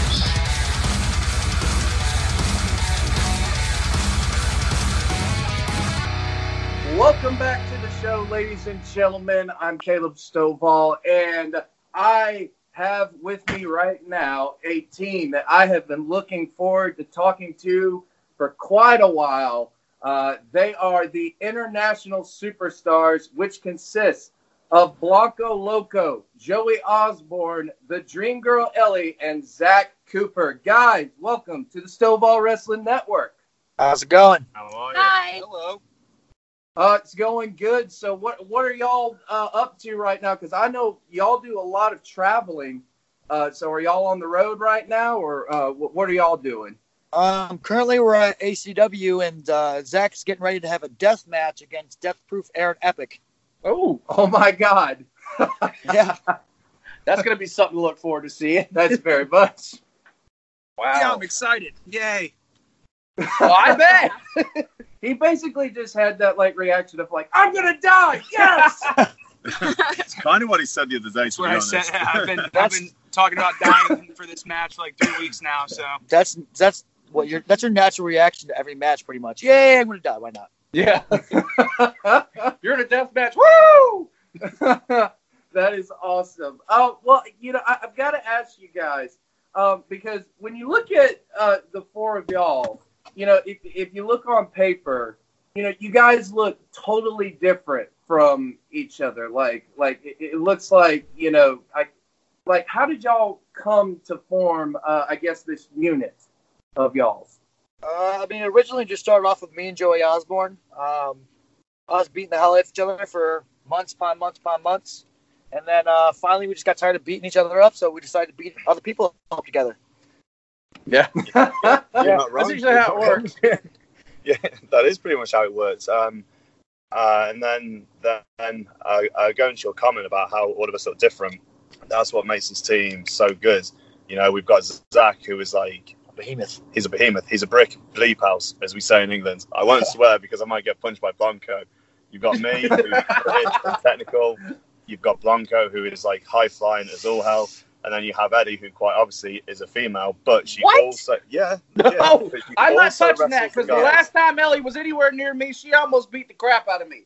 Welcome back to the show, ladies and gentlemen. I'm Caleb Stovall, and I have with me right now a team that I have been looking forward to talking to for quite a while. Uh, they are the International Superstars, which consists of Blanco Loco, Joey Osborne, the Dream Girl Ellie, and Zach Cooper. Guys, welcome to the Stovall Wrestling Network. How's it going? How are you? Hi. Hello. Uh, it's going good. So what what are y'all uh, up to right now? Because I know y'all do a lot of traveling. Uh, so are y'all on the road right now, or uh, what, what are y'all doing? Um, currently we're at A C W, and uh, Zach's getting ready to have a death match against Death Proof Aaron Epic. Oh, oh my God. Yeah. That's going to be something to look forward to seeing. That's very much. Wow. Yeah, I'm excited. Yay. Well, I bet. He basically just had that like reaction of like, I'm gonna die. Yes. It's kind of what he said the other day. To be honest. I said, I've been, I've been talking about dying for this match like two weeks now. So that's that's what your that's your natural reaction to every match, pretty much. Yeah, I'm gonna die. Why not? Yeah. You're in a death match. Woo! That is awesome. Oh well, you know, I, I've got to ask you guys um, because when you look at uh, the four of y'all. You know, if if you look on paper, you know, you guys look totally different from each other. Like, like it, it looks like, you know, I, like how did y'all come to form, uh, I guess, this unit of y'all's? Uh, I mean, originally just started off with me and Joey Osborne. Um, us beating the hell out of each other for months upon months upon months. And then uh, finally we just got tired of beating each other up, so we decided to beat other people up together. Yeah, yeah. yeah. That's usually how it works. Yeah, that is pretty much how it works. Um, uh, and then, then uh, uh, going to your comment about how all of us look different, that's what makes this team so good. You know, we've got Zach, who is like behemoth. He's a behemoth. He's a brick bleep house, as we say in England. I won't swear because I might get punched by Blanco. You've got me, who's and technical. You've got Blanco, who is like high flying as all hell. And then you have Eddie, who quite obviously is a female, but she what? also... Yeah. No, yeah, I'm not touching that, because the, the last time Ellie was anywhere near me, she almost beat the crap out of me.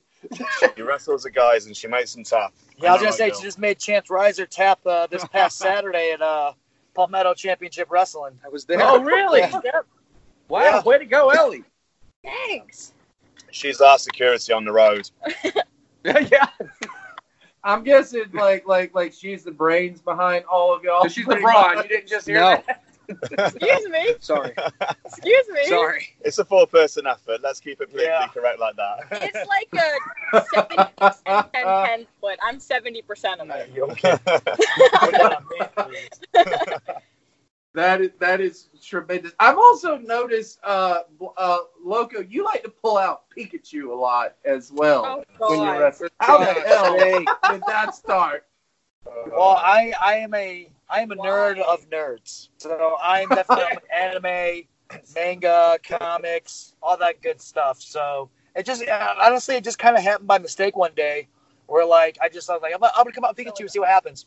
She wrestles the guys, and she makes them tap. Yeah, I was going to say, she just made Chance Riser tap uh, this past Saturday at uh, Palmetto Championship Wrestling. I was there. Oh, really? Yeah. Wow, yeah. Way to go, Ellie. Thanks. She's our security on the road. Yeah. I'm guessing, like, like, like she's the brains behind all of y'all. She's the brawn. You didn't just hear no. that. Excuse me. Sorry. Excuse me. Sorry. It's a four-person effort. Let's keep it politically yeah. correct like that. It's like a seventy percent ten ten foot. I'm seventy percent of it. You okay? That is that is tremendous. I've also noticed, uh, uh, Loco, you like to pull out Pikachu a lot as well. Oh, when you're wrestling. How the hell did that start? Well, I, I am a I am a Why? nerd of nerds, so I'm definitely anime, manga, comics, all that good stuff. So it just honestly, it just kind of happened by mistake one day, where like I just I was like I'm, I'm gonna come out with Pikachu and see what happens,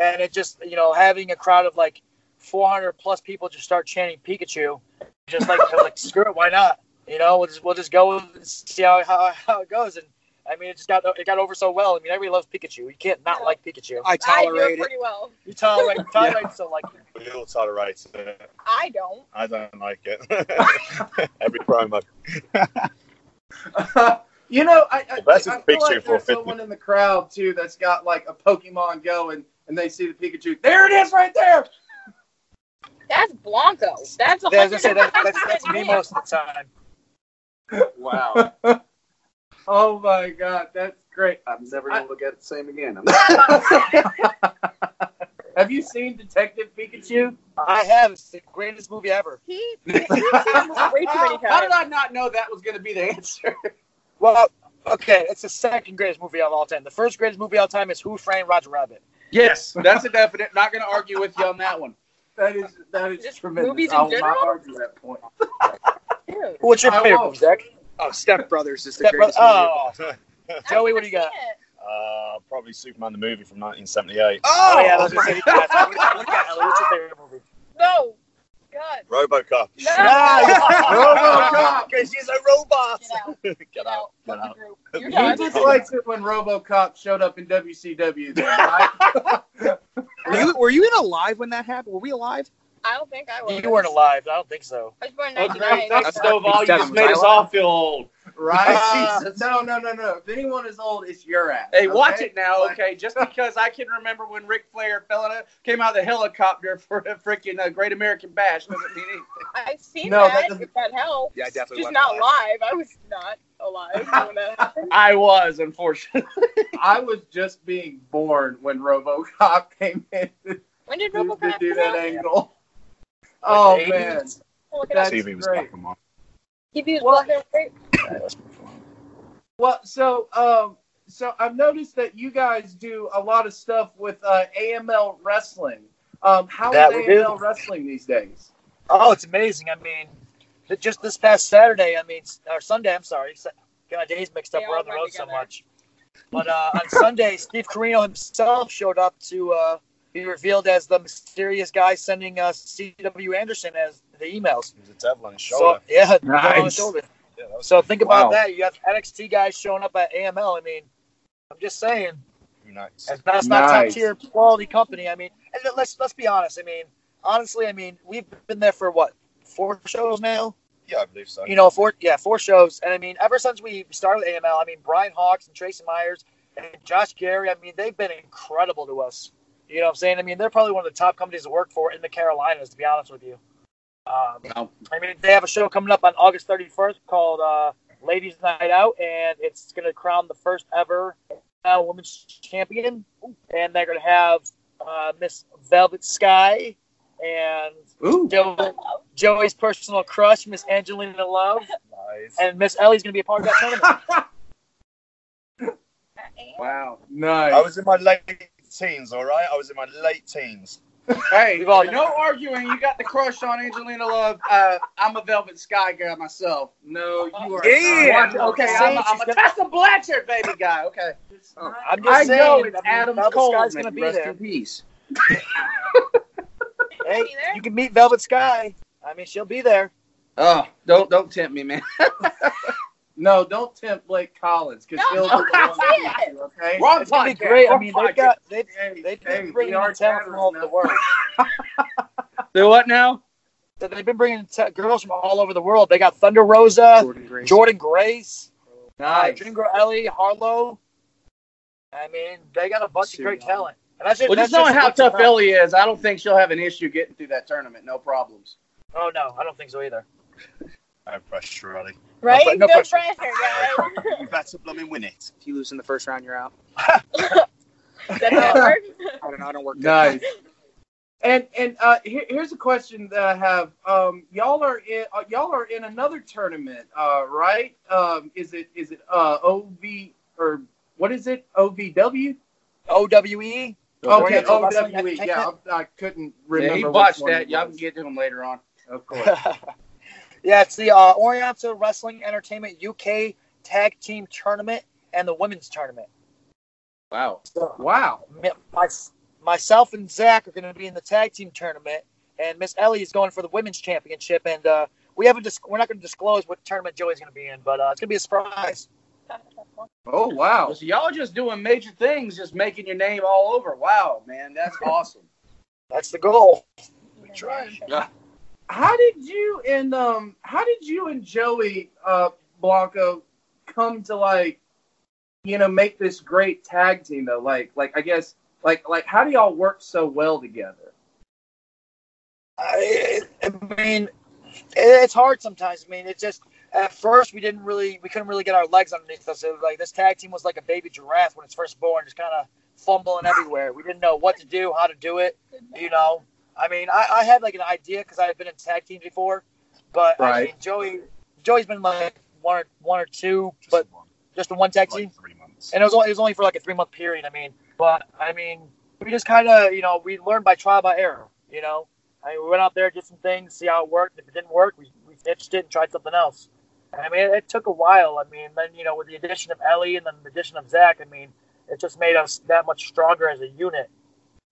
and it just you know having a crowd of like four hundred plus people just start chanting Pikachu, just like, like screw it, why not? You know, we'll just we'll just go and see how, how how it goes. And I mean, it just got it got over so well. I mean, everybody loves Pikachu. You can't not like Pikachu. I tolerate I do it pretty well. You tolerate, you tolerate, yeah. so like it. You'll tolerate it. I don't. I don't like it. Every promo. uh, you know, I I, well, I, I feel like there's someone in the crowd too that's got like a Pokemon Go, and, and they see the Pikachu. There it is, right there. That's Blanco. That's a yeah, I was gonna say, that, that's, that's me most of the time. Wow. Oh my God, that's great. I'm never going to look at the same again. Have you seen Detective Pikachu? I have. It's the greatest movie ever. He, he's seen it way too many times. How did I not know that was going to be the answer? Well, okay, it's the second greatest movie of all time. The first greatest movie of all time is Who Framed Roger Rabbit. Yes, that's a definite. Not going to argue with you on that one. That is that is Just tremendous. Movies in I will general? not argue that point. What's your favorite movie, Zach? Oh, Step Brothers is the Step greatest Bro- movie. Oh. Joey, what do you got? Uh, probably Superman the movie from nineteen seventy-eight. Oh, oh yeah, that's what you got, Ellie. What's your favorite movie? No. God. RoboCop. No. RoboCop. Because she's a robot. Get out. Get out. Get out. Get out. He just likes it when RoboCop showed up in W C W. Then, right? were, you, were you in alive when that happened? Were we alive? I don't think I was. You weren't alive. I don't think so. I was born in ninety-nine. That's Stovall. You just made us all feel old. Right? Uh, Jesus. No, no, no, no. If anyone is old, it's your ass. Hey, okay? Watch it now, okay? Just because I can remember when Ric Flair fell in a, came out of the helicopter for a freaking uh, Great American Bash doesn't mean anything. I've seen no, that, that if that helps. Yeah, I definitely She's not live. I was not alive when that happened. I was, unfortunately. I was just being born when RoboCop came in. When did RoboCop come out? To do that angle. Oh, like man. That's T V was great. T V was well, great. Well, so, um, so I've noticed that you guys do a lot of stuff with uh, A M L Wrestling. Um, how that is A M L do. Wrestling these days? Oh, it's amazing. I mean, just this past Saturday, I mean, or Sunday, I'm sorry. God, days mixed up. They We're on the road together. so much. But uh, on Sunday, Steve Corino himself showed up to uh, – He revealed as the mysterious guy sending uh, C W Anderson as the emails. He was a devil on his shoulder. So, yeah, nice. on his shoulder. Yeah, so think wow. about that. You have N X T guys showing up at A M L. I mean, I'm just saying. Nice. That's nice. Not top tier quality company. I mean, and let's let's be honest. I mean, honestly, I mean, we've been there for what four shows now. Yeah, I believe so. You know, four yeah four shows, and I mean, ever since we started A M L, I mean, Brian Hawks and Tracy Myers and Josh Gary. I mean, they've been incredible to us. You know what I'm saying? I mean, they're probably one of the top companies to work for in the Carolinas, to be honest with you. Um, no. I mean, they have a show coming up on August thirty-first called uh, Ladies Night Out, and it's going to crown the first ever uh, women's champion. And they're going to have uh, Miss Velvet Sky and Joe, Joey's personal crush, Miss Angelina Love. Nice. And Miss Ellie's going to be a part of that tournament. Wow. Nice. I was in my late... teens all right I was in my late teens Hey, we've all no arguing. You got the crush on Angelina Love. Uh, I'm a Velvet Sky guy myself. No, you are. Yeah. Not. Okay, See, I'm, a, I'm a Tessa Blanchard baby guy. Okay. Oh, I'm just I saying, know it's Adam Cole. Velvet Sky's going to be rest there. In peace. Hey, you can meet Velvet Sky. I mean, she'll be there. Oh, don't don't tempt me, man. No, don't tempt Blake Collins because no, he'll be okay. Wrong podcast. Great. I mean, they've got they they've been bringing talent from all over the world. Do what now? So they've been bringing t- girls from all over the world. They got Thunder Rosa, Jordan Grace, Jordan Grace, nice. uh, Dream Girl Ellie, Harlow. I mean, they got a bunch Shoot, of great talent. And that's just, well, that's just knowing just how tough enough. Ellie is, I don't think she'll have an issue getting through that tournament. No problems. Oh no, I don't think so either. I have pressure, Ellie. Right? No, no, no pressure, guys. You got to blooming win it. If you lose in the first round, you're out. That's hard. I don't know. I don't work. Nice. And and uh, here, here's a question that I have. Um, y'all are in uh, y'all are in another tournament, uh, right? Um, is it is it uh, O V or what is it? O V W? O W E. Okay, O W E. Yeah, I, I couldn't remember. Yeah, he watched that. Y'all can get to him later on. Of course. Yeah, it's the uh, Oriental Wrestling Entertainment U K Tag Team Tournament and the Women's Tournament. Wow. So, wow. My, myself and Zach are going to be in the Tag Team Tournament, and Miss Ellie is going for the Women's Championship. And uh, we haven't dis- we're not going to disclose what tournament Joey's going to be in, but uh, it's going to be a surprise. Oh, wow. So y'all just doing major things, just making your name all over. Wow, man, that's awesome. That's the goal. We tried. Yeah. How did you and um, how did you and Joey uh, Blanco come to like, you know, make this great tag team though? Like, like I guess, like, like how do y'all work so well together? I, I mean, it's hard sometimes. I mean, it's just at first we didn't really, we couldn't really get our legs underneath us. It was like this tag team was like a baby giraffe when it's first born, just kind of fumbling everywhere. We didn't know what to do, how to do it, you know. I mean, I, I had, like, an idea because I had been in tag teams before. But, right. I mean, Joey, Joey's been, like, one or, one or two, just but one. just in one tag like team. Three months. And it was, only, it was only for, like, a three-month period, I mean. But, I mean, we just kind of, you know, we learned by trial by error, you know. I mean, we went out there, did some things, see how it worked. If it didn't work, we, we ditched it and tried something else. I mean, it, it took a while. I mean, then, you know, with the addition of Ellie and then the addition of Zach, I mean, it just made us that much stronger as a unit.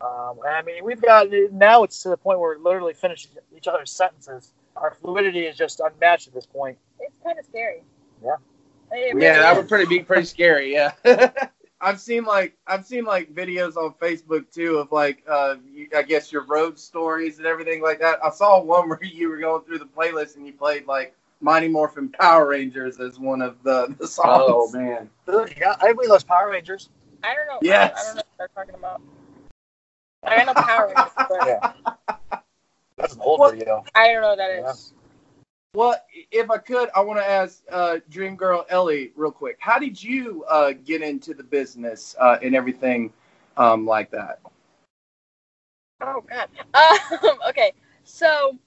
Um, and I mean, we've got now it's to the point where we're literally finishing each other's sentences. Our fluidity is just unmatched at this point. It's kind of scary. Yeah. It really yeah, is. That would pretty be pretty scary. Yeah. I've seen like I've seen like videos on Facebook too of like uh, you, I guess your road stories and everything like that. I saw one where you were going through the playlist and you played like Mighty Morphin Power Rangers as one of the, the songs. Oh man. Yeah, I we lost Power Rangers. I don't know. Yes. I, I don't know what they're talking about. I don't know Power Rangers. But... Yeah. That's an old well, video. I don't know what that yeah. is. Well, if I could, I want to ask uh, Dream Girl Ellie real quick. How did you uh, get into the business uh, and everything um, like that? Oh, God. Um, okay, so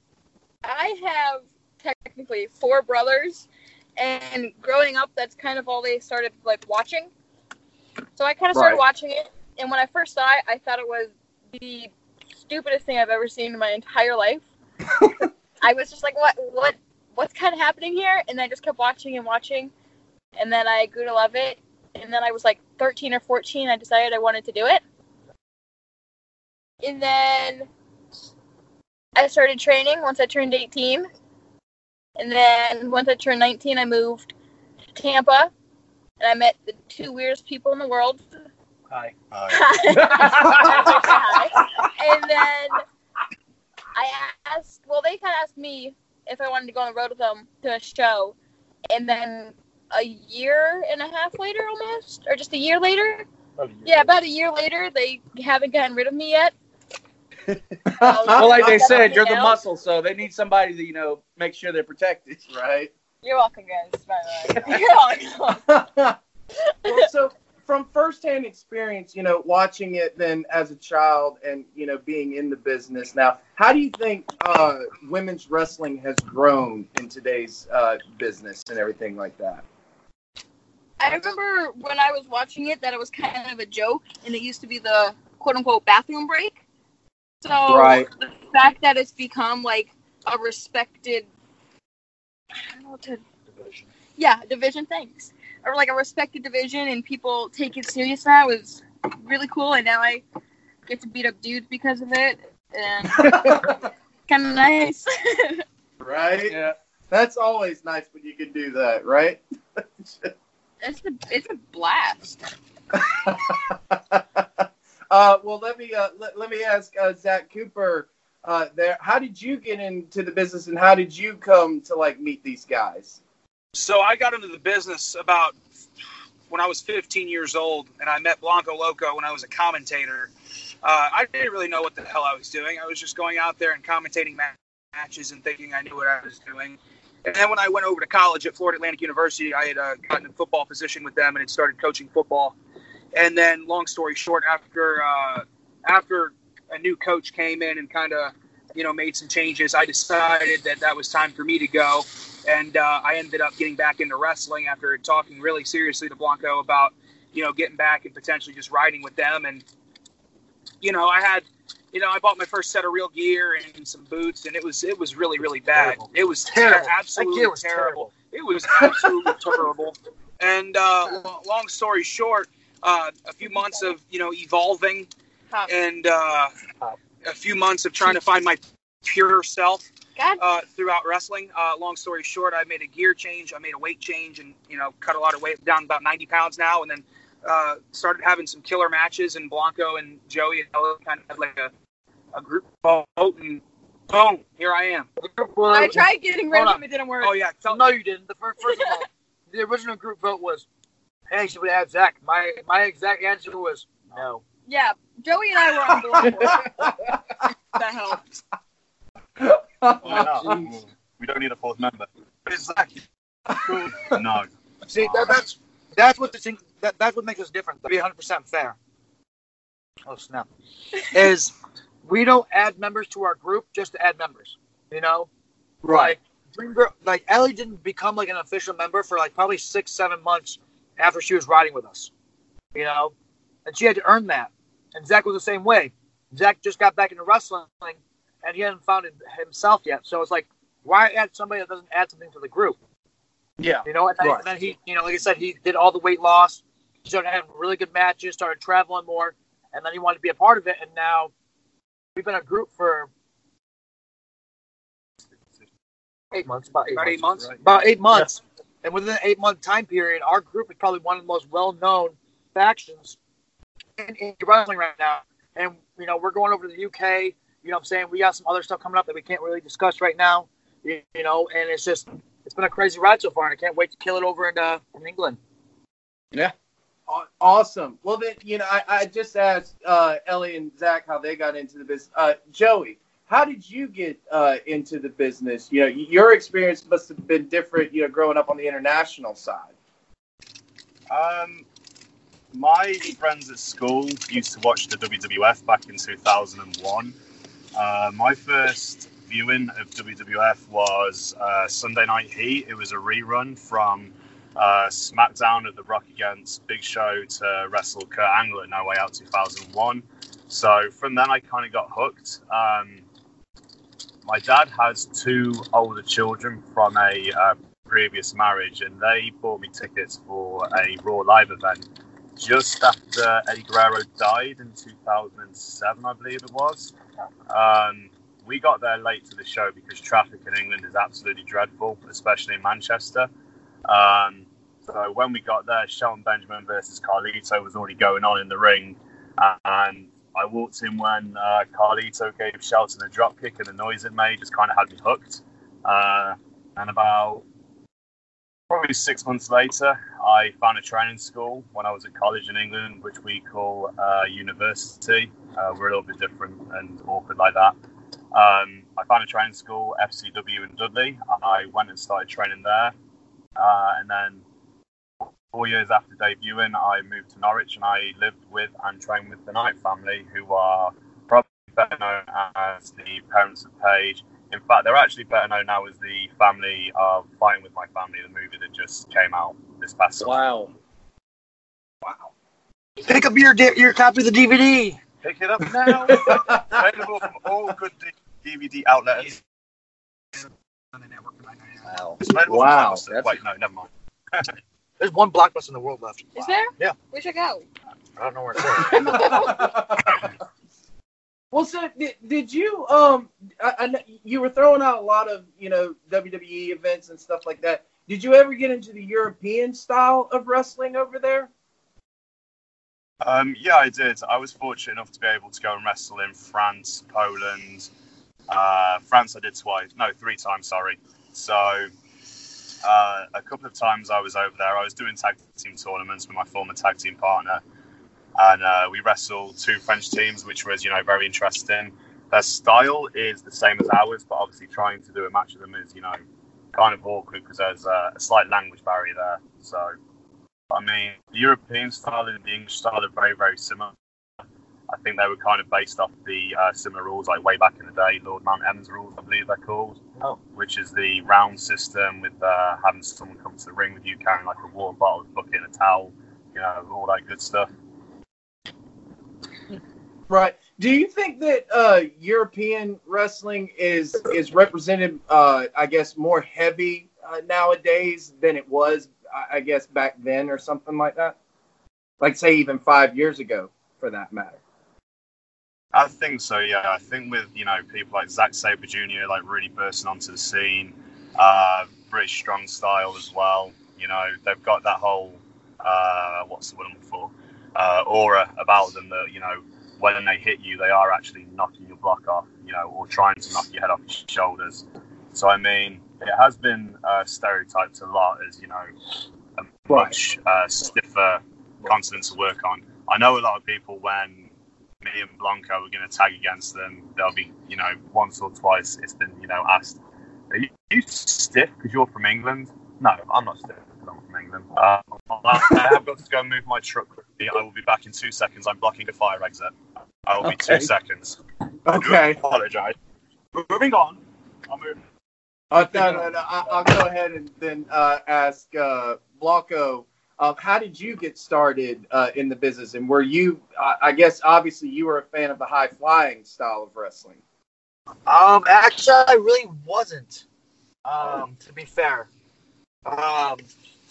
I have technically four brothers, and growing up, that's kind of all they started like watching. So I kind of started right. watching it, and when I first saw it, I thought it was the stupidest thing I've ever seen in my entire life. I was just like, what, what, what's kind of happening here? And I just kept watching and watching. And then I grew to love it. And then I was like thirteen or fourteen. I decided I wanted to do it. And then I started training once I turned eighteen. And then once I turned nineteen, I moved to Tampa. And I met the two weirdest people in the world. Hi. Hi. Hi. And then I asked, well, they kind of asked me if I wanted to go on the road with them to a show. And then a year and a half later almost, or just a year later. About a year yeah, later. about a year later, they haven't gotten rid of me yet. So well, like they said, you're the muscle, so they need somebody to, you know, make sure they're protected, right? You're welcome, guys. By the way. You're welcome. Well, so... From firsthand experience, you know, watching it then as a child and, you know, being in the business now, how do you think uh, women's wrestling has grown in today's uh, business and everything like that? I remember when I was watching it that it was kind of a joke, and it used to be the quote-unquote bathroom break. So right. the fact that it's become like a respected, I don't know what to, division. Yeah, division, thanks. Or like a respected division and people take it serious now is really cool. And now I get to beat up dudes because of it. And kind of nice. Right? Yeah. That's always nice when you can do that, right? It's a, it's a blast. uh, well, let me uh, let, let me ask uh, Zach Cooper uh, there. How did you get into the business, and how did you come to like meet these guys? So I got into the business about when I was fifteen years old, and I met Blanco Loco when I was a commentator. Uh, I didn't really know what the hell I was doing. I was just going out there and commentating matches and thinking I knew what I was doing. And then when I went over to college at Florida Atlantic University, I had uh, gotten a football position with them and had started coaching football. And then, long story short, after uh, after a new coach came in and kind of, you know, made some changes, I decided that that was time for me to go. And uh, I ended up getting back into wrestling after talking really seriously to Blanco about, you know, getting back and potentially just riding with them. And, you know, I had... You know, I bought my first set of real gear and some boots, and it was it was really, really bad. It was terrible. Absolutely terrible. terrible. It was absolutely terrible. And uh, long story short, uh, a few months of, you know, evolving and uh, a few months of trying to find my pure self uh, throughout wrestling. Uh, long story short, I made a gear change. I made a weight change and, you know, cut a lot of weight, down about ninety pounds now, and then uh, started having some killer matches, and Blanco and Joey and Ellie kind of had like a A group vote, and boom, here I am. I tried getting rid of him, it didn't work. Oh, yeah. Tell no, you didn't. The first, first of all, the original group vote was, hey, should we add Zach? My my exact answer was no. Yeah, Joey and I were on board. That helped. Oh, we don't need a fourth member. Exactly. No. See, that, that's that's what the that that's what makes us different. To be one hundred percent fair. Oh snap! Is we don't add members to our group just to add members, you know? Right. Like, Dream Girl, like, Ellie didn't become, like, an official member for, like, probably six, seven months after she was riding with us, you know? And she had to earn that. And Zach was the same way. Zach just got back into wrestling, and he hadn't found it himself yet. So it's like, why add somebody that doesn't add something to the group? Yeah. You know? And then, right. and then he, you know, like I said, he did all the weight loss. He started having really good matches, started traveling more, and then he wanted to be a part of it, and now... We've been a group for eight months, about eight, about eight months, months right? about eight months. Yeah. And within an eight month time period, our group is probably one of the most well known factions in, in wrestling right now. And, you know, we're going over to the U K, you know what I'm saying? We got some other stuff coming up that we can't really discuss right now, you, you know, and it's just, it's been a crazy ride so far. And I can't wait to kill it over in, uh, in England. Yeah. Awesome. Well, then, you know, I, I just asked uh, Ellie and Zach how they got into the business. Uh, Joey, how did you get uh, into the business? You know, your experience must have been different, you know, growing up on the international side. Um, my friends at school used to watch the W W F back in two thousand one. Uh, my first viewing of W W F was uh, Sunday Night Heat. It was a rerun from... Uh, SmackDown at The Rock against Big Show to wrestle Kurt Angle at No Way Out two thousand one. So from then I kind of got hooked. Um, my dad has two older children from a uh, previous marriage, and they bought me tickets for a Raw Live event just after Eddie Guerrero died in two thousand seven, I believe it was. Um, we got there late to the show because traffic in England is absolutely dreadful, especially in Manchester. Um, so when we got there, Shelton Benjamin versus Carlito was already going on in the ring, and I walked in when uh, Carlito gave Shelton a dropkick, and the noise it made just kind of had me hooked. Uh, and about probably six months later, I found a training school when I was at college in England, which we call uh, university. Uh, we're a little bit different and awkward like that. Um, I found a training school, F C W in Dudley. I went and started training there. Uh, and then four years after debuting, I moved to Norwich, and I lived with and trained with the Knight family, who are probably better known as the parents of Paige. In fact, they're actually better known now as the family of Fighting With My Family, the movie that just came out this past summer. Wow. Wow. Pick up your, your copy of the D V D. Pick it up now. Available from all good D V D outlets. On the network right now. Wow. Wow. That's Wait, a... no, never mind. There's one Blockbuster in the world left. Is there? Yeah. We should go. I don't know where to go. Well, so did, did you, um, I, I know you were throwing out a lot of, you know, W W E events and stuff like that. Did you ever get into the European style of wrestling over there? Um, yeah, I did. I was fortunate enough to be able to go and wrestle in France, Poland. Uh, France I did twice. No, three times, sorry. So uh, a couple of times I was over there. I was doing tag team tournaments with my former tag team partner. And uh, we wrestled two French teams, which was, you know, very interesting. Their style is the same as ours, but obviously trying to do a match with them is, you know, kind of awkward because there's uh, a slight language barrier there. So, I mean, the European style and the English style are very, very similar. I think they were kind of based off the uh, similar rules, like way back in the day, Lord Mount Evans rules, I believe they're called, oh. which is the round system with uh, having someone come to the ring with you carrying like a water bottle, bucket, and a towel, you know, all that good stuff. Right. Do you think that uh, European wrestling is is represented, uh, I guess, more heavy uh, nowadays than it was, I guess, back then or something like that? Like, say, even five years ago, for that matter. I think so, yeah. I think with, you know, people like Zack Sabre Junior, like, really bursting onto the scene, uh, British strong style as well, you know, they've got that whole, uh, what's the word I'm looking for, uh, aura about them that, you know, when they hit you, they are actually knocking your block off, you know, or trying to knock your head off your shoulders. So, I mean, it has been uh, stereotyped a lot as, you know, a much uh, stiffer continent to work on. I know a lot of people, when me and Blanco were going to tag against them, they'll be, you know, once or twice it's been, you know, asked, are you, are you stiff because you're from England? No, I'm not stiff. I'm from England. Uh, I have got to go and move my truck. I will be back in two seconds. I'm blocking the fire exit. I will okay. be two seconds. Okay. I apologize. Moving on. I'll move. Uh, no, no, no. I'll go ahead and then uh, ask uh, Blanco, uh, how did you get started uh, in the business? And were you, uh, I guess, obviously you were a fan of the high-flying style of wrestling. Um, actually, I really wasn't, um, to be fair. Um...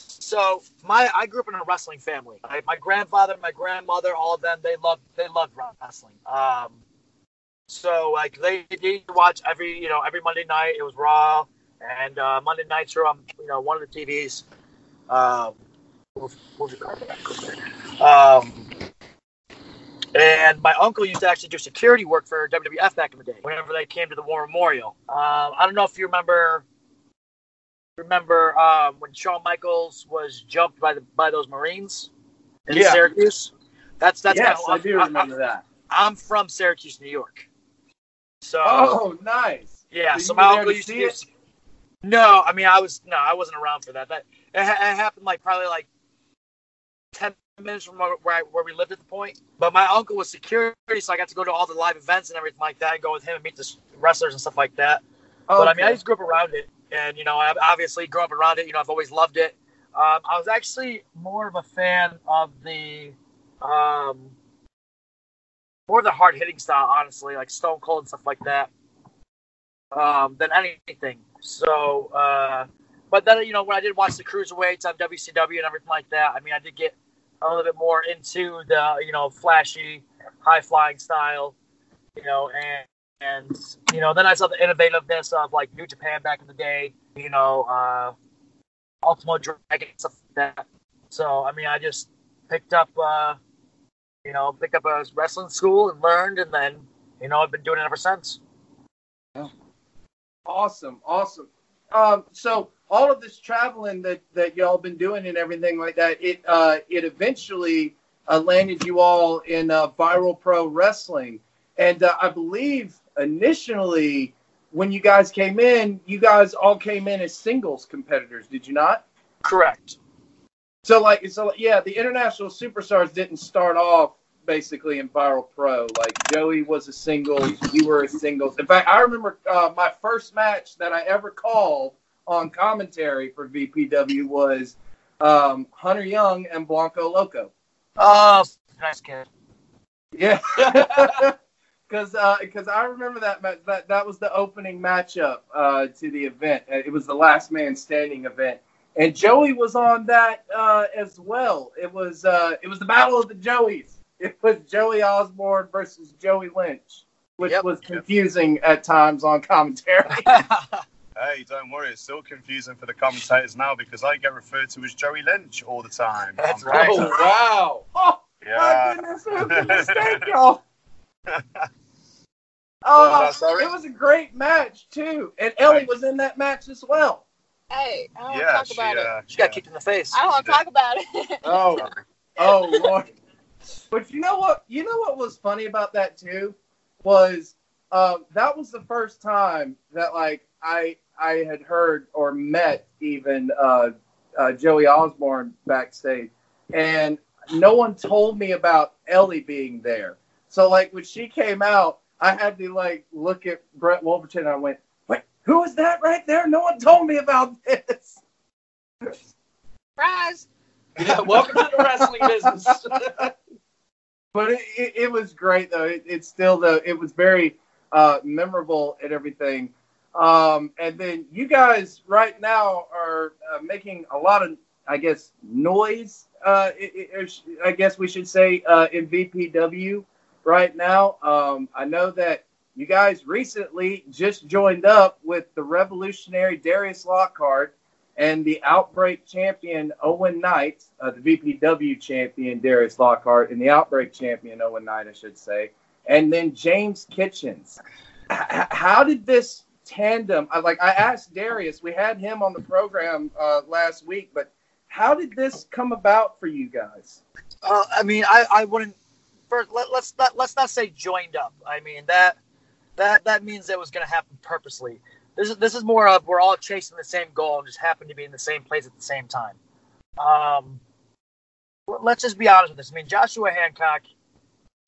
So my I grew up in a wrestling family. I, my grandfather, my grandmother, all of them, they loved they loved wrestling. Um, so like they did watch every you know every Monday night. It was Raw and uh, Monday nights were on you know one of the T Vs. Um, um, and my uncle used to actually do security work for W W F back in the day. Whenever they came to the War Memorial, uh, I don't know if you remember. Remember uh, when Shawn Michaels was jumped by the by those Marines in yeah. Syracuse? That's that's yes, kind of, I do I, remember I, that. I'm from Syracuse, New York. So oh, nice. Yeah. So my uncle used to. Do, no, I mean I was no, I wasn't around for that. That it, it happened like probably like ten minutes from where I, where we lived at the point. But my uncle was security, so I got to go to all the live events and everything like that, and go with him and meet the wrestlers and stuff like that. Oh, but okay. I mean, I just grew up around it. And, you know, I've obviously grown up around it. You know, I've always loved it. Um, I was actually more of a fan of the, um, more of the hard-hitting style, honestly, like Stone Cold and stuff like that, um, than anything. So, uh, but then, you know, when I did watch the Cruiserweights on W C W and everything like that, I mean, I did get a little bit more into the, you know, flashy, high-flying style, you know, and, And, you know, then I saw the innovativeness of, like, New Japan back in the day, you know, uh, Ultimo Dragon, stuff like that. So, I mean, I just picked up, uh, you know, picked up a wrestling school and learned, and then, you know, I've been doing it ever since. Awesome, awesome. Um, so, all of this traveling that, that y'all been doing and everything like that, it, uh, it eventually uh, landed you all in uh, Viral Pro Wrestling. And uh, I believe initially when you guys came in, you guys all came in as singles competitors, did you not? Correct. So, like, so yeah, the international superstars didn't start off basically in Viral Pro. Like, Joey was a single, you were a singles. In fact, I remember uh, my first match that I ever called on commentary for V P W was um, Hunter Young and Blanco Loco. Oh, nice kid. Yeah, because uh, because I remember that match. That that was the opening matchup uh, to the event. It was the last man standing event, and Joey was on that uh, as well. It was uh, it was the battle of the Joeys. It was Joey Osborne versus Joey Lynch, which yep. was confusing yep. at times on commentary. Hey, don't worry. It's still confusing for the commentators now because I get referred to as Joey Lynch all the time. That's right. Oh, wow. Oh, yeah. My goodness. Who can mistake y'all? Oh, well, it was a great match, too. And Ellie right. was in that match as well. Hey, I don't yeah, want to talk she, about uh, it. She yeah. got kicked in the face. I don't want to talk about it. Oh, oh, Lord. But you know what? You know what was funny about that, too, was uh, that was the first time that, like, I I had heard or met even uh, uh, Joey Osborne backstage, and no one told me about Ellie being there. So, like, when she came out, I had to, like, look at Brett Wolverton, and I went, wait, who is that right there? No one told me about this. Surprise! Yeah, welcome to the wrestling business. But it, it, it was great, though. It, it's still, though, it was very uh, memorable and everything. Um, and then you guys right now are uh, making a lot of, I guess, noise, uh, it, it, I guess we should say, uh, in V P W right now. Um, I know that you guys recently just joined up with the revolutionary Darius Lockhart and the Outbreak champion Owen Knight, uh, the V P W champion Darius Lockhart and the Outbreak champion Owen Knight, I should say, and then James Kitchens. H- how did this... tandem I like I asked Darius, we had him on the program uh last week, but how did this come about for you guys? uh I mean I I wouldn't first let, let's not let's not say joined up. I mean that that that means it was going to happen purposely. This is this is more of we're all chasing the same goal and just happen to be in the same place at the same time. Um let's just be honest with this. I mean, Joshua Hancock,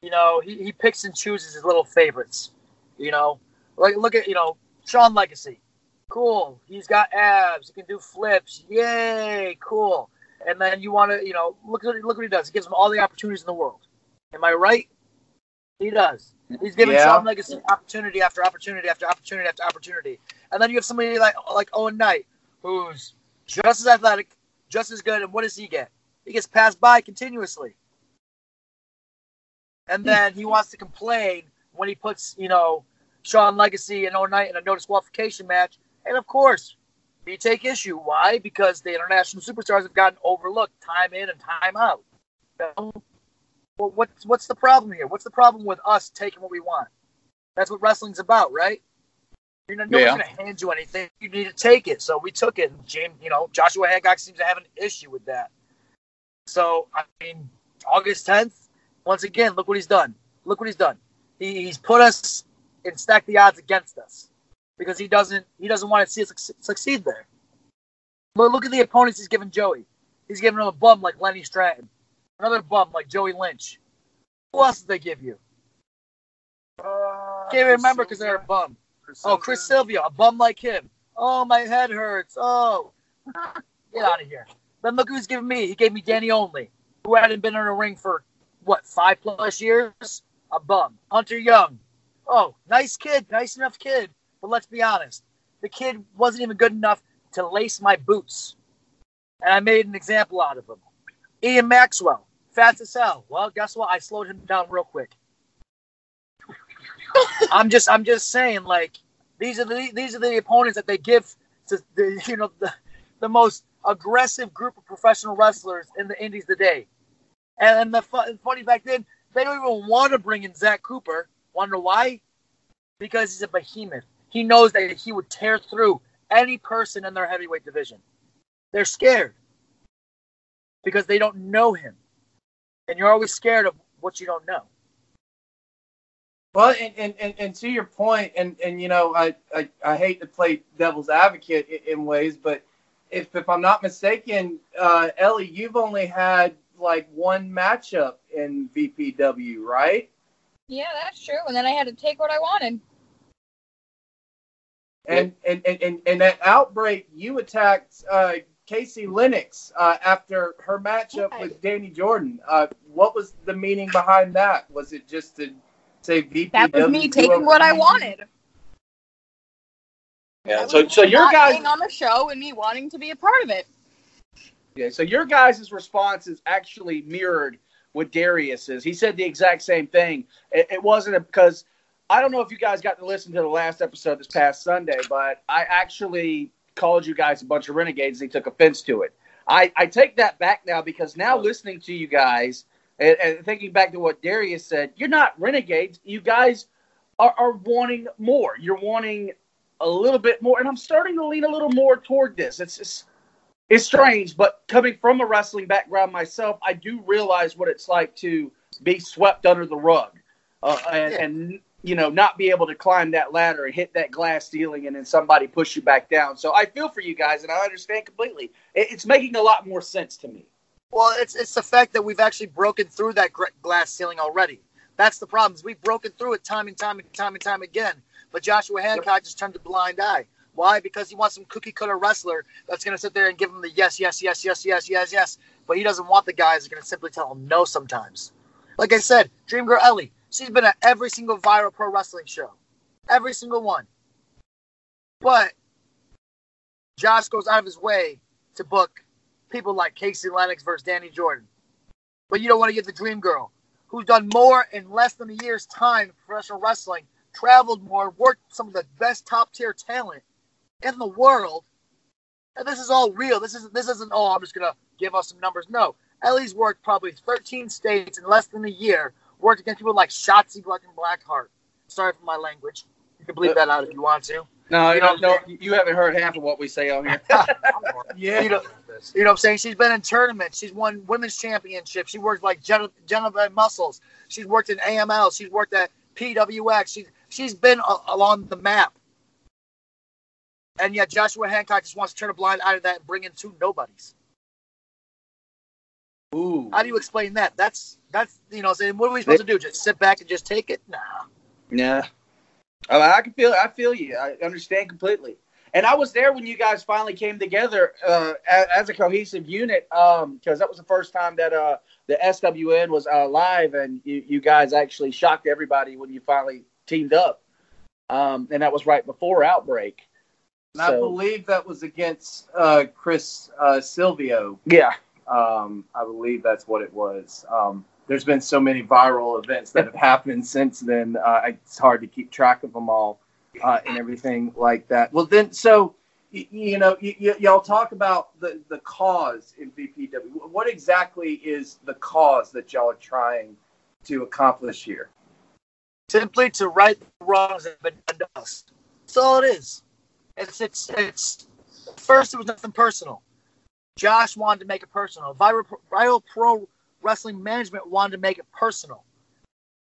you know, he, he picks and chooses his little favorites, you know, like look at, you know, Sean Legacy, cool. He's got abs. He can do flips. Yay, cool. And then you want to, you know, look at look what he does. He gives him all the opportunities in the world. Am I right? He does. He's giving yeah. Sean Legacy opportunity after opportunity after opportunity after opportunity. And then you have somebody like like Owen Knight, who's just as athletic, just as good. And what does he get? He gets passed by continuously. And then he wants to complain when he puts, you know, Sean Legacy and Owen Knight in a no disqualification match. And, of course, we take issue. Why? Because the international superstars have gotten overlooked time in and time out. So, well, what's, what's the problem here? What's the problem with us taking what we want? That's what wrestling's about, right? You're not, yeah. No one's going to hand you anything. You need to take it. So we took it. And James, you know, Joshua Hancock seems to have an issue with that. So, I mean, August tenth, once again, look what he's done. Look what he's done. He, he's put us... and stack the odds against us because he doesn't he doesn't want to see us succeed there. But look at the opponents he's given Joey. He's giving him a bum like Lenny Stratton, another bum like Joey Lynch. Who else did they give you? Uh, Can't remember because they're a bum. Chris oh, Chris Sylvia, a bum like him. Oh, my head hurts. Oh, get out of here. Then look who's giving me. He gave me Danny Only, who hadn't been in a ring for what five plus years. A bum. Hunter Young. Oh, nice kid, nice enough kid. But let's be honest, the kid wasn't even good enough to lace my boots. And I made an example out of him. Ian Maxwell, fast as hell. Well, guess what? I slowed him down real quick. I'm just I'm just saying, like, these are the these are the opponents that they give to the, you know, the, the most aggressive group of professional wrestlers in the indies today. And, and the fu- funny fact is, they don't even want to bring in Zach Cooper. Wonder why? Because he's a behemoth. He knows that he would tear through any person in their heavyweight division. They're scared because they don't know him. And you're always scared of what you don't know. Well, and, and, and, and to your point, and, and you know, I, I, I hate to play devil's advocate in, in ways, but if, if I'm not mistaken, uh, Ellie, you've only had like one matchup in V P W, right? Yeah, that's true. And then I had to take what I wanted. And and and, and, and that Outbreak, you attacked uh, Casey Lennox uh, after her matchup okay. with Danny Jordan. Uh, what was the meaning behind that? Was it just to say V P W? That was me taking what I wanted. Yeah, so so your guys being on the show and me wanting to be a part of it. Yeah, so your guys' response is actually mirrored with Darius's. He said the exact same thing. It, it wasn't a, because I don't know if you guys got to listen to the last episode this past Sunday, but I actually called you guys a bunch of renegades and they took offense to it. I, I take that back now because now listening to you guys and, and thinking back to what Darius said, you're not renegades. You guys are, are wanting more. You're wanting a little bit more. And I'm starting to lean a little more toward this. It's just, it's strange, but coming from a wrestling background myself, I do realize what it's like to be swept under the rug uh, and, yeah. and, you know, not be able to climb that ladder and hit that glass ceiling and then somebody push you back down. So I feel for you guys, and I understand completely. It, it's making a lot more sense to me. Well, it's it's the fact that we've actually broken through that gr- glass ceiling already. That's the problem. We've broken through it time and time and time and time again. But Joshua Hancock just turned a blind eye. Why? Because he wants some cookie-cutter wrestler that's going to sit there and give him the yes, yes, yes, yes, yes, yes, yes. But he doesn't want the guys that are going to simply tell him no sometimes. Like I said, Dream Girl Ellie, she's been at every single Viral Pro Wrestling show. Every single one. But Josh goes out of his way to book people like Casey Lennox versus Danny Jordan. But you don't want to get the Dream Girl, who's done more in less than a year's time in professional wrestling, traveled more, worked some of the best top-tier talent in the world, and this is all real. This isn't, this isn't, oh, I'm just going to give us some numbers. No. Ellie's worked probably thirteen states in less than a year, worked against people like Shotzi Blackheart. Sorry for my language. You can bleep that out if you want to. No, you, know, no, you haven't heard half of what we say on here. yeah. you, know, you know what I'm saying? She's been in tournaments. She's won women's championships. She worked like Gen- Geneva Muscles. She's worked in A M L. She's worked at P W X. She, she's been a- along the map. And yet Joshua Hancock just wants to turn a blind eye to that and bring in two nobodies. Ooh. How do you explain that? That's, that's you know, saying, what are we supposed it, to do? Just sit back and just take it? Nah. Nah. I, mean, I can feel I feel you. I understand completely. And I was there when you guys finally came together uh, as, as a cohesive unit because um, that was the first time that uh, the S W N was uh, live and you, you guys actually shocked everybody when you finally teamed up. Um, and that was right before Outbreak. And so, I believe that was against uh, Chris uh, Silvio. Yeah. Um, I believe that's what it was. Um, there's been so many viral events that have happened since then. Uh, it's hard to keep track of them all uh, and everything like that. Well, then, so, y- you know, y- y- y'all talk about the, the cause in V P W. What exactly is the cause that y'all are trying to accomplish here? Simply to right the wrongs that have been done to us. That's all it is. It's, it's, it's, first, it was nothing personal. Josh wanted to make it personal. Viral, Viral Pro Wrestling Management wanted to make it personal.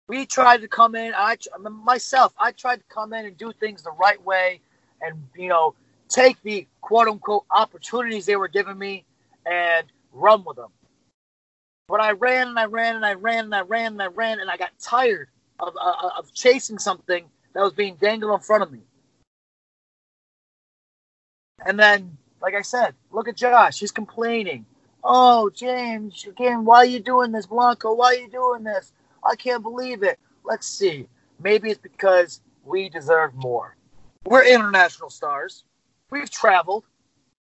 We tried to come in, I, myself, I tried to come in and do things the right way and, you know, take the quote unquote opportunities they were giving me and run with them. But I ran and I ran and I ran and I ran and I ran and I got tired of, uh, of chasing something that was being dangled in front of me. And then, like I said, look at Josh. He's complaining. Oh, James, again, why are you doing this, Blanco? Why are you doing this? I can't believe it. Let's see. Maybe it's because we deserve more. We're international stars. We've traveled.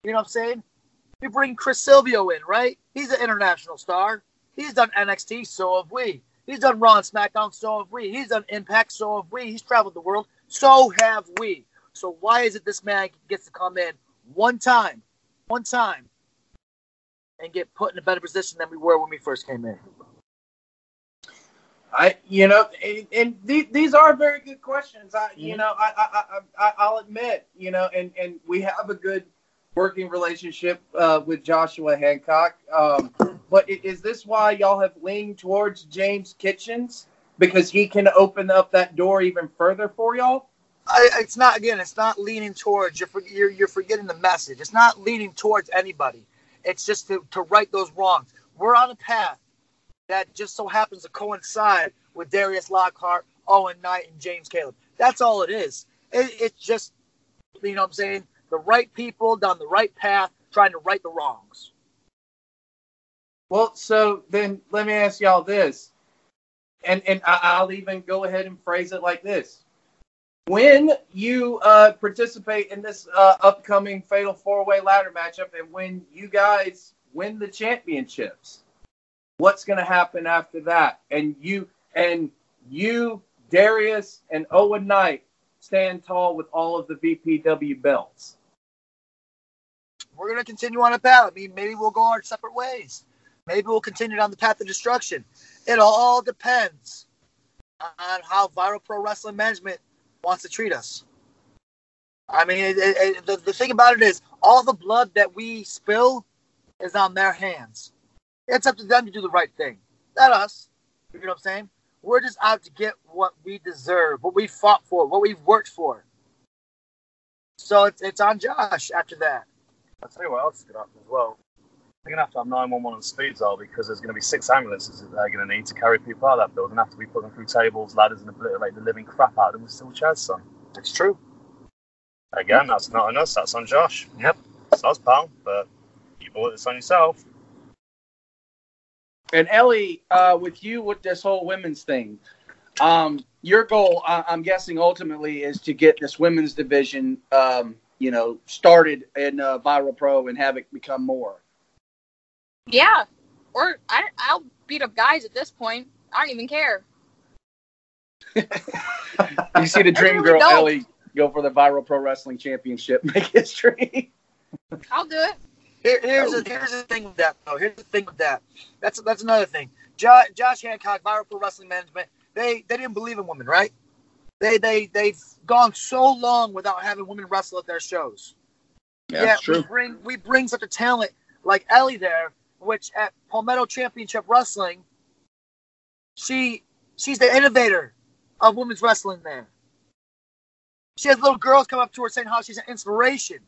You know what I'm saying? You bring Chris Silvio in, right? He's an international star. He's done N X T, so have we. He's done Raw and SmackDown, so have we. He's done Impact, so have we. He's traveled the world, so have we. So why is it this man gets to come in one time, one time, and get put in a better position than we were when we first came in? I, you know, and, and these, these are very good questions. I, mm-hmm. you know, I, I, I, I'll admit, you know, and, and we have a good working relationship uh, with Joshua Hancock. Um, but is this why y'all have leaned towards James Kitchens? Because he can open up that door even further for y'all? I, it's not, again, it's not leaning towards, you're, you're, you're forgetting the message. It's not leaning towards anybody. It's just to, to right those wrongs. We're on a path that just so happens to coincide with Darius Lockhart, Owen Knight, and James Caleb. That's all it is. It, it's just, you know what I'm saying, the right people down the right path trying to right the wrongs. Well, so then let me ask y'all this, and and I'll even go ahead and phrase it like this. When you uh, participate in this uh, upcoming Fatal Four-Way Ladder matchup and when you guys win the championships, what's going to happen after that? And you, and you, Darius, and Owen Knight stand tall with all of the V P W belts. We're going to continue on a path. I mean, maybe we'll go our separate ways. Maybe we'll continue down the path of destruction. It all depends on how Viral Pro Wrestling Management wants to treat us. I mean, it, it, the, the thing about it is, all the blood that we spill is on their hands. It's up to them to do the right thing, not us. You know what I'm saying? We're just out to get what we deserve, what we fought for, what we've worked for. So it's it's on Josh after that. I'll tell you what else is going to happen as well. They're going to have to have nine one one on speed dial because there's going to be six ambulances that they're going to need to carry people out of that building after we put them through tables, ladders, and obliterate the living crap out of them with still Chaz, son. It's true. Again, that's not on us, that's on Josh. Yep. It's us, pal, but you bought this on yourself. And Ellie, uh, with you with this whole women's thing, um, your goal, I- I'm guessing, ultimately is to get this women's division, um, you know, started in uh, Viral Pro and have it become more. Yeah, or I, I'll beat up guys at this point. I don't even care. You see the Dream Girl don't. Ellie go for the Viral Pro Wrestling Championship, make history. I'll do it. Here, here's the here's the thing with that though. Here's the thing with that. That's that's another thing. Jo- Josh Hancock, Viral Pro Wrestling Management. They they didn't believe in women, right? They they they've gone so long without having women wrestle at their shows. Yeah, yeah true. We bring we bring such a talent like Ellie there. Which at Palmetto Championship Wrestling, she she's the innovator of women's wrestling there. She has little girls come up to her saying how she's an inspiration.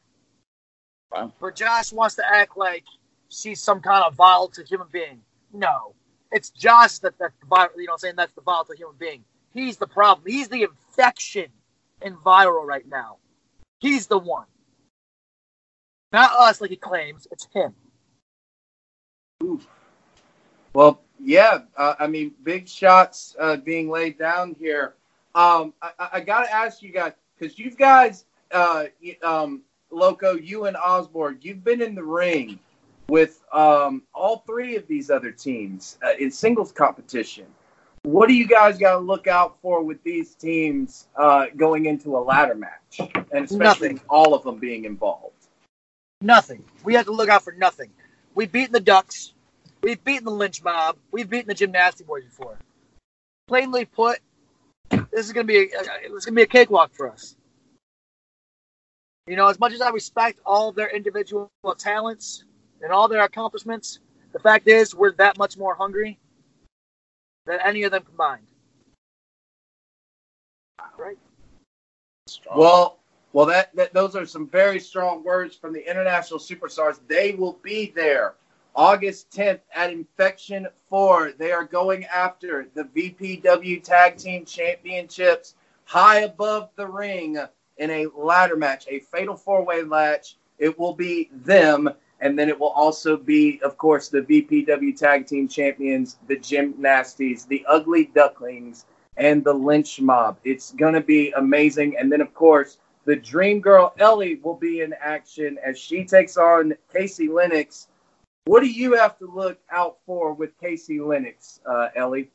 Wow. But Josh wants to act like she's some kind of volatile human being. No. It's Josh that, that's the viral, you know what I'm saying? That's the volatile human being. He's the problem. He's the infection in Viral right now. He's the one. Not us like he claims. It's him. Ooh. Well, yeah, uh, I mean, big shots uh, being laid down here. Um, I, I got to ask you guys, because you guys, uh, um, Loco, you and Osborne, you've been in the ring with um, all three of these other teams uh, in singles competition. What do you guys got to look out for with these teams uh, going into a ladder match, and especially nothing. All of them being involved? Nothing. We have to look out for nothing. We've beaten the Ducks. We've beaten the Lynch Mob. We've beaten the Gymnastic Boys before. Plainly put, this is gonna be a, it's gonna be a cakewalk for us. You know, as much as I respect all their individual talents and all their accomplishments, the fact is we're that much more hungry than any of them combined. Right? Strong. Well. Well, that, that those are some very strong words from the International Superstars. They will be there August tenth at Infection four. They are going after the V P W Tag Team Championships high above the ring in a ladder match, a fatal four-way match. It will be them, and then it will also be, of course, the V P W Tag Team Champions, the Gymnasties, the Ugly Ducklings, and the Lynch Mob. It's going to be amazing. And then, of course, the Dream Girl Ellie will be in action as she takes on Casey Lennox. What do you have to look out for with Casey Lennox, uh, Ellie?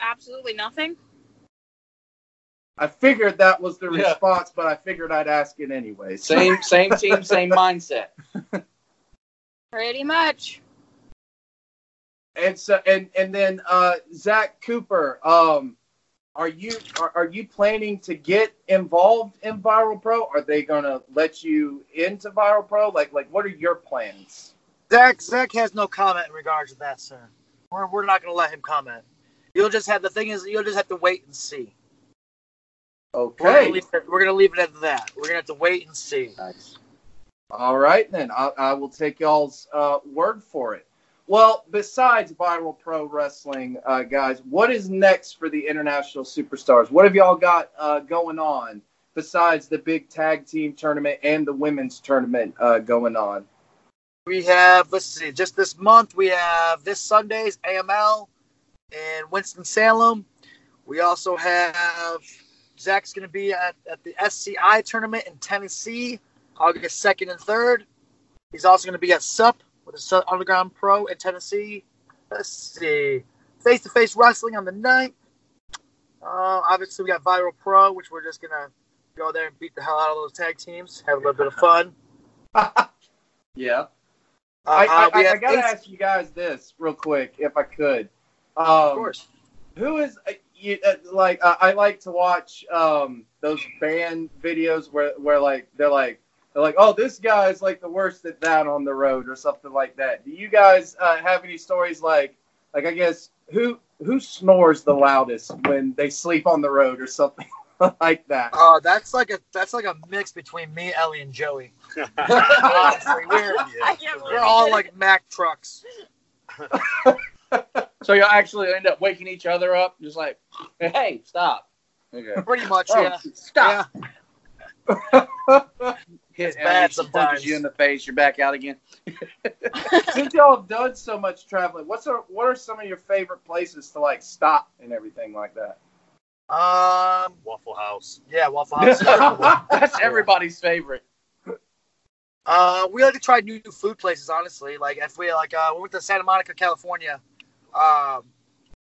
Absolutely nothing. I figured that was the yeah. response, but I figured I'd ask it anyway. Same, same team, same mindset. Pretty much. And so, and and then uh, Zach Cooper. Um, Are you are, are you planning to get involved in Viral Pro? Are they gonna let you into Viral Pro? Like like what are your plans? Zach Zach has no comment in regards to that, sir. We're we're not gonna let him comment. You'll just have the thing is you'll just have to wait and see. Okay. We're gonna leave it, we're gonna leave it at that. We're gonna have to wait and see. Nice. All right then. I I will take y'all's uh, word for it. Well, besides Viral Pro Wrestling, uh, guys, what is next for the International Superstars? What have y'all got uh, going on besides the big tag team tournament and the women's tournament uh, going on? We have, let's see, just this month, we have this Sunday's A M L in Winston-Salem. We also have, Zach's going to be at, at the S C I tournament in Tennessee, August second and third. He's also going to be at S U P with the Underground Pro in Tennessee. Let's see, face-to-face wrestling on the ninth. Uh, obviously, we got Viral Pro, which we're just going to go there and beat the hell out of those tag teams, have a little bit of fun. Yeah. Uh, I, I, I, I got to ask you guys this real quick, if I could. Um, of course. Who is, uh, you, uh, like, uh, I like to watch um, those band videos where, where like, they're like, they're like, oh, this guy's, like, the worst at that on the road or something like that. Do you guys uh, have any stories like, like, I guess, who who snores the loudest when they sleep on the road or something like that? Oh, uh, that's like a that's like a mix between me, Ellie, and Joey. Honestly, we're, we're all like Mack trucks. So you'll actually end up waking each other up, just like, hey, stop. Okay. Pretty much, oh, yeah. Stop. Yeah. It's yeah, bad sometimes. You in the face, you're back out again. Since y'all have done so much traveling, what's a, what are some of your favorite places to like stop and everything like that? Um, Waffle House. Yeah, Waffle House. That's everybody's favorite. Uh, we like to try new food places, honestly. Like if we like, uh, we went to Santa Monica, California. Um,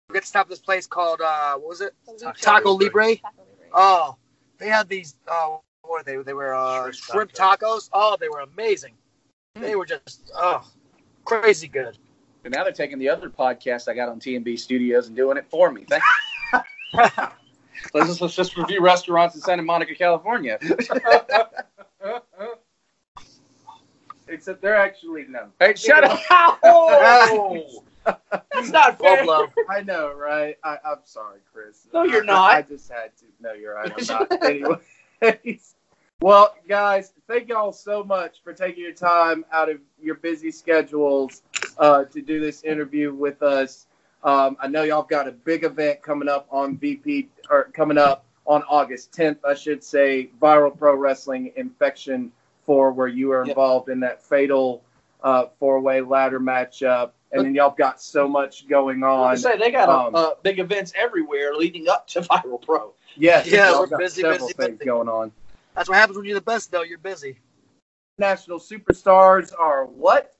we got to stop at this place called uh, what was it? Taco, Taco Libre. Libre. Oh, they had these. Uh, What they they were uh, shrimp, shrimp tacos. tacos. Oh, they were amazing. Mm. They were just oh, crazy good. And now they're taking the other podcast I got on T M B Studios and doing it for me. Thank you. let's, just, let's just review restaurants in Santa Monica, California. Except they're actually no. Hey, shut up! Oh, that's not fair. I know, right? I, I'm sorry, Chris. No, you're not. I just had to. No, you're right. I'm not. Anyway. Well, guys, thank y'all so much for taking your time out of your busy schedules uh, to do this interview with us. Um, I know y'all got a big event coming up on V P or coming up on August tenth, I should say, Viral Pro Wrestling Infection four, where you are involved yep. in that fatal uh, four-way ladder matchup. And then y'all got so much going on. I was gonna say they got um, uh, big events everywhere leading up to Viral Pro. Yes, yeah, yeah, we're got busy, several busy, things busy. going on. That's what happens when you're the best, though. You're busy. National superstars are what?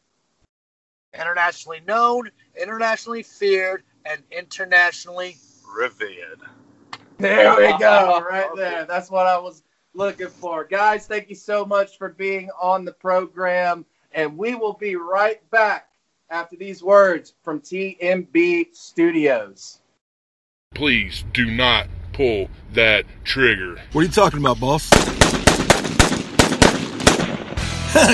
Internationally known, internationally feared, and internationally revered. There we go, right there. That's what I was looking for. Guys, thank you so much for being on the program, and we will be right back after these words from T M B Studios. Please do not pull that trigger. What are you talking about, boss?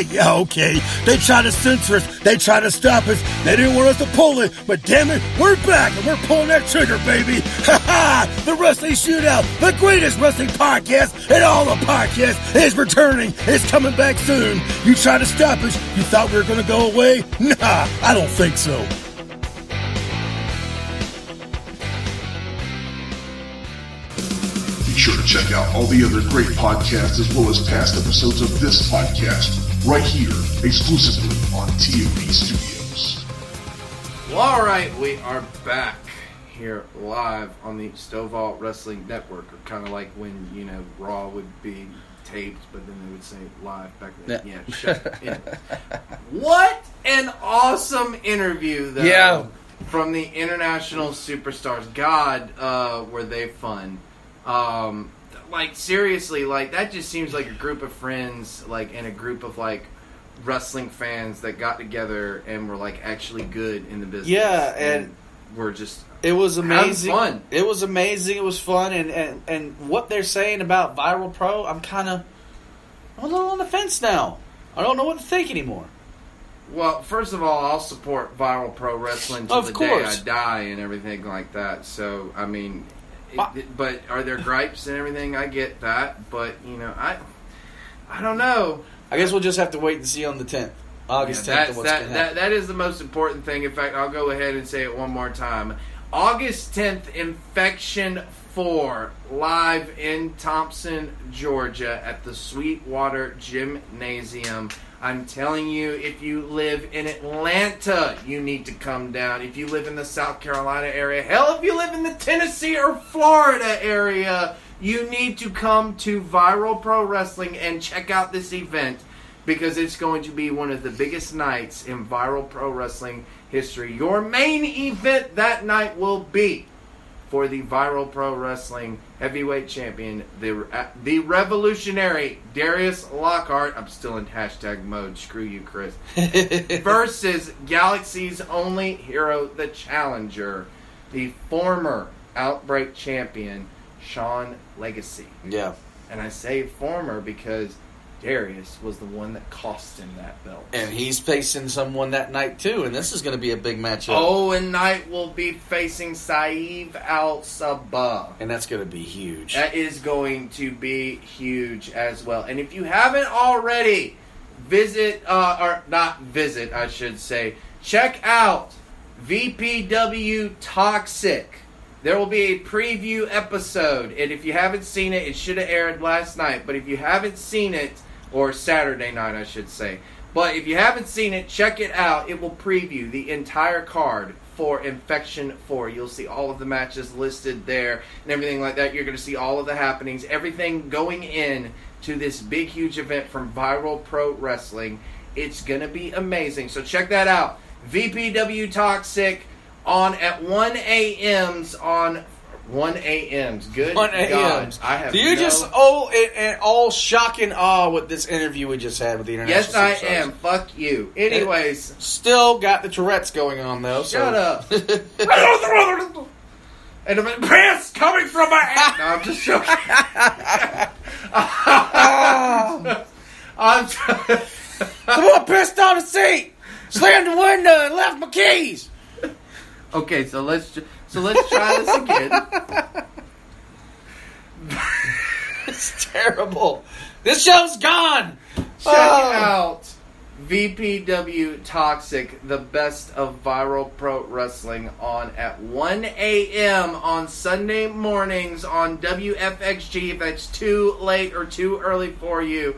Yeah, okay. They tried to censor us. They tried to stop us. They didn't want us to pull it. But damn it, we're back and we're pulling that trigger, baby. Ha ha! The Wrestling Shootout, the greatest wrestling podcast in all the podcasts, is returning. It's coming back soon. You tried to stop us. You thought we were going to go away? Nah, I don't think so. Be sure to check out all the other great podcasts as well as past episodes of this podcast right here, exclusively on T M B Studios. Well, all right, we are back here live on the Stovall Wrestling Network, or kind of like when, you know, Raw would be taped, but then they would say live back then. Yeah, yeah shut up. What an awesome interview, though, yeah. from the international superstars. God, uh, were they fun. Um, like seriously, like that just seems like a group of friends, like and a group of like wrestling fans that got together and were like actually good in the business. Yeah, and, and were just it was amazing. Fun. It was amazing. It was fun, and, and, and what they're saying about Viral Pro, I'm kind of I'm a little on the fence now. I don't know what to think anymore. Well, first of all, I'll support Viral Pro Wrestling to of the course. day I die and everything like that. So I mean. It, but are there gripes and everything? I get that, but you know, I, I don't know. I guess we'll just have to wait and see on the tenth, August tenth. Yeah, that that, that is the most important thing. In fact, I'll go ahead and say it one more time. August tenth, Infection four, live in Thompson, Georgia at the Sweetwater Gymnasium. I'm telling you, if you live in Atlanta, you need to come down. If you live in the South Carolina area, hell, if you live in the Tennessee or Florida area, you need to come to Viral Pro Wrestling and check out this event, because it's going to be one of the biggest nights in Viral Pro Wrestling history. Your main event that night will be for the Viral Pro Wrestling Heavyweight Champion, the uh, the Revolutionary Darius Lockhart. I'm still in hashtag mode. Screw you, Chris. Versus Galaxy's only hero, the Challenger, the former Outbreak Champion, Sean Legacy. Yeah. And I say former because Darius was the one that cost him that belt. And he's facing someone that night, too, and this is going to be a big matchup. Owen Knight will be facing Saif Al-Sabah. And that's going to be huge. That is going to be huge as well. And if you haven't already, visit, uh, or not visit, I should say, check out V P W Toxic. There will be a preview episode, and if you haven't seen it, it should have aired last night, but if you haven't seen it, or Saturday night, I should say. But if you haven't seen it, check it out. It will preview the entire card for Infection four. You'll see all of the matches listed there and everything like that. You're going to see all of the happenings, everything going in to this big, huge event from Viral Pro Wrestling. It's going to be amazing. So check that out. V P W Toxic on at one a.m.'s on... one a.m.'s. Good God. I have. Do you no... just oh and, and all shock and awe with this interview we just had with the international. Yes, I superstars. am. Fuck you. Anyways, it still got the Tourette's going on though. Shut so. up. And I'm piss coming from my ass. No, I'm just joking. oh. I'm. T- Someone pissed on the seat, slammed the window, and left my keys. Okay, so let's. Ju- So let's try this again. It's terrible. This show's gone. Check oh. out V P W Toxic, the best of Viral Pro Wrestling, on at one a.m. on Sunday mornings on W F X G. If that's too late or too early for you,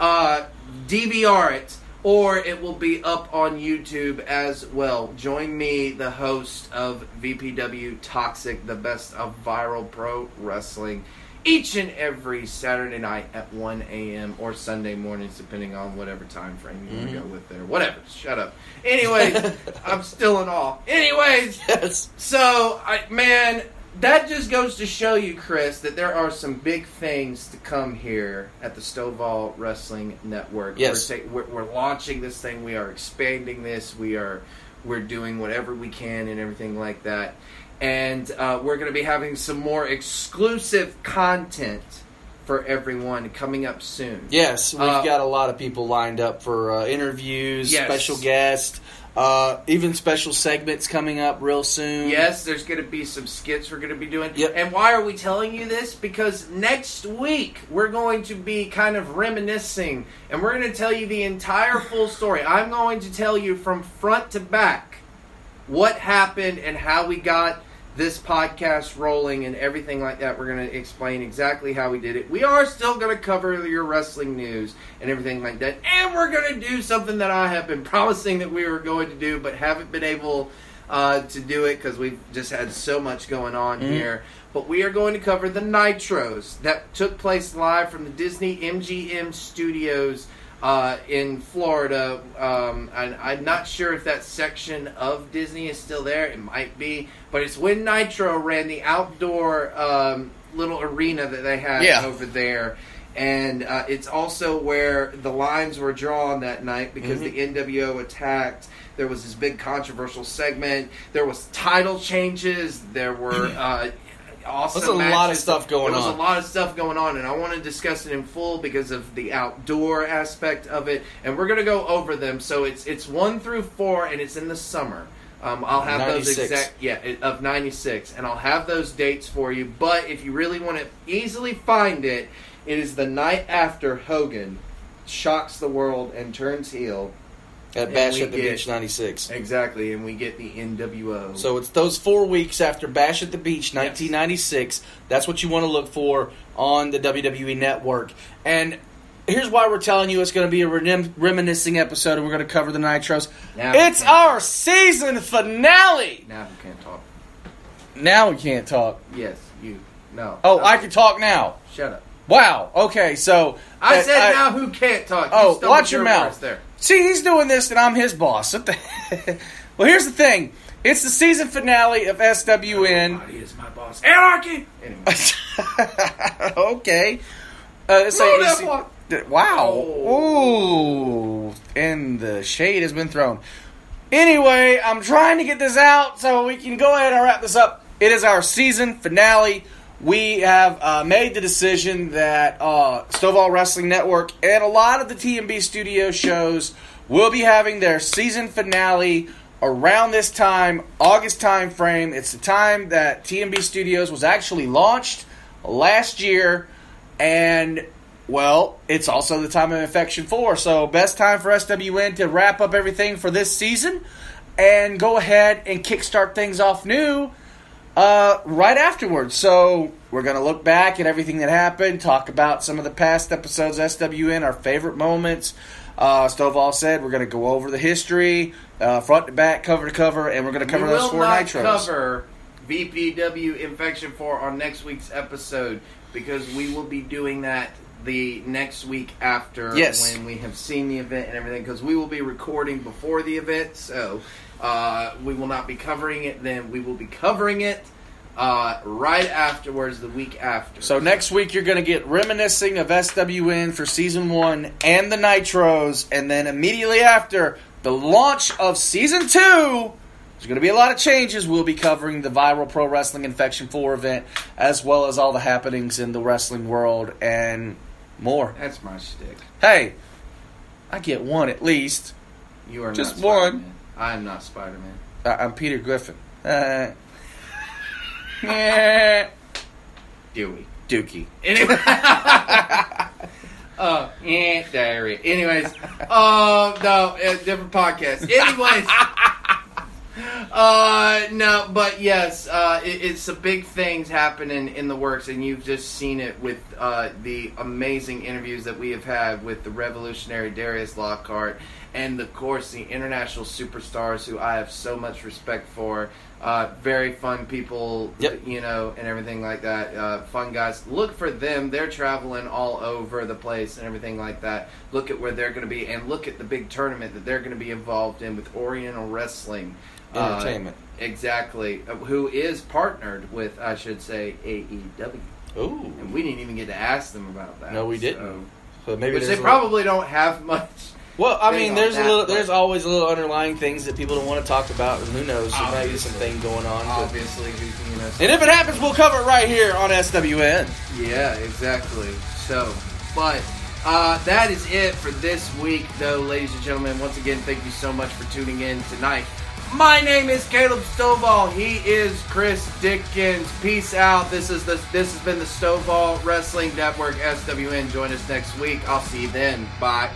uh, D V R it. Or it will be up on YouTube as well. Join me, the host of V P W Toxic, the best of Viral Pro Wrestling, each and every Saturday night at one a.m. or Sunday mornings, depending on whatever time frame you want to mm-hmm. go with there. Whatever. Shut up. Anyways, I'm still in awe. Anyways. Yes. So, I, man, that just goes to show you, Chris, that there are some big things to come here at the Stovall Wrestling Network. Yes. We're, we're, we're launching this thing. We are expanding this. We are, we're doing whatever we can and everything like that. And uh, we're going to be having some more exclusive content for everyone coming up soon. Yes. We've uh, got a lot of people lined up for uh, interviews, yes. special guests. Uh, even special segments coming up real soon. Yes, there's going to be some skits we're going to be doing. Yep. And why are we telling you this? Because next week we're going to be kind of reminiscing, and we're going to tell you the entire full story. I'm going to tell you from front to back what happened and how we got this podcast rolling and everything like that. We're going to explain exactly how we did it. We are still going to cover your wrestling news and everything like that. And we're going to do something that I have been promising that we were going to do but haven't been able uh, to do it because we've just had so much going on mm-hmm. here. But we are going to cover the Nitros that took place live from the Disney M G M Studios Uh, in Florida. um, and I'm not sure if that section of Disney is still there. It might be, but it's when Nitro ran the outdoor um, little arena that they had yeah. over there, and uh, it's also where the lines were drawn that night because mm-hmm. the N W O attacked. There was this big controversial segment. There was title changes. There were uh, awesome There's a matches. lot of stuff going on. There was on. a lot of stuff going on, and I want to discuss it in full because of the outdoor aspect of it. And we're going to go over them. So it's it's one through four, and it's in the summer. Um, I'll have ninety-six. Those exact yeah it, of ninety-six, and I'll have those dates for you. But if you really want to easily find it, it is the night after Hogan shocks the world and turns heel At Bash at the get, Beach ninety-six. Exactly, and we get the N W O. So it's those four weeks after Bash at the Beach nineteen ninety-six. Yes. That's what you want to look for on the W W E Network. And here's why we're telling you it's going to be a rem- reminiscing episode, and we're going to cover the Nitros. Now it's our season finale! Now we can't talk. Now we can't talk. Yes, you. No. Oh, no. I can talk now. Shut up. Wow, okay, so... I said I, now who can't talk. You oh, watch your mouth. There. See, he's doing this and I'm his boss. What the well, here's the thing. It's the season finale of S W N. Nobody is my boss. Anarchy! Anyway. Okay. Uh, so no, see, th- wow. Oh. Ooh. And the shade has been thrown. Anyway, I'm trying to get this out so we can go ahead and wrap this up. It is our season finale. We have uh, made the decision that uh, Stovall Wrestling Network and a lot of the T M B Studio shows will be having their season finale around this time, August time frame. It's the time that T M B Studios was actually launched last year, and, well, it's also the time of Infection four, so best time for S W N to wrap up everything for this season and go ahead and kickstart things off new. Uh, right afterwards, so we're going to look back at everything that happened, talk about some of the past episodes of S W N, our favorite moments. Uh, Stovall said we're going to go over the history, uh, front to back, cover to cover, and we're going to cover those four Nitros. We will not cover V P W Infection four on next week's episode, because we will be doing that the next week after, yes, when we have seen the event and everything, because we will be recording before the event, so... Uh, we will not be covering it then. We will be covering it uh, right afterwards, the week after. So next week you're going to get reminiscing of S W N for Season one and the Nitros. And then immediately after the launch of Season two, there's going to be a lot of changes. We'll be covering the Viral Pro Wrestling Infection four event, as well as all the happenings in the wrestling world and more. That's my shtick. Hey, I get one at least. You are just not one. Spider-Man. I'm not Spider-Man. Uh, I'm Peter Griffin. Uh, yeah. Dewey. Dookie. Anyway. uh, yeah, diarrhea. Anyways. Uh, no, it's different podcast. Anyways. uh, no, but yes, uh, it, it's some big things happening in the works, and you've just seen it with uh, the amazing interviews that we have had with the revolutionary Darius Lockhart. And, of course, the international superstars who I have so much respect for. Uh, very fun people, yep. You know, and everything like that. Uh, fun guys. Look for them. They're traveling all over the place and everything like that. Look at where they're going to be. And look at the big tournament that they're going to be involved in with Oriental Wrestling Entertainment. Uh, exactly. Who is partnered with, I should say, A E W. Ooh. And we didn't even get to ask them about that. No, we didn't. So, so maybe which they probably little... don't have much... Well, I mean, there's a little, there's always a little underlying things that people don't want to talk about. And who knows? There might be something going on. Obviously, you know. And if it happens, we'll cover it right here on S W N. Yeah, exactly. So, but uh, that is it for this week, though, ladies and gentlemen. Once again, thank you so much for tuning in tonight. My name is Caleb Stovall. He is Chris Dickens. Peace out. This is the this has been the Stovall Wrestling Network S W N. Join us next week. I'll see you then. Bye.